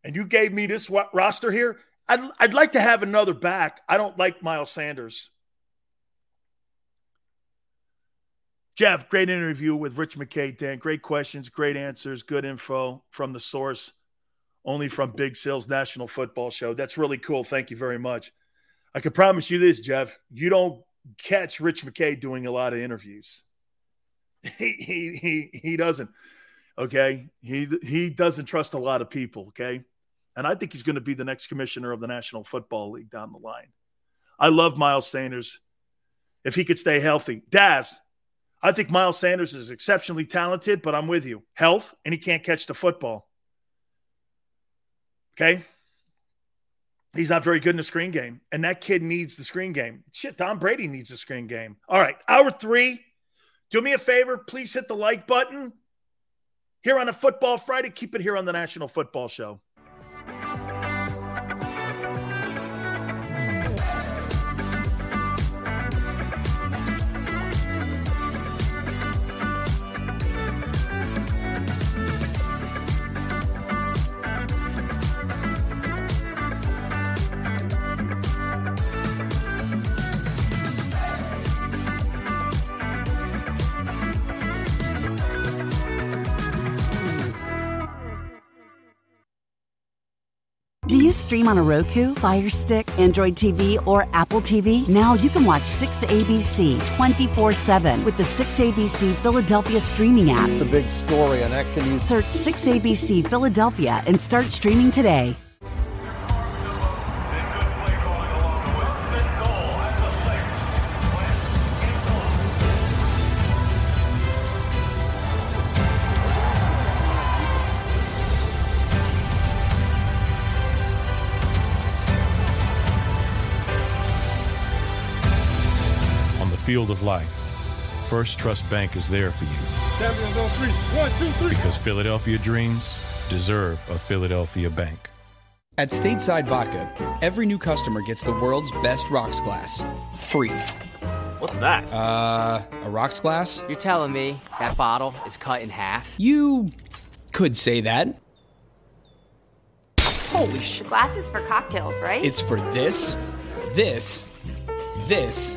and you gave me this w- roster here, I'd, I'd like to have another back. I don't like Miles Sanders. Jeff, great interview with Rich McKay, Dan. Great questions, great answers, good info from the source, only from Big Sales National Football Show. That's really cool. Thank you very much. I can promise you this, Jeff. You don't catch Rich McKay doing a lot of interviews. He he he, he doesn't, okay? He, he doesn't trust a lot of people, okay? And I think he's going to be the next commissioner of the National Football League down the line. I love Miles Sanders. If he could stay healthy. Daz. I think Miles Sanders is exceptionally talented, but I'm with you. Health, and he can't catch the football. Okay? He's not very good in the screen game, and that kid needs the screen game. Shit, Tom Brady needs the screen game. All right, hour three. Do me a favor. Please hit the like button. Here on a Football Friday, keep it here on the National Football Show. Do you stream on a Roku, Fire Stick, Android T V, or Apple T V? Now you can watch six A B C twenty-four seven with the six A B C Philadelphia streaming app. The big story on that can you search six A B C Philadelphia and start streaming today. Field of life. First Trust Bank is there for you. One, two, three. Because Philadelphia dreams deserve a Philadelphia bank. At Stateside Vodka, every new customer gets the world's best rocks glass, free. What's that? Uh, a rocks glass? You're telling me that bottle is cut in half? You could say that. Holy shit. The glass is for cocktails, right? It's for this, this, this,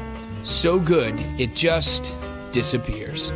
So good, it just... disappears.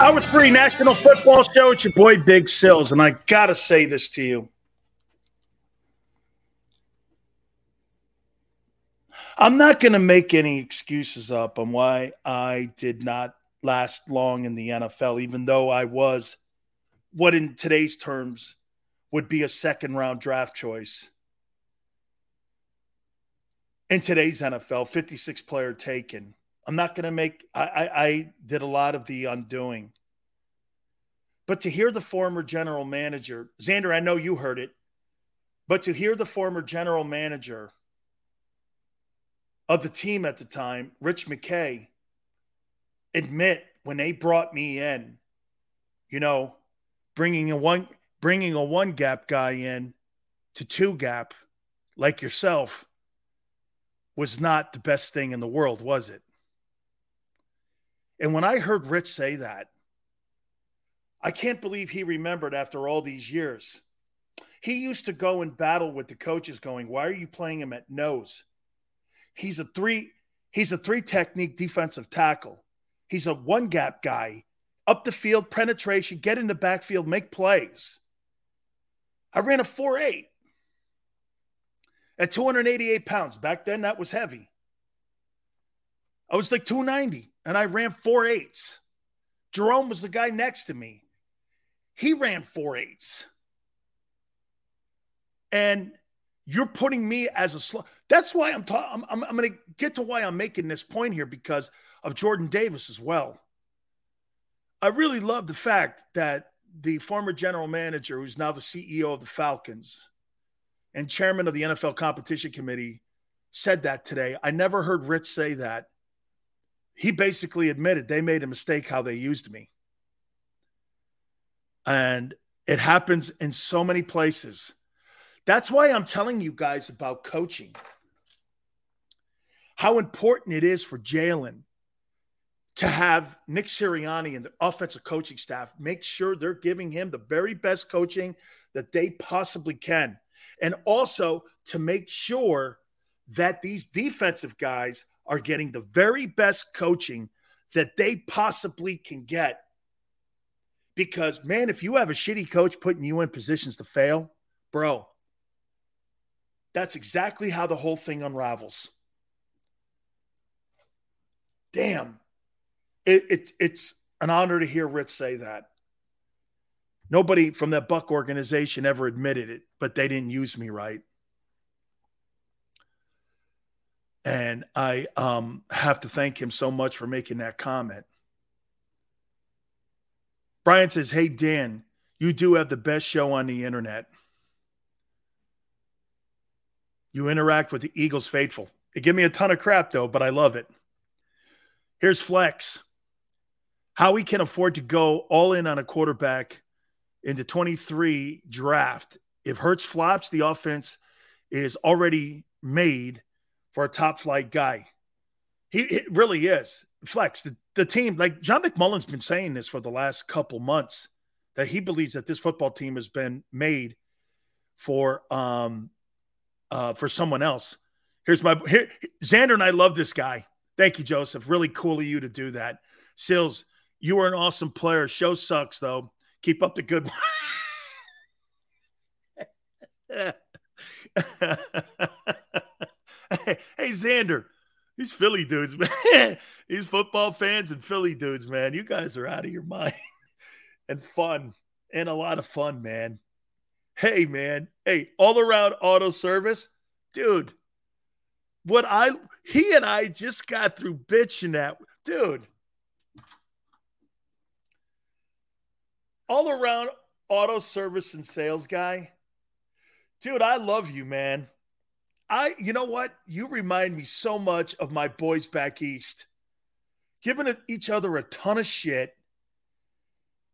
Hour three, National Football Show. It's your boy, Big Sills, and I got to say this to you. I'm not going to make any excuses up on why I did not last long in the N F L, even though I was what in today's terms would be a second-round draft choice. In today's N F L, fifty-six player taken. I'm not going to make I, I, I did a lot of the undoing. But to hear the former general manager, Xander, I know you heard it, but to hear the former general manager of the team at the time, Rich McKay, admit when they brought me in, you know, bringing a one, bringing a one gap guy in to two gap like yourself was not the best thing in the world, was it? And when I heard Rich say that, I can't believe he remembered after all these years. He used to go and battle with the coaches going, why are you playing him at nose? He's a three, he's a three-technique defensive tackle. He's a one-gap guy. Up the field, penetration, get in the backfield, make plays. I ran a four eight at two hundred eighty-eight pounds. Back then, that was heavy. I was like two ninety. And I ran four eights. Jerome was the guy next to me. He ran four eights. And you're putting me as a slot. That's why I'm talking. I'm, I'm, I'm going to get to why I'm making this point here because of Jordan Davis as well. I really love the fact that the former general manager, who's now the C E O of the Falcons and chairman of the N F L Competition Committee, said that today. I never heard Rich say that. He basically admitted they made a mistake how they used me. And it happens in so many places. That's why I'm telling you guys about coaching. How important it is for Jalen to have Nick Sirianni and the offensive coaching staff make sure they're giving him the very best coaching that they possibly can. And also to make sure that these defensive guys are getting the very best coaching that they possibly can get. Because, man, if you have a shitty coach putting you in positions to fail, bro, that's exactly how the whole thing unravels. Damn. It, it, it's an honor to hear Rich say that. Nobody from that Buck organization ever admitted it, but they didn't use me right. And I um, have to thank him so much for making that comment. Brian says, hey, Dan, you do have the best show on the internet. You interact with the Eagles faithful. They give me a ton of crap, though, but I love it. Here's Flex. How he can afford to go all in on a quarterback in the twenty-three draft. If Hurts flops, the offense is already made for a top flight guy. He it really is. Flex, the, the team, like John McMullen's been saying this for the last couple months, that he believes that this football team has been made for um uh for someone else. Here's my here, Xander and I love this guy. Thank you, Joseph. Really cool of you to do that. Sills, you were an awesome player. Show sucks, though. Keep up the good work. hey, hey, Xander. These Philly dudes, man. These football fans and Philly dudes, man. You guys are out of your mind. And fun. And a lot of fun, man. Hey, man. Hey, all-around auto service. Dude, what I – he and I just got through bitching at – dude. All-around auto service and sales guy. Dude, I love you, man. I, you know what? You remind me so much of my boys back east, giving each other a ton of shit.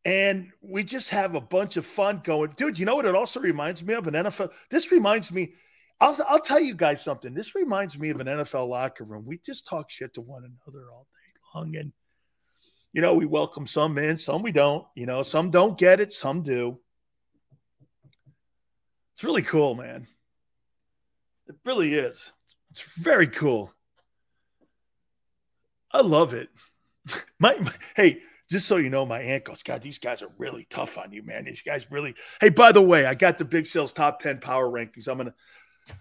And we just have a bunch of fun going. Dude, you know what? It also reminds me of an N F L. This reminds me. I'll, I'll tell you guys something. This reminds me of an N F L locker room. We just talk shit to one another all day long. And, you know, we welcome some in, some we don't. You know, some don't get it, some do. It's really cool, man. It really is. It's very cool. I love it. My, my hey, just so you know, my aunt goes, God, these guys are really tough on you, man. These guys really. Hey, by the way, I got the Big Sales top ten power rankings. I'm gonna.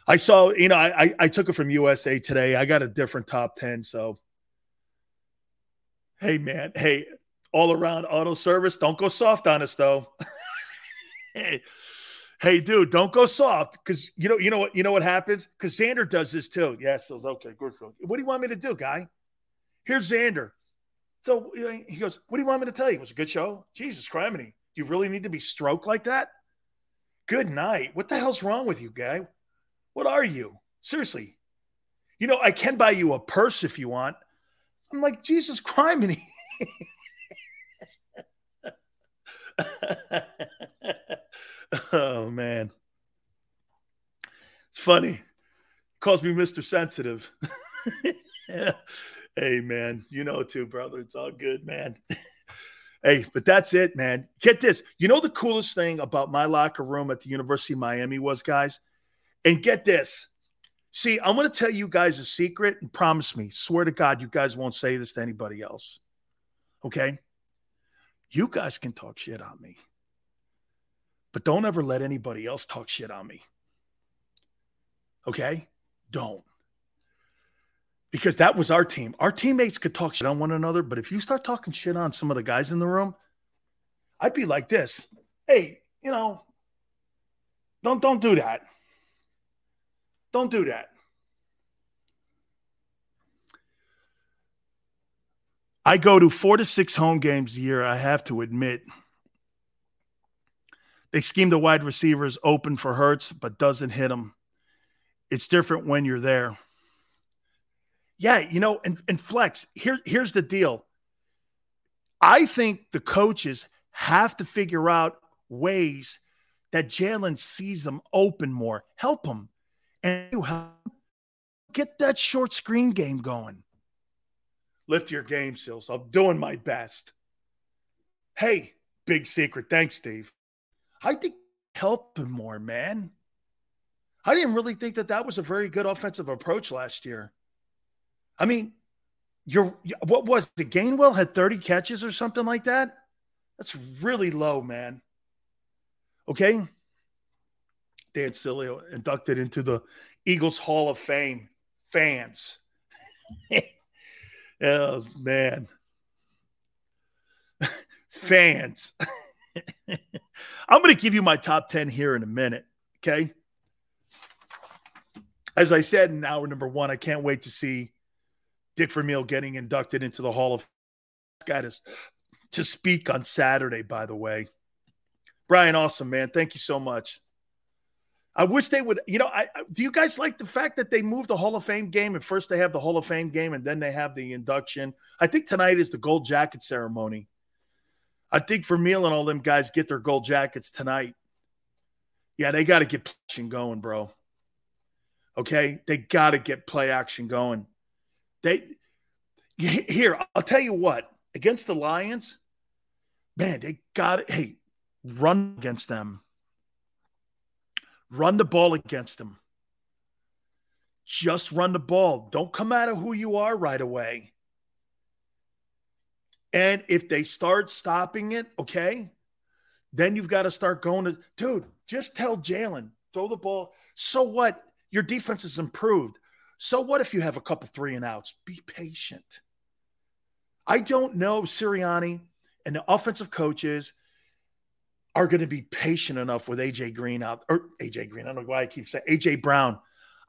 I saw, you know, I I, I took it from U S A Today. I got a different top ten. So, hey, man, hey, all around auto service. Don't go soft on us, though. hey. Hey, dude, don't go soft because you know you know what you know what happens because Xander does this too. Yes, yeah, so, okay, good. What do you want me to do, guy? Here's Xander. So he goes, "What do you want me to tell you? It was a good show. Jesus criminy, you really need to be stroked like that? Good night. What the hell's wrong with you, guy? What are you? Seriously, you know I can buy you a purse if you want." I'm like, Jesus criminy. Oh, man. It's funny. Calls me Mister Sensitive. yeah. Hey, man. You know, too, brother. It's all good, man. hey, but that's it, man. Get this. You know the coolest thing about my locker room at the University of Miami was, guys? And get this. See, I'm going to tell you guys a secret and promise me, swear to God, you guys won't say this to anybody else. Okay? You guys can talk shit on me. But don't ever let anybody else talk shit on me. Okay? Don't. Because that was our team. Our teammates could talk shit on one another, but if you start talking shit on some of the guys in the room, I'd be like this. Hey, you know, don't don't do that. Don't do that. I go to four to six home games a year, I have to admit. They scheme the wide receivers open for Hurts, but doesn't hit them. It's different when you're there. Yeah, you know, and, and Flex, here, here's the deal. I think the coaches have to figure out ways that Jalen sees them open more. Help him. And you help him. Get that short screen game going. Lift your game, Sills. I'm doing my best. Hey, big secret. Thanks, Steve. I think help him more, man. I didn't really think that that was a very good offensive approach last year. I mean, you're what was it? Gainwell had thirty catches or something like that? That's really low, man. Okay? Dan Silio inducted into the Eagles Hall of Fame. Fans. oh, man. Fans. I'm going to give you my top ten here in a minute, okay? As I said in hour number one, I can't wait to see Dick Vermeil getting inducted into the Hall of Fame. To speak on Saturday, by the way. Brian, awesome, man. Thank you so much. I wish they would – you know, I, I, do you guys like the fact that they moved the Hall of Fame game and first they have the Hall of Fame game and then they have the induction? I think tonight is the Gold Jacket ceremony. I think Vermeil and all them guys get their gold jackets tonight. Yeah, they got to get play action going, bro. Okay? They got to get play action going. They Here, I'll tell you what. Against the Lions, man, they got it. Hey, run against them. Run the ball against them. Just run the ball. Don't come out of who you are right away. And if they start stopping it, okay, then you've got to start going to, dude, just tell Jalen, throw the ball. So what? Your defense is improved. So what if you have a couple three and outs? Be patient. I don't know if Sirianni and the offensive coaches are going to be patient enough with A J Green out or A J Green. I don't know why I keep saying A J Brown.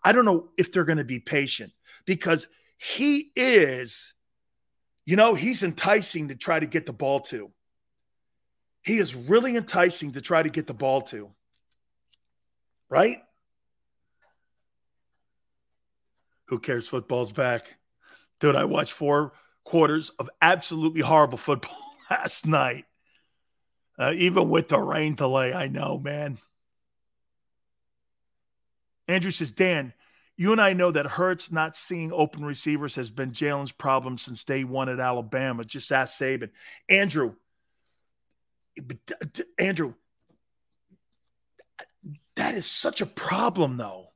I don't know if they're going to be patient because he is, you know, he's enticing to try to get the ball to. He is really enticing to try to get the ball to. Right? Who cares? Football's back. Dude, I watched four quarters of absolutely horrible football last night. Uh, even with the rain delay, I know, man. Andrew says, Dan, you and I know that Hurts not seeing open receivers has been Jalen's problem since day one at Alabama. Just ask Saban. Andrew, Andrew, that is such a problem, though.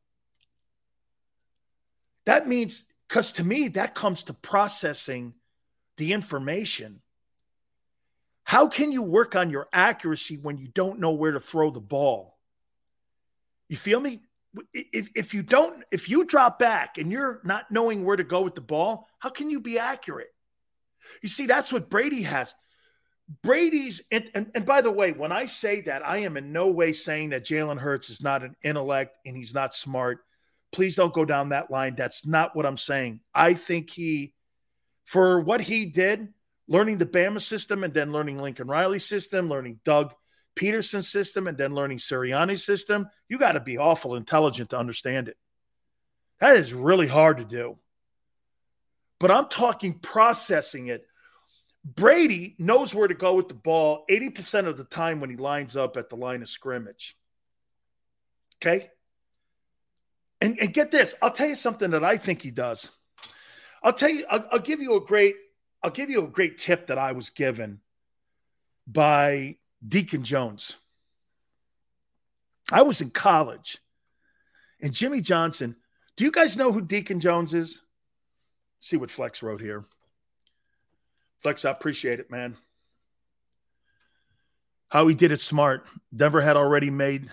That means, because to me, that comes to processing the information. How can you work on your accuracy when you don't know where to throw the ball? You feel me? If, if you don't, if you drop back and you're not knowing where to go with the ball, how can you be accurate? You see, that's what Brady has. Brady's, and, and, and by the way, when I say that, I am in no way saying that Jalen Hurts is not an intellect and he's not smart. Please don't go down that line. That's not what I'm saying. I think he, for what he did, learning the Bama system and then learning Lincoln Riley's system, learning Doug Peterson's system, and then learning Sirianni's system, you got to be awful intelligent to understand it. That is really hard to do. But I'm talking processing it. Brady knows where to go with the ball eighty percent of the time when he lines up at the line of scrimmage. Okay? And, and get this. I'll tell you something that I think he does. I'll tell you, I'll, I'll give you a great I'll give you a great tip that I was given by Deacon Jones. I was in college, and Jimmy Johnson, do you guys know who Deacon Jones is? See what Flex wrote here. Flex, I appreciate it, man. How he did it smart. Denver had already made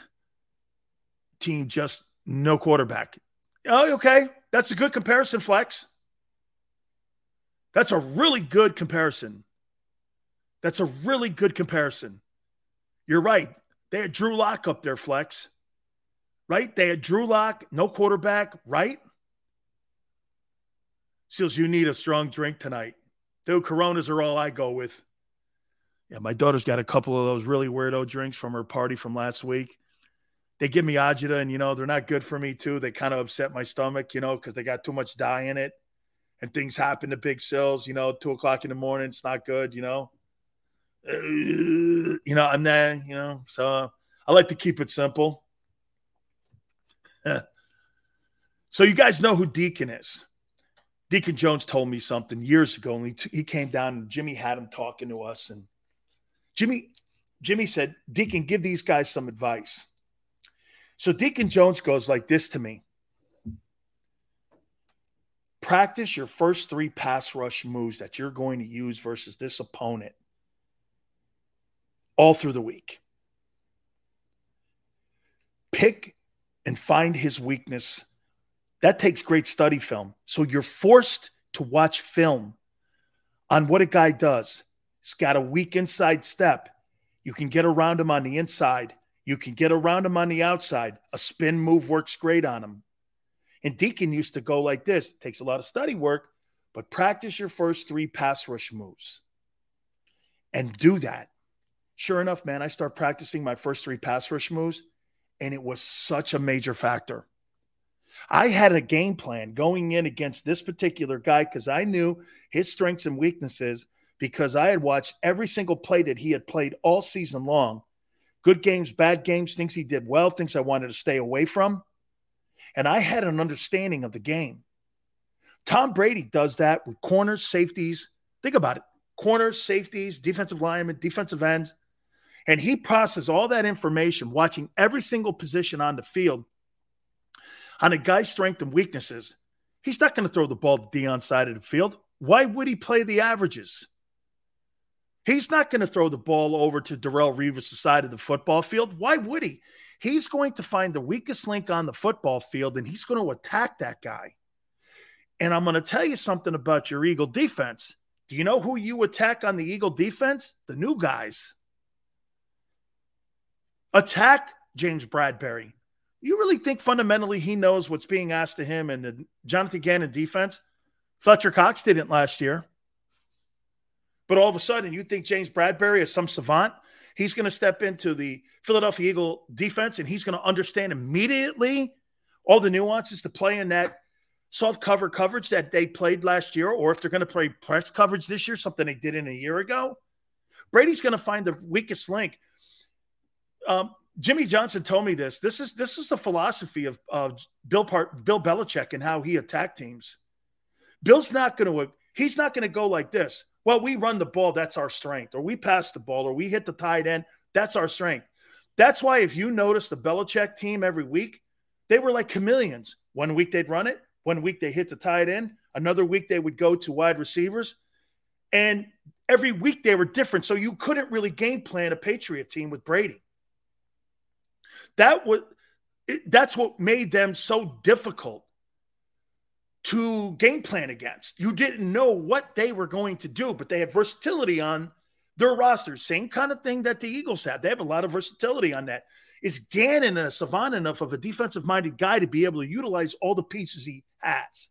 team just no quarterback. Oh, okay. That's a good comparison, Flex. That's a really good comparison. That's a really good comparison. You're right. They had Drew Lock up there, Flex. Right? They had Drew Lock, no quarterback, right? Seals, you need a strong drink tonight. Dude, Coronas are all I go with. Yeah, my daughter's got a couple of those really weirdo drinks from her party from last week. They give me agita, and, you know, they're not good for me, too. They kind of upset my stomach, you know, because they got too much dye in it. And things happen to Big Sills, you know, two o'clock in the morning. It's not good, you know. Uh, you know, I'm there, you know. So I like to keep it simple. So you guys know who Deacon is. Deacon Jones told me something years ago, and he, t- he came down, and Jimmy had him talking to us. And Jimmy, Jimmy said, Deacon, give these guys some advice. So Deacon Jones goes like this to me. Practice your first three pass rush moves that you're going to use versus this opponent all through the week. Pick and find his weakness. That takes great study film. So you're forced to watch film on what a guy does. He's got a weak inside step. You can get around him on the inside. You can get around him on the outside. A spin move works great on him. And Deacon used to go like this. It takes a lot of study work, but practice your first three pass rush moves and do that. Sure enough, man, I start practicing my first three pass rush moves, and it was such a major factor. I had a game plan going in against this particular guy because I knew his strengths and weaknesses because I had watched every single play that he had played all season long. Good games, bad games, things he did well, things I wanted to stay away from. And I had an understanding of the game. Tom Brady does that with corners, safeties. Think about it. Corners, safeties, defensive linemen, defensive ends. And he processes all that information, watching every single position on the field on a guy's strength and weaknesses. He's not going to throw the ball to Deion's side of the field. Why would he play the averages? He's not going to throw the ball over to Darrelle Revis' side of the football field. Why would he? He's going to find the weakest link on the football field, and he's going to attack that guy. And I'm going to tell you something about your Eagle defense. Do you know who you attack on the Eagle defense? The new guys. Attack James Bradberry. You really think fundamentally he knows what's being asked of him in the Jonathan Gannon defense? Fletcher Cox didn't last year. But all of a sudden, you think James Bradberry is some savant? He's going to step into the Philadelphia Eagle defense, and he's going to understand immediately all the nuances to play in that soft cover coverage that they played last year, or if they're going to play press coverage this year, something they did in a year ago. Brady's going to find the weakest link. Um, Jimmy Johnson told me this. This is this is the philosophy of, of Bill Part, Bill Belichick and how he attacked teams. Bill's not going to he's not going to go like this. Well, we run the ball, that's our strength. Or we pass the ball, or we hit the tight end, that's our strength. That's why if you notice the Belichick team every week, they were like chameleons. One week they'd run it, one week they hit the tight end, another week they would go to wide receivers, and every week they were different, so you couldn't really game plan a Patriot team with Brady. That was, that's what made them so difficult to game plan against. You didn't know what they were going to do, but they had versatility on their roster. Same kind of thing that the Eagles have. They have a lot of versatility on that. Is Gannon a savant enough of a defensive-minded guy to be able to utilize all the pieces he has?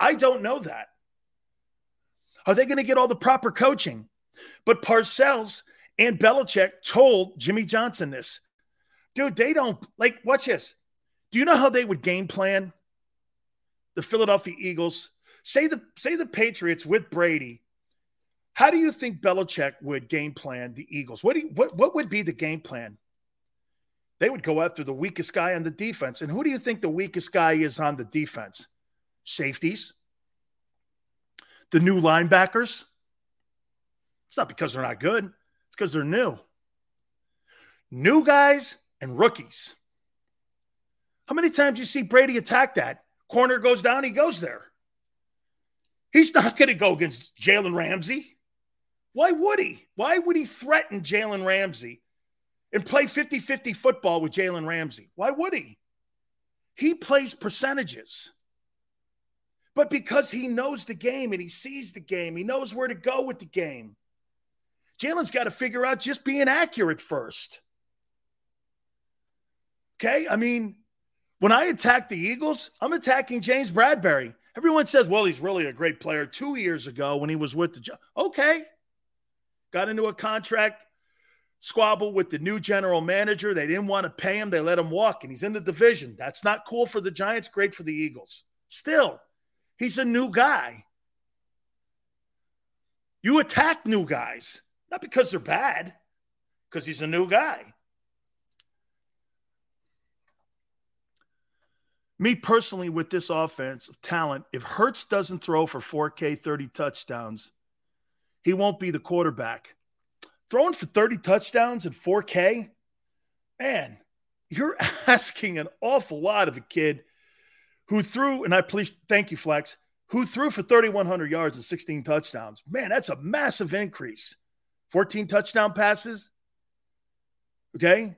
I don't know that. Are they going to get all the proper coaching? But Parcells and Belichick told Jimmy Johnson this. Dude, they don't – like, watch this. Do you know how they would game plan? The Philadelphia Eagles, say the say the Patriots with Brady, how do you think Belichick would game plan the Eagles? What, do you, what what would be the game plan? They would go after the weakest guy on the defense. And who do you think the weakest guy is on the defense? Safeties? The new linebackers? It's not because they're not good. It's because they're new. New guys and rookies. How many times do you see Brady attack that? Corner goes down, he goes there. He's not going to go against Jalen Ramsey. Why would he? Why would he threaten Jalen Ramsey and play fifty-fifty football with Jalen Ramsey? Why would he? He plays percentages. But because he knows the game and he sees the game, he knows where to go with the game. Jalen's got to figure out just being accurate first. Okay? I mean... When I attack the Eagles, I'm attacking James Bradberry. Everyone says, well, he's really a great player. Two years ago when he was with the Gi- – okay. Got into a contract squabble with the new general manager. They didn't want to pay him. They let him walk, and he's in the division. That's not cool for the Giants, great for the Eagles. Still, he's a new guy. You attack new guys, not because they're bad, because he's a new guy. Me personally, with this offense of talent, if Hurts doesn't throw for four K, thirty touchdowns, he won't be the quarterback. Throwing for thirty touchdowns and four K, man, you're asking an awful lot of a kid who threw, and I please, thank you, Flex, who threw for thirty-one hundred yards and sixteen touchdowns. Man, that's a massive increase. fourteen touchdown passes, okay?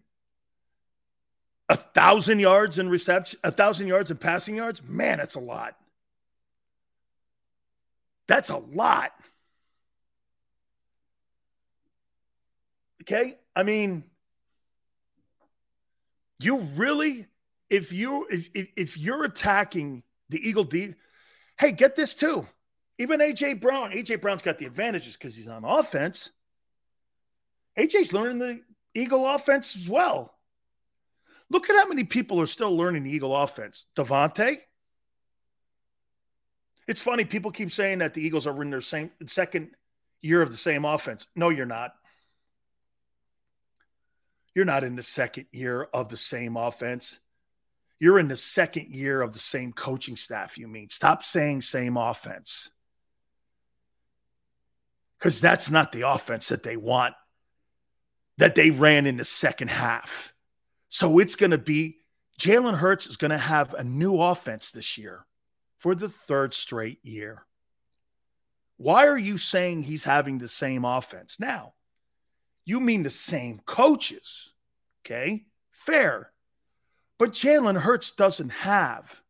A thousand yards in reception, a thousand yards in passing yards. Man, that's a lot. That's a lot. Okay. I mean, you really, if you, if, if, if you're attacking the Eagle D, hey, get this too. Even A J. Brown, A J. Brown's got the advantages because he's on offense. A J's learning the Eagle offense as well. Look at how many people are still learning the Eagle offense. Devontae. It's funny. People keep saying that the Eagles are in their same second year of the same offense. No, you're not. You're not in the second year of the same offense. You're in the second year of the same coaching staff, you mean. Stop saying same offense. Because that's not the offense that they want, that they ran in the second half. So it's going to be, Jalen Hurts is going to have a new offense this year for the third straight year. Why are you saying he's having the same offense? Now, you mean the same coaches, okay? Fair. But Jalen Hurts doesn't have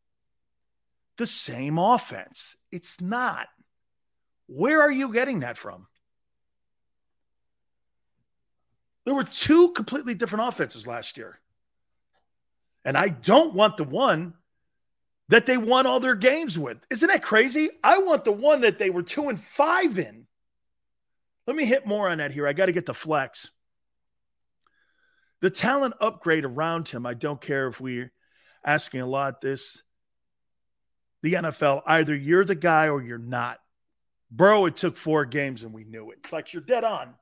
the same offense. It's not. Where are you getting that from? There were two completely different offenses last year. And I don't want the one that they won all their games with. Isn't that crazy? I want the one that they were two and five in. Let me hit more on that here. I got to get the flex. The talent upgrade around him, I don't care if we're asking a lot this. The N F L, either you're the guy or you're not. Burrow, it took four games and we knew it. Flex, you're dead on.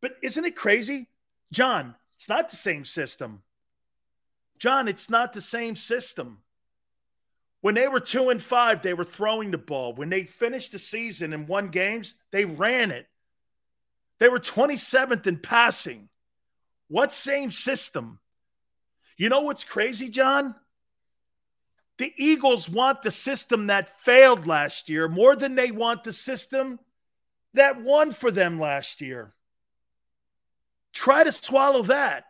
But isn't it crazy? John, it's not the same system. John, it's not the same system. When they were two and five, they were throwing the ball. When they finished the season and won games, they ran it. They were twenty-seventh in passing. What same system? You know what's crazy, John? The Eagles want the system that failed last year more than they want the system that won for them last year. Try to swallow that.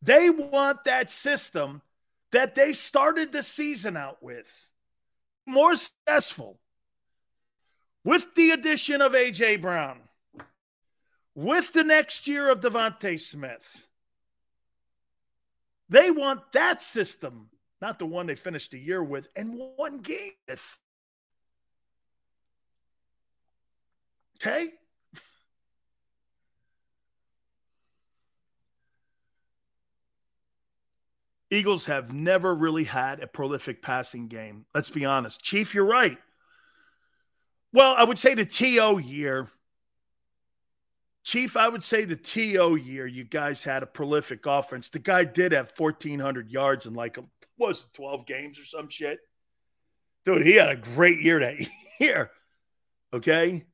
They want that system that they started the season out with more successful with the addition of A J. Brown. With the next year of Devontae Smith, they want that system, not the one they finished the year with, and one game with. Okay? Eagles have never really had a prolific passing game. Let's be honest. Chief, you're right. Well, I would say the T O year. Chief, I would say the T O year, you guys had a prolific offense. The guy did have fourteen hundred yards in like, a, was it twelve games or some shit? Dude, he had a great year that year. Okay?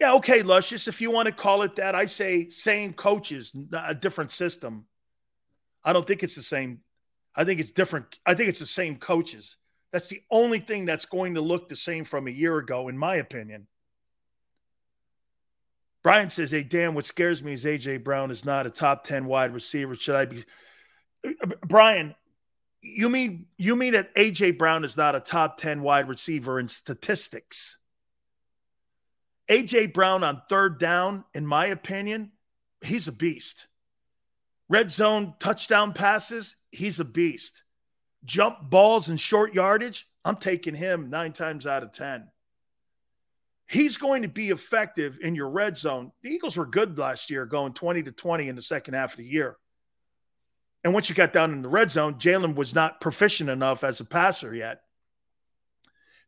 Yeah, okay, Luscious, if you want to call it that, I say same coaches, a different system. I don't think it's the same. I think it's different. I think it's the same coaches. That's the only thing that's going to look the same from a year ago, in my opinion. Brian says, hey, Dan, what scares me is A J. Brown is not a top ten wide receiver. Should I be – Brian, you mean you mean that A J. Brown is not a top ten wide receiver in statistics? A J. Brown on third down, in my opinion, he's a beast. Red zone touchdown passes, he's a beast. Jump balls and short yardage, I'm taking him nine times out of ten. He's going to be effective in your red zone. The Eagles were good last year, going twenty to twenty in the second half of the year. And once you got down in the red zone, Jalen was not proficient enough as a passer yet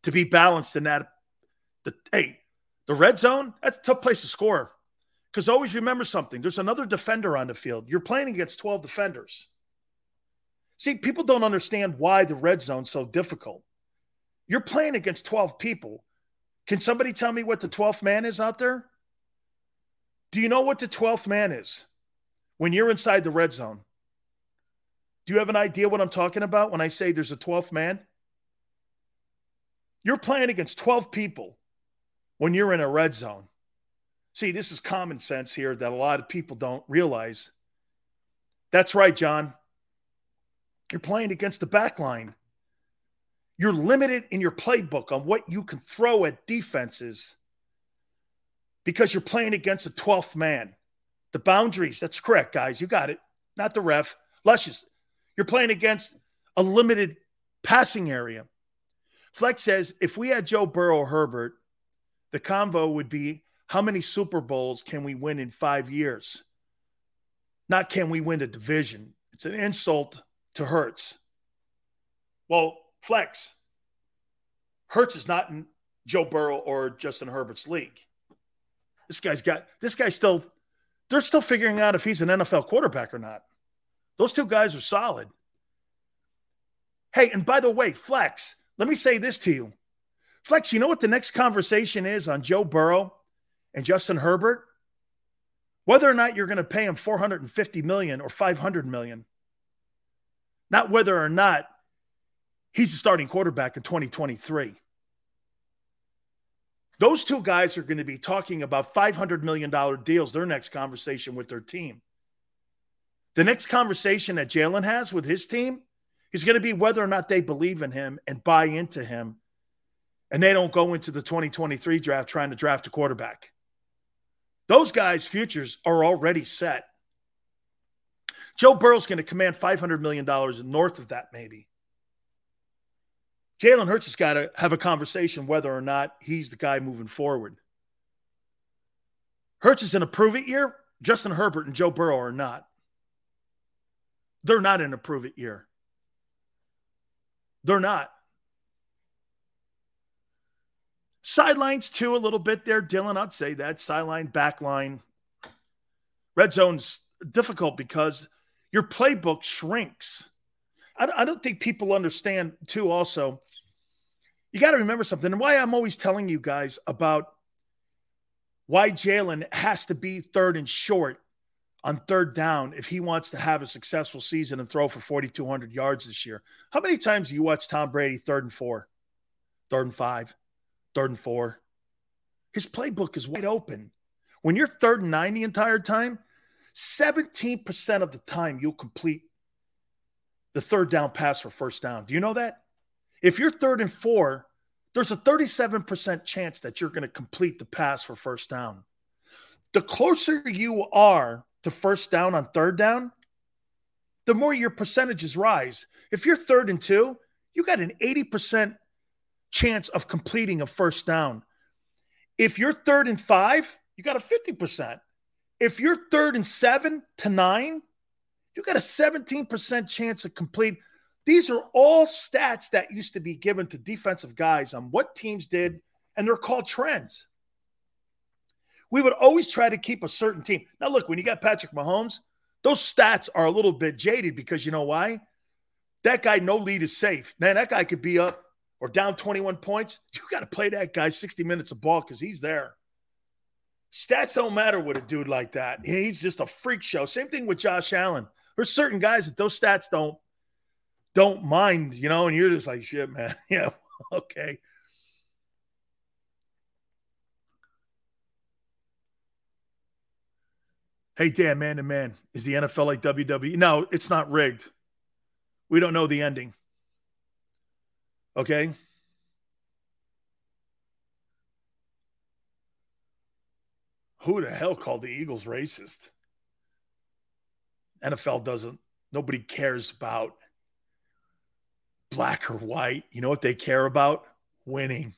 to be balanced in that. The, hey, the red zone, that's a tough place to score. Because always remember something. There's another defender on the field. You're playing against twelve defenders. See, people don't understand why the red zone's so difficult. You're playing against twelve people. Can somebody tell me what the twelfth man is out there? Do you know what the twelfth man is when you're inside the red zone? Do you have an idea what I'm talking about when I say there's a twelfth man? You're playing against twelve people when you're in a red zone. See, this is common sense here that a lot of people don't realize. That's right, John. You're playing against the back line. You're limited in your playbook on what you can throw at defenses because you're playing against a twelfth man. The boundaries, that's correct, guys. You got it. Not the ref. Luscious, you're playing against a limited passing area. Flex says, if we had Joe Burrow or Herbert, the convo would be, how many Super Bowls can we win in five years? Not can we win a division. It's an insult to Hurts. Well, Flex, Hurts is not in Joe Burrow or Justin Herbert's league. This guy's got, this guy's still, They're still figuring out if he's an N F L quarterback or not. Those two guys are solid. Hey, and by the way, Flex, let me say this to you. Flex, you know what the next conversation is on Joe Burrow and Justin Herbert? Whether or not you're going to pay him four hundred fifty million dollars or five hundred million dollars. Not whether or not he's the starting quarterback in twenty twenty-three. Those two guys are going to be talking about five hundred million dollars deals, their next conversation with their team. The next conversation that Jalen has with his team is going to be whether or not they believe in him and buy into him, and they don't go into the twenty twenty-three draft trying to draft a quarterback. Those guys' futures are already set. Joe Burrow's going to command five hundred million dollars north of that maybe. Jalen Hurts has got to have a conversation whether or not he's the guy moving forward. Hurts is in a prove-it year. Justin Herbert and Joe Burrow are not. They're not in a prove-it year. They're not. Sidelines, too, a little bit there, Dylan. I'd say that. Sideline, backline. Red zone's difficult because your playbook shrinks. I don't think people understand, too, also. You got to remember something. And why I'm always telling you guys about why Jalen has to be third and short on third down if he wants to have a successful season and throw for forty-two hundred yards this year. How many times do you watch Tom Brady third and four, third and five, third and four? His playbook is wide open. When you're third and nine the entire time, seventeen percent of the time you'll complete the third down pass for first down. Do you know that? If you're third and four, there's a thirty-seven percent chance that you're going to complete the pass for first down. The closer you are to first down on third down, the more your percentages rise. If you're third and two, you got an eighty percent chance of completing a first down. If you're third and five, you got a fifty percent. If you're third and seven to nine, you got a seventeen percent chance to complete. These are all stats that used to be given to defensive guys on what teams did, and they're called trends. We would always try to keep a certain team. Now, look, when you got Patrick Mahomes, those stats are a little bit jaded because you know why? That guy, no lead is safe. Man, that guy could be up or down twenty-one points. You got to play that guy sixty minutes of ball because he's there. Stats don't matter with a dude like that. He's just a freak show. Same thing with Josh Allen. There's certain guys that those stats don't don't mind, you know, and you're just like, shit, man. Yeah, okay. Hey, Dan, man to man, is the N F L like W W E? No, it's not rigged. We don't know the ending. Okay? Who the hell called the Eagles racist? N F L doesn't. Nobody cares about black or white. You know what they care about? Winning.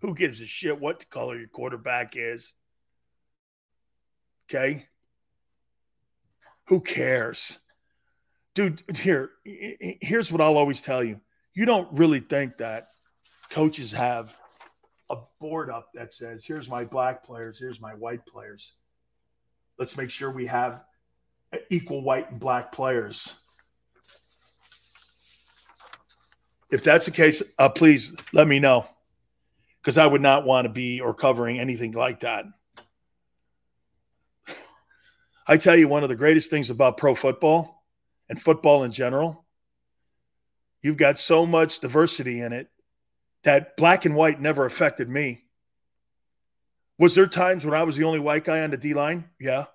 Who gives a shit what the color your quarterback is? Okay? Who cares? Dude, here, here's what I'll always tell you. You don't really think that coaches have a board up that says, here's my black players, here's my white players. Let's make sure we have equal white and black players. If that's the case, uh, please let me know, because I would not want to be or covering anything like that. I tell you, one of the greatest things about pro football and football in general, you've got so much diversity in it that black and white never affected me. Was there times when I was the only white guy on the D-line? Yeah.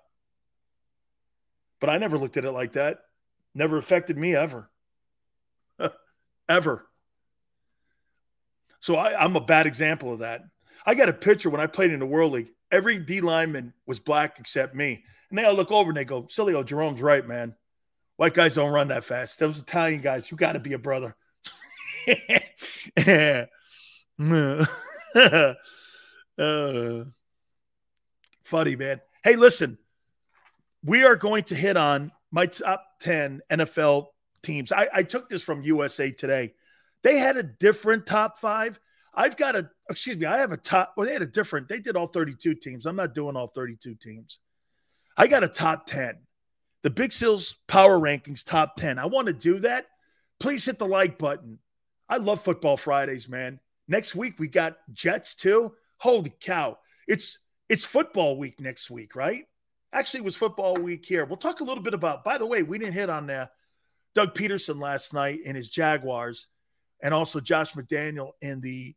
But I never looked at it like that. Never affected me ever. Ever. So I, I'm a bad example of that. I got a picture when I played in the World League. Every D lineman was black except me. And they all look over and they go, Silio, Jerome's right, man. White guys don't run that fast. Those Italian guys, you got to be a brother. uh, funny, man. Hey, listen. We are going to hit on my top ten N F L teams. I, I took this from U S A Today. They had a different top five. I've got a, excuse me, I have a top, well, they had a different, they did all thirty-two teams. I'm not doing all thirty-two teams. I got a top ten. The Big Sills Power Rankings top ten. I want to do that. Please hit the like button. I love Football Fridays, man. Next week, we got Jets, too. Holy cow. It's it's football week next week, right? Actually, it was football week here. We'll talk a little bit about, by the way, we didn't hit on uh, Doug Peterson last night and his Jaguars, and also Josh McDaniel and the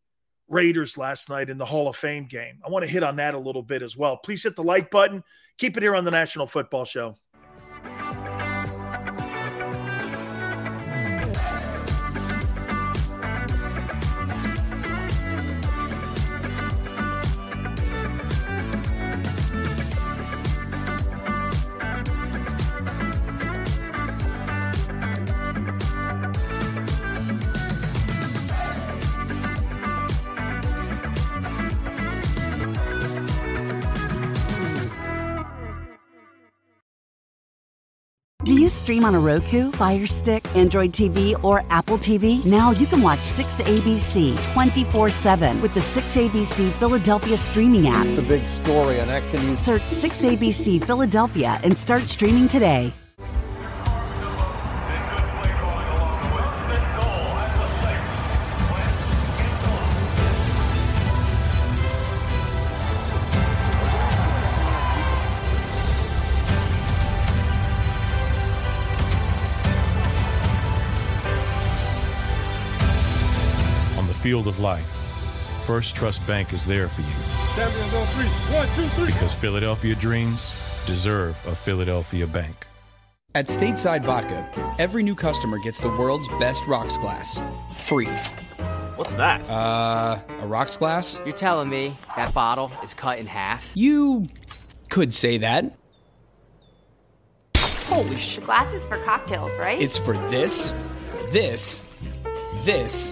Raiders last night in the Hall of Fame game. I want to hit on that a little bit as well. Please hit the like button. Keep it here on the National Football Show. Do you stream on a Roku, Fire Stick, Android T V, or Apple T V? Now you can watch six A B C twenty-four seven with the six A B C Philadelphia streaming app. The big story on that can you... Search six A B C Philadelphia and start streaming today. Field of life. First Trust Bank is there for you. Champions on three. One, two, three. Because Philadelphia dreams deserve a Philadelphia bank. At Stateside Vodka, every new customer gets the world's best rocks glass. Free. What's that? Uh, a rocks glass? You're telling me that bottle is cut in half? You could say that. Holy shit. The glass is for cocktails, right? It's for this, this, this,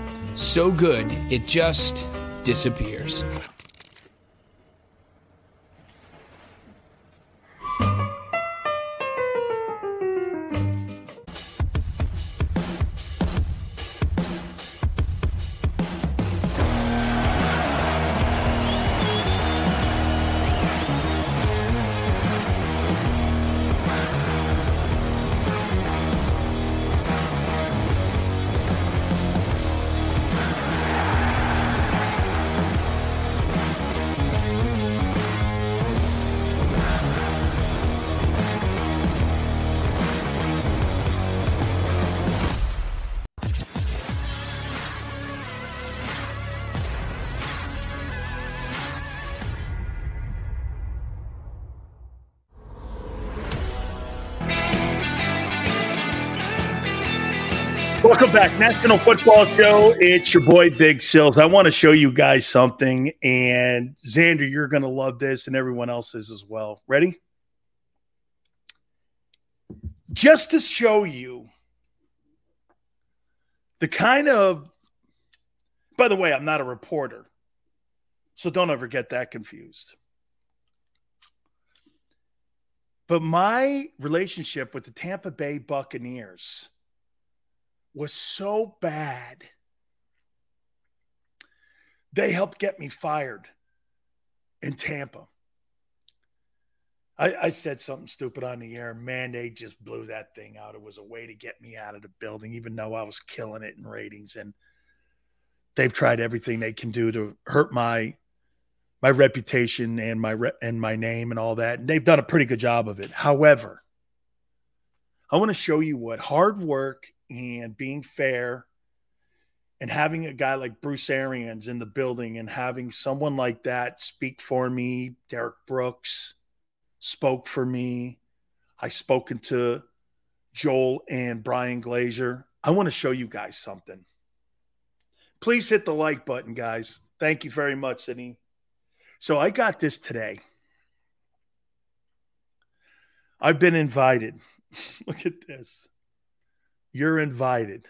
So good, it just disappears. Welcome back, National Football Show. It's your boy, Big Sills. I want to show you guys something, and Xander, you're going to love this, and everyone else is as well. Ready? Just to show you the kind of – by the way, I'm not a reporter, so don't ever get that confused. But my relationship with the Tampa Bay Buccaneers – was so bad, they helped get me fired in Tampa. I, I said something stupid on the air. Man, they just blew that thing out. It was a way to get me out of the building, even though I was killing it in ratings. And they've tried everything they can do to hurt my my reputation and my re- and my name and all that. And they've done a pretty good job of it. However, I want to show you what hard work and being fair and having a guy like Bruce Arians in the building and having someone like that speak for me. Derek Brooks spoke for me. I've spoken to Joel and Brian Glazer. I want to show you guys something. Please hit the like button, guys. Thank you very much, Sydney. So I got this today. I've been invited. Look at this. You're invited.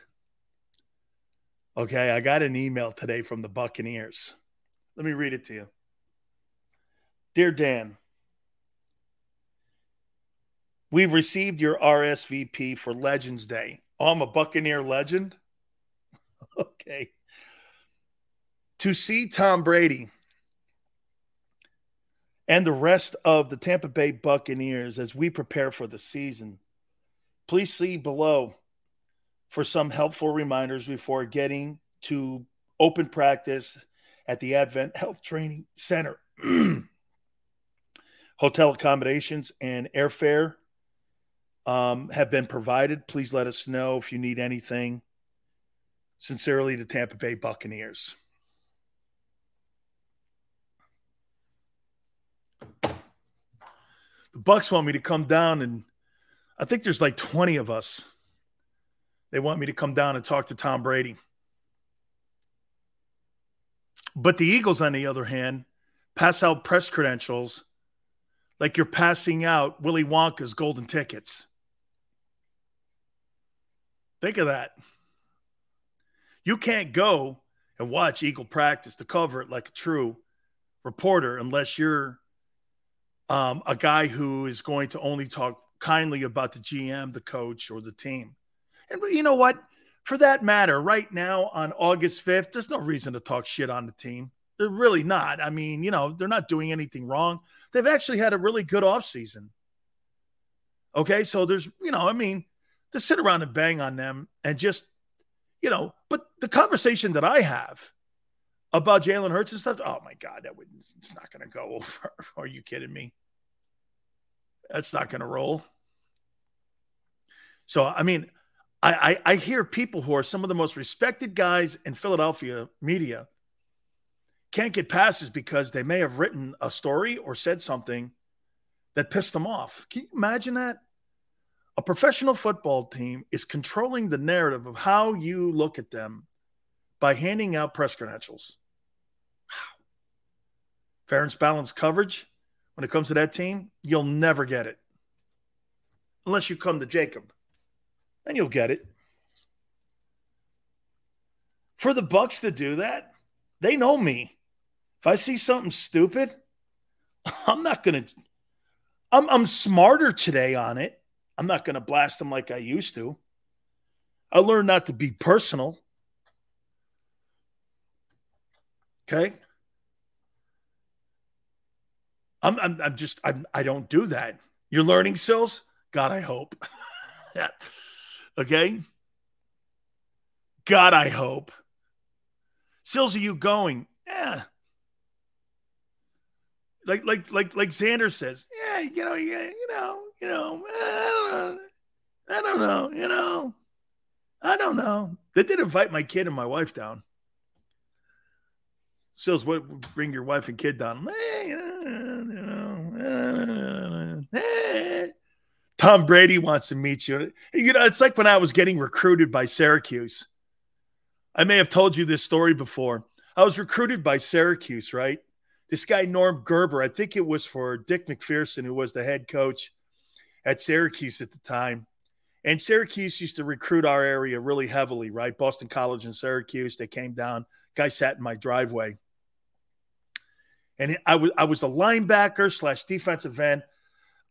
Okay, I got an email today from the Buccaneers. Let me read it to you. Dear Dan, we've received your R S V P for Legends Day. Oh, I'm a Buccaneer legend? Okay. To see Tom Brady and the rest of the Tampa Bay Buccaneers as we prepare for the season, please see below for some helpful reminders before getting to open practice at the Advent Health Training Center. Hotel accommodations and airfare um, have been provided. Please let us know if you need anything. Sincerely, the Tampa Bay Buccaneers. The Bucs want me to come down, and I think there's like twenty of us. They want me to come down and talk to Tom Brady. But the Eagles, on the other hand, pass out press credentials like you're passing out Willy Wonka's golden tickets. Think of that. You can't go and watch Eagle practice to cover it like a true reporter unless you're um, a guy who is going to only talk kindly about the G M, the coach, or the team. And you know what? For that matter, right now on August fifth, there's no reason to talk shit on the team. They're really not. I mean, you know, they're not doing anything wrong. They've actually had a really good offseason. Okay, so there's, you know, I mean, to sit around and bang on them and just, you know, but the conversation that I have about Jalen Hurts and stuff, oh, my God, that would, it's not going to go over. Are you kidding me? That's not going to roll. So, I mean, I, I hear people who are some of the most respected guys in Philadelphia media can't get passes because they may have written a story or said something that pissed them off. Can you imagine that? A professional football team is controlling the narrative of how you look at them by handing out press credentials. Wow. Fair and balanced coverage when it comes to that team, you'll never get it. Unless you come to Jacob. And you'll get it. For the Bucs to do that, they know me. If I see something stupid, I'm not going to – I'm I'm smarter today on it. I'm not going to blast them like I used to. I learned not to be personal. Okay? I'm I'm, I'm just I'm, – I don't do that. You're learning, Sills? God, I hope. Yeah. Okay? God, I hope. Sills, are you going? Yeah. Like like like like Xander says, yeah, you know, yeah, you know, you know, I don't know, you know, I don't know. They did invite my kid and my wife down. Sills, what? Bring your wife and kid down. Tom Brady wants to meet you. You know, it's like when I was getting recruited by Syracuse. I may have told you this story before. I was recruited by Syracuse, right? This guy, Norm Gerber, I think it was for Dick McPherson, who was the head coach at Syracuse at the time. And Syracuse used to recruit our area really heavily, right? Boston College and Syracuse, they came down. Guy sat in my driveway. And I was, I was a linebacker slash defensive end.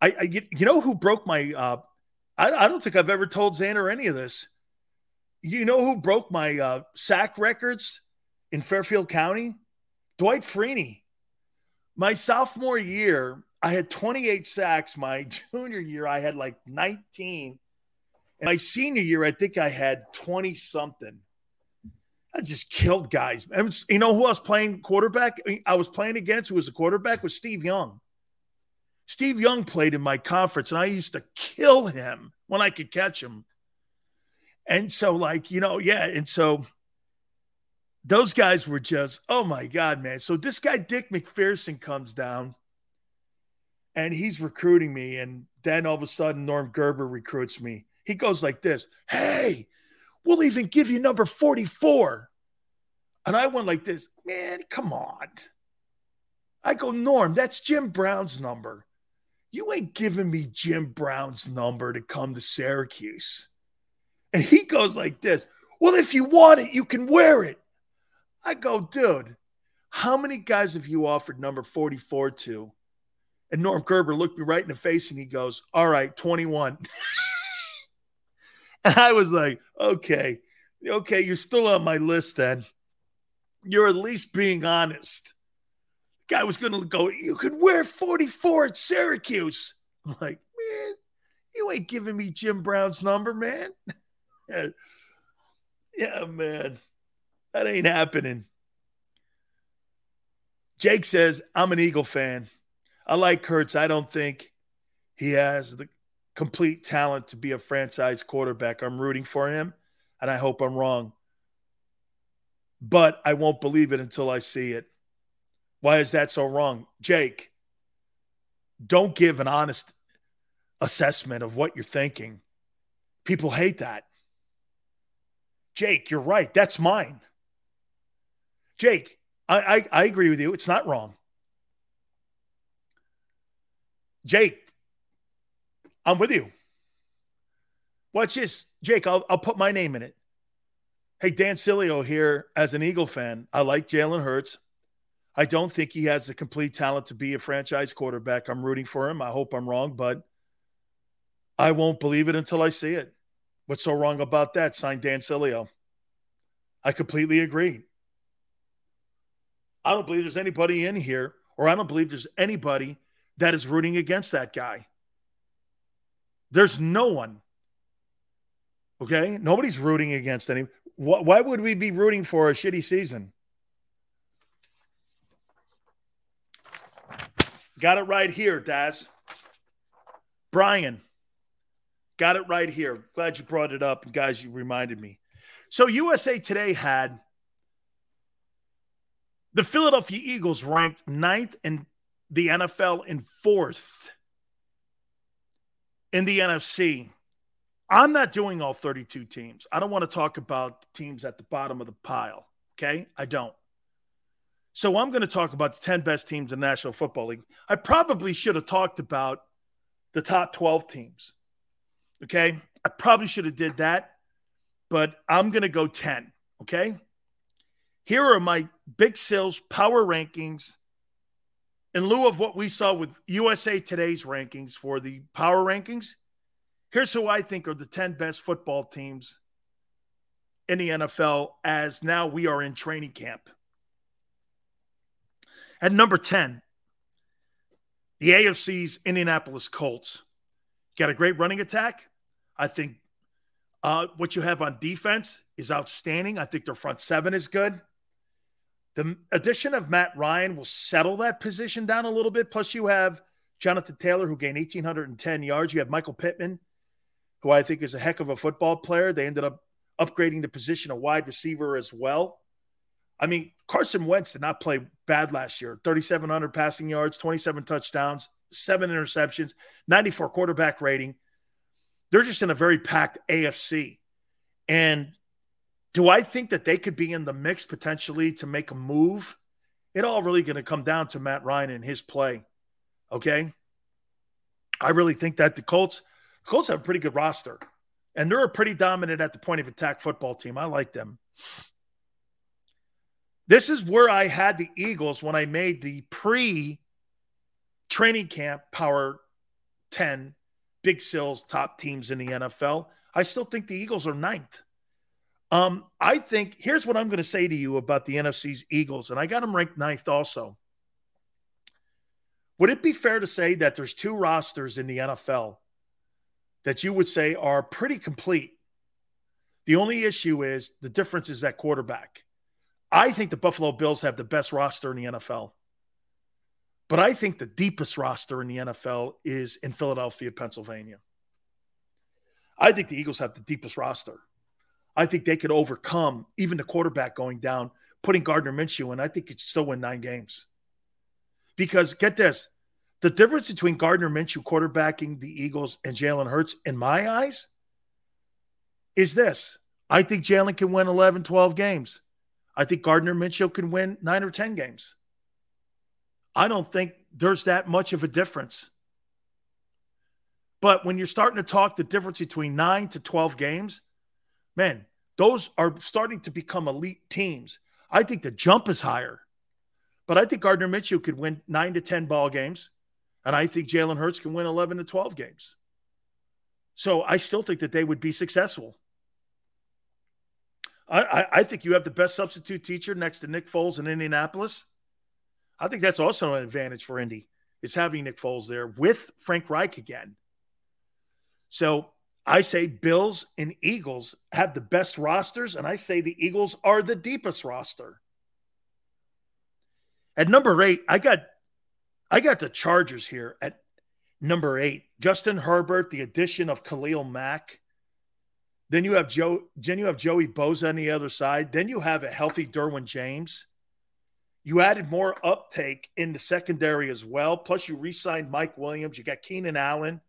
I, I, you know who broke my uh, – I, I don't think I've ever told Xander any of this. You know who broke my uh, sack records in Fairfield County? Dwight Freeney. My sophomore year, I had twenty-eight sacks. My junior year, I had like nineteen. And my senior year, I think I had twenty-something. I just killed guys. And you know who I was playing quarterback? I was playing against who was a quarterback was Steve Young. Steve Young played in my conference, and I used to kill him when I could catch him. And so, like, you know, yeah, and so those guys were just, oh, my God, man. So this guy, Dick McPherson, comes down, and he's recruiting me, and then all of a sudden Norm Gerber recruits me. He goes like this, hey, we'll even give you number forty-four. And I went like this, man, come on. I go, Norm, that's Jim Brown's number. you ain't giving me Jim Brown's number to come to Syracuse. And he goes like this, well, if you want it, you can wear it. I go, dude, how many guys have you offered number forty-four to? And Norm Gerber looked me right in the face and he goes, all right, twenty-one. And I was like, okay, okay, you're still on my list then. You're at least being honest. Guy was going to go, you could wear forty-four at Syracuse. I'm like, man, you ain't giving me Jim Brown's number, man. yeah. yeah, man, that ain't happening. Jake says, I'm an Eagle fan. I like Kurtz. I don't think he has the complete talent to be a franchise quarterback. I'm rooting for him, and I hope I'm wrong. But I won't believe it until I see it. Why is that so wrong? Jake, don't give an honest assessment of what you're thinking. People hate that. Jake, you're right. That's mine. Jake, I, I, I agree with you. It's not wrong. Jake, I'm with you. Watch this. Jake, I'll, I'll put my name in it. Hey, Dan Silio here as an Eagle fan. I like Jalen Hurts. I don't think he has the complete talent to be a franchise quarterback. I'm rooting for him. I hope I'm wrong, but I won't believe it until I see it. What's so wrong about that? Signed, Dan Silio. I completely agree. I don't believe there's anybody in here, or I don't believe there's anybody that is rooting against that guy. There's no one. Okay? Nobody's rooting against any. Why would we be rooting for a shitty season? Got it right here, Daz. Brian, got it right here. Glad you brought it up. And guys, you reminded me. So U S A Today had the Philadelphia Eagles ranked ninth in the N F L and fourth in the N F C. I'm not doing all thirty-two teams. I don't want to talk about teams at the bottom of the pile, okay? I don't. So I'm going to talk about the ten best teams in the National Football League. I probably should have talked about the top twelve teams, okay? I probably should have did that, but I'm going to go ten, okay? Here are my Big Sills power rankings in lieu of what we saw with U S A Today's rankings for the power rankings. Here's who I think are the ten best football teams in the N F L as now we are in training camp. At number ten, the A F C's Indianapolis Colts. Got a great running attack. I think uh, what you have on defense is outstanding. I think their front seven is good. The addition of Matt Ryan will settle that position down a little bit. Plus, you have Jonathan Taylor, who gained one thousand eight hundred ten yards. You have Michael Pittman, who I think is a heck of a football player. They ended up upgrading the position of wide receiver as well. I mean, Carson Wentz did not play bad last year. three thousand seven hundred passing yards, twenty-seven touchdowns, seven interceptions, ninety-four quarterback rating. They're just in a very packed A F C. And do I think that they could be in the mix potentially to make a move? It all really going to come down to Matt Ryan and his play, okay? I really think that the Colts, the Colts have a pretty good roster, and they're a pretty dominant at the point of attack football team. I like them. This is where I had the Eagles when I made the pre-training camp Power ten Big Sills top teams in the N F L. I still think the Eagles are ninth. Um, I think, here's what I'm going to say to you about the N F C's Eagles, and I got them ranked ninth also. Would it be fair to say that there's two rosters in the N F L that you would say are pretty complete? The only issue is the difference is at quarterback. I think the Buffalo Bills have the best roster in the N F L. But I think the deepest roster in the N F L is in Philadelphia, Pennsylvania. I think the Eagles have the deepest roster. I think they could overcome even the quarterback going down, putting Gardner Minshew in. I think you could still win nine games. Because, get this, the difference between Gardner Minshew quarterbacking the Eagles and Jalen Hurts, in my eyes, is this. I think Jalen can win eleven, twelve games. I think Gardner Minshew can win nine or ten games. I don't think there's that much of a difference. But when you're starting to talk the difference between nine to twelve games, man, those are starting to become elite teams. I think the jump is higher. But I think Gardner Minshew could win nine to ten ball games. And I think Jalen Hurts can win eleven to twelve games. So I still think that they would be successful. I, I, I think you have the best substitute teacher next to Nick Foles in Indianapolis. I think that's also an advantage for Indy, is having Nick Foles there with Frank Reich again. So I say Bills and Eagles have the best rosters, and I say the Eagles are the deepest roster. At number eight, I got I got the Chargers here at number eight. Justin Herbert, the addition of Khalil Mack. Then you have Joe, then you have Joey Bosa on the other side. Then you have a healthy Derwin James. You added more uptake in the secondary as well. Plus, you re-signed Mike Williams. You got Keenan Allen.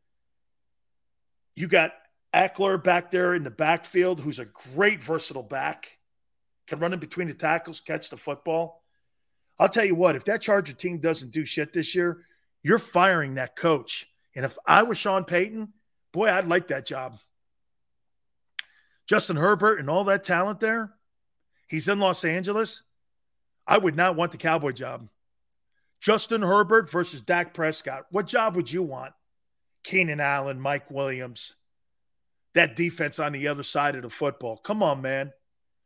You got Eckler back there in the backfield, who's a great versatile back. Can run in between the tackles, catch the football. I'll tell you what, if that Charger team doesn't do shit this year, you're firing that coach. And if I was Sean Payton, boy, I'd like that job. Justin Herbert and all that talent there, he's in Los Angeles. I would not want the Cowboy job. Justin Herbert versus Dak Prescott. What job would you want? Keenan Allen, Mike Williams, that defense on the other side of the football. Come on, man.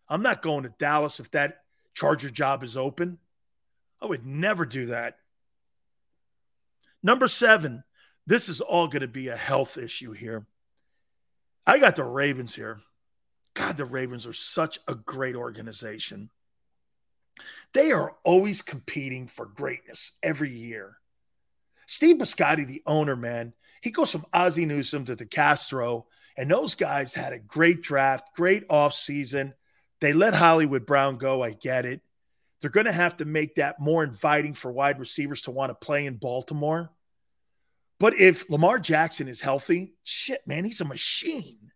I'm not going to Dallas if that Charger job is open. I would never do that. Number seven, this is all going to be a health issue here. I got the Ravens here. God, the Ravens are such a great organization. They are always competing for greatness every year. Steve Bisciotti, the owner, man, he goes from Ozzie Newsome to DeCastro, and those guys had a great draft, great offseason. They let Hollywood Brown go. I get it. They're going to have to make that more inviting for wide receivers to want to play in Baltimore. But if Lamar Jackson is healthy, shit, man, he's a machine.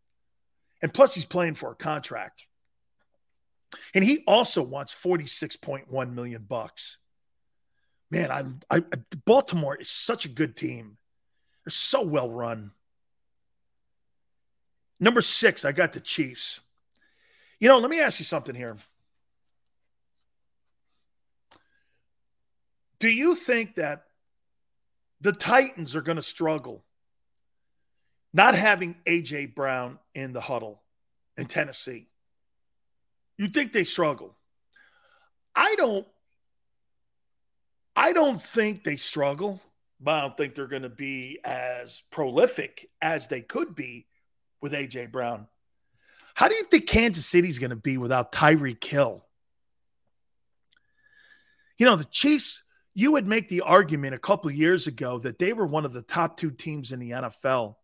And plus, he's playing for a contract. And he also wants forty-six point one million dollars bucks. Man, I, I, Baltimore is such a good team. They're so well run. Number six, I got the Chiefs. You know, let me ask you something here. Do you think that the Titans are going to struggle not having A J. Brown in the huddle in Tennessee? You think they struggle? I don't. I don't think they struggle, but I don't think they're going to be as prolific as they could be with A J. Brown. How do you think Kansas City's going to be without Tyreek Hill? You know, the Chiefs, you would make the argument a couple of years ago that they were one of the top two teams in the N F L.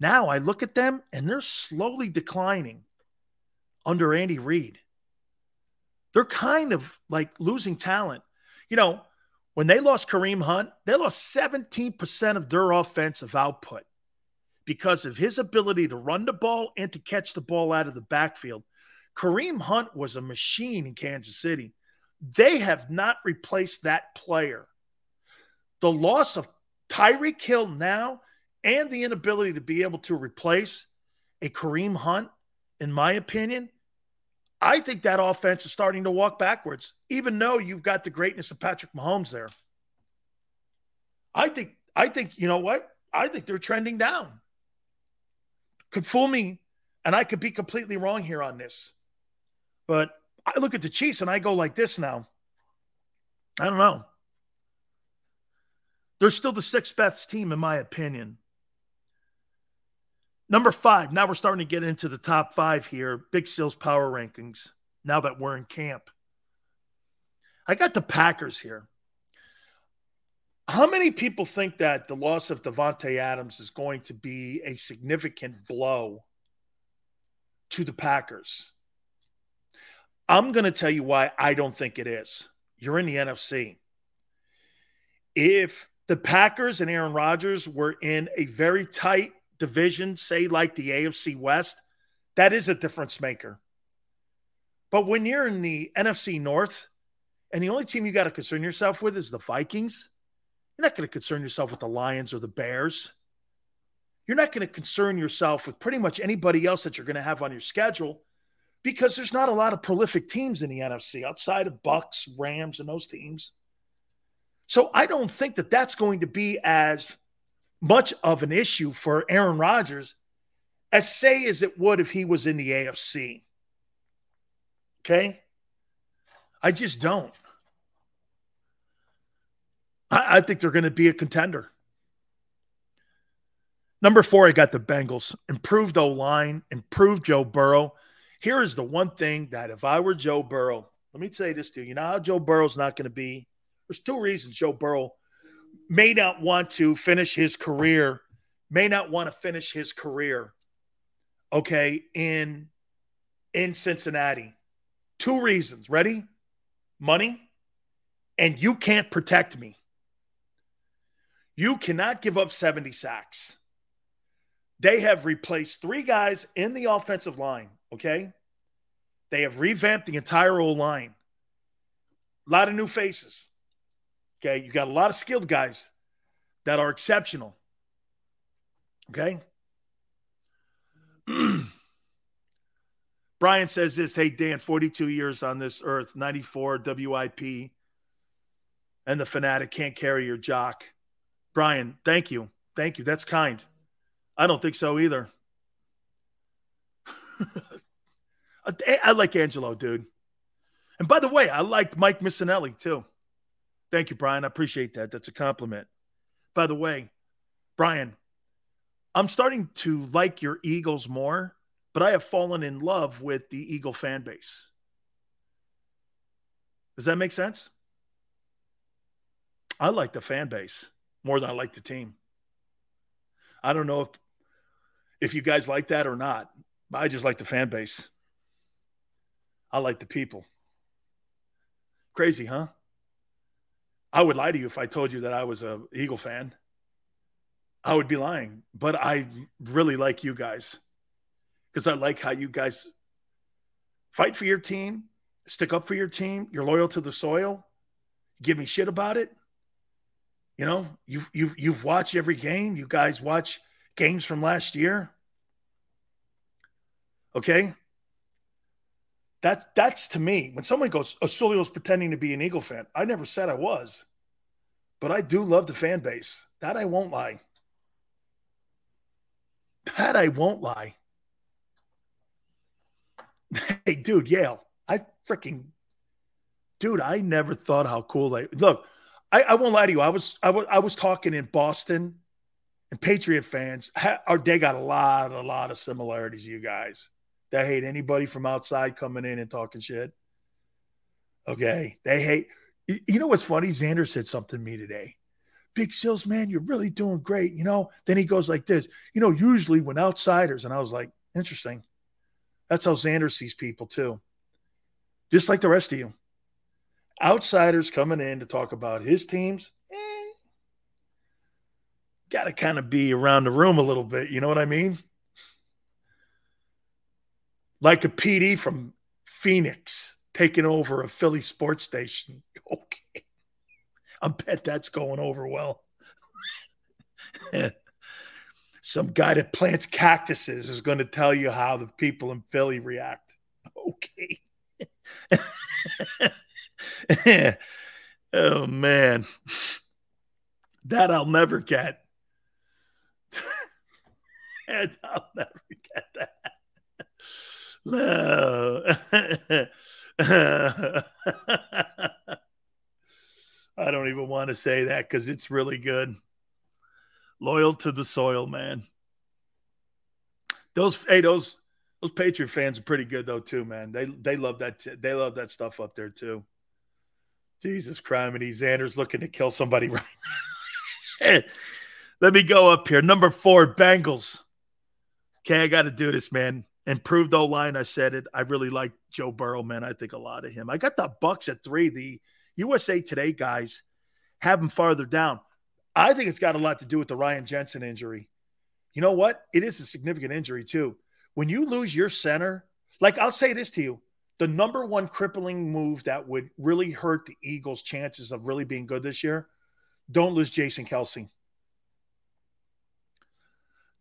Now I look at them, and they're slowly declining under Andy Reid. They're kind of like losing talent. You know, when they lost Kareem Hunt, they lost seventeen percent of their offensive output because of his ability to run the ball and to catch the ball out of the backfield. Kareem Hunt was a machine in Kansas City. They have not replaced that player. The loss of Tyreek Hill now and the inability to be able to replace a Kareem Hunt, in my opinion, I think that offense is starting to walk backwards, even though you've got the greatness of Patrick Mahomes there. I think, I think, you know what? I think they're trending down. Could fool me, and I could be completely wrong here on this. But I look at the Chiefs and I go like this now. I don't know. They're still the sixth best team, in my opinion. Number five, now we're starting to get into the top five here. Big Sales power rankings, now that we're in camp. I got the Packers here. How many people think that the loss of Devontae Adams is going to be a significant blow to the Packers? I'm going to tell you why I don't think it is. You're in the N F C. If the Packers and Aaron Rodgers were in a very tight division, say like the A F C West, that is a difference maker. But when you're in the N F C North and the only team you got to concern yourself with is the Vikings, you're not going to concern yourself with the Lions or the Bears. you're not going to concern yourself with pretty much anybody else that you're going to have on your schedule, because there's not a lot of prolific teams in the N F C outside of Bucks, Rams, and those teams. So I don't think that that's going to be as much of an issue for Aaron Rodgers as, say, as it would if he was in the A F C. Okay? I just don't. I, I think they're going to be a contender. Number four, I got the Bengals. Improved O-line, improved Joe Burrow. Here is the one thing that if I were Joe Burrow, let me say this to you. You know how Joe Burrow's not going to be? There's two reasons Joe Burrow may not want to finish his career, may not want to finish his career, okay, in, in Cincinnati. Two reasons. Ready? Money. And you can't protect me. You cannot give up seventy sacks. They have replaced three guys in the offensive line. Okay, they have revamped the entire O-line. A lot of new faces. Okay, you got a lot of skilled guys that are exceptional. Okay. Brian says this, hey, Dan, forty-two years on this earth, ninety-four W I P, and the fanatic can't carry your jock. Brian, thank you. Thank you. That's kind. I don't think so either. I like Angelo, dude. And by the way, I liked Mike Missinelli, too. Thank you, Brian. I appreciate that. That's a compliment. By the way, Brian, I'm starting to like your Eagles more, but I have fallen in love with the Eagle fan base. Does that make sense? I like the fan base more than I like the team. I don't know if if you guys like that or not. I just like the fan base. I like the people. Crazy, huh? I would lie to you if I told you that I was an Eagle fan. I would be lying. But I really like you guys because I like how you guys fight for your team, stick up for your team, you're loyal to the soil, give me shit about it. You know, you've, you've, you've watched every game. You guys watch games from last year. Okay, that's that's to me. When someone goes, oh, Sulio's pretending to be an Eagle fan. I never said I was, but I do love the fan base. That I won't lie. That I won't lie. Hey, dude, Yale. I freaking, dude. I never thought how cool I look. I, I won't lie to you. I was I was I was talking in Boston, and Patriot fans. Our they got a lot a lot of similarities. You guys. They hate anybody from outside coming in and talking shit. Okay. They hate. You know what's funny? Xander said something to me today. Big Sills, man, you're really doing great. You know, then he goes like this. You know, usually when outsiders, and I was like, interesting. That's how Xander sees people too. Just like the rest of you. Outsiders coming in to talk about his teams. Eh, got to kind of be around the room a little bit. You know what I mean? Like a P D from Phoenix taking over a Philly sports station. Okay. I bet that's going over well. Some guy that plants cactuses is going to tell you how the people in Philly react. Okay. Oh, man. That I'll never get. And I'll never get that. I don't even want to say that because it's really good. Loyal to the soil, man. Those hey, those those Patriot fans are pretty good though, too, man. They they love that t- they love that stuff up there too. Jesus Christ, and Xander's looking to kill somebody right now. Hey, let me go up here. Number four, Bengals. Okay, I got to do this, man. Improved O-line, I said it. I really like Joe Burrow, man. I think a lot of him. I got the Bucks at three. The U S A Today guys have him farther down. I think it's got a lot to do with the Ryan Jensen injury. You know what? It is a significant injury, too. When you lose your center, like I'll say this to you, the number one crippling move that would really hurt the Eagles' chances of really being good this year, don't lose Jason Kelce.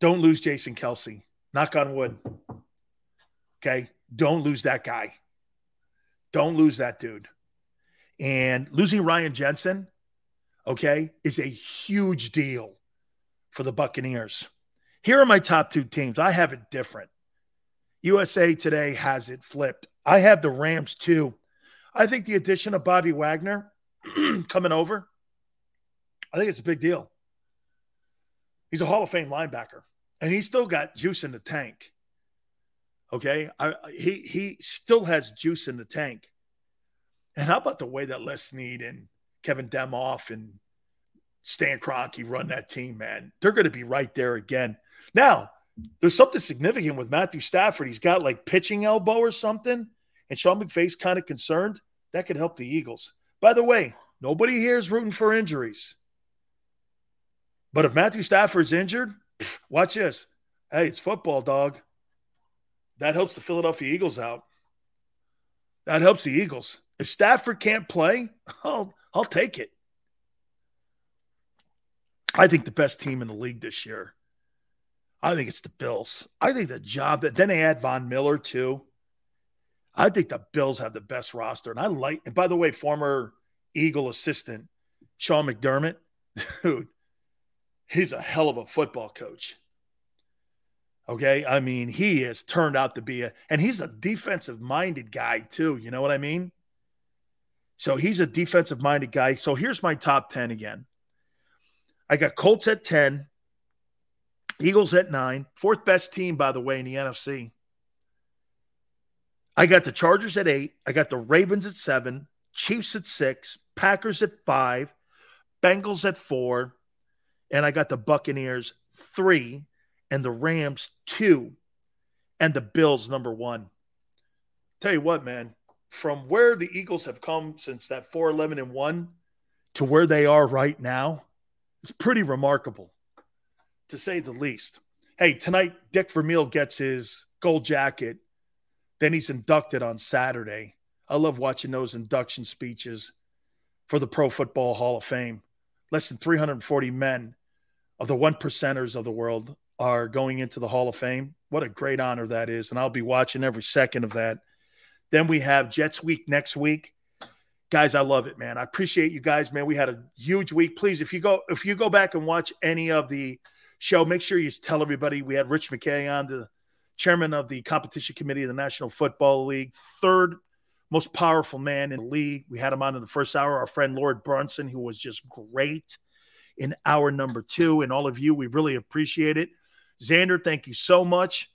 Don't lose Jason Kelce. Knock on wood. Okay? Don't lose that guy. Don't lose that dude. And losing Ryan Jensen, okay, is a huge deal for the Buccaneers. Here are my top two teams. I have it different. U S A Today has it flipped. I have the Rams too. I think the addition of Bobby Wagner coming over, I think it's a big deal. He's a Hall of Fame linebacker, and he's still got juice in the tank. Okay? I, he he still has juice in the tank. And how about the way that Les Snead and Kevin Demoff and Stan Kroenke run that team, man? They're going to be right there again. Now, there's something significant with Matthew Stafford. He's got like pitching elbow or something, and Sean McVay's kind of concerned. That could help the Eagles. By the way, nobody here is rooting for injuries. But if Matthew Stafford's injured, pff, watch this. Hey, it's football, dog. That helps the Philadelphia Eagles out. That helps the Eagles. If Stafford can't play, I'll, I'll take it. I think the best team in the league this year, I think it's the Bills. I think the job that then they add Von Miller too. I think the Bills have the best roster. And I like, and by the way, former Eagle assistant Sean McDermott, dude, he's a hell of a football coach. Okay. I mean, he has turned out to be a, and he's a defensive minded guy too. You know what I mean? So he's a defensive minded guy. So here's my top ten again. I got Colts at ten. Eagles at nine, fourth best team, by the way, in the N F C. I got the Chargers at eight. I got the Ravens at seven, Chiefs at six, Packers at five, Bengals at four, and I got the Buccaneers three, and the Rams two, and the Bills number one. Tell you what, man, from where the Eagles have come since that four eleven and one to where they are right now, it's pretty remarkable, to say the least. Hey, tonight, Dick Vermeil gets his gold jacket. Then he's inducted on Saturday. I love watching those induction speeches for the Pro Football Hall of Fame. Less than three hundred forty men of the one percenters of the world are going into the Hall of Fame. What a great honor that is, and I'll be watching every second of that. Then we have Jets Week next week. Guys, I love it, man. I appreciate you guys, man. We had a huge week. Please, if you go, if you go back and watch any of the show, make sure you tell everybody. We had Rich McKay on, the chairman of the competition committee of the National Football League, third most powerful man in the league. We had him on in the first hour, our friend Lord Brunson, who was just great in hour number two. And all of you, we really appreciate it. Xander, thank you so much.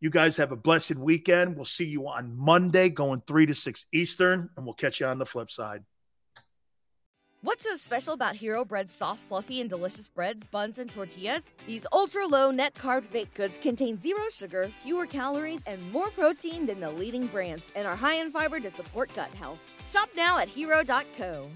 You guys have a blessed weekend. We'll see you on Monday going three to six Eastern, and we'll catch you on the flip side. What's so special about Hero Bread's soft, fluffy, and delicious breads, buns, and tortillas? These ultra-low net-carb baked goods contain zero sugar, fewer calories, and more protein than the leading brands, and are high in fiber to support gut health. Shop now at hero dot co.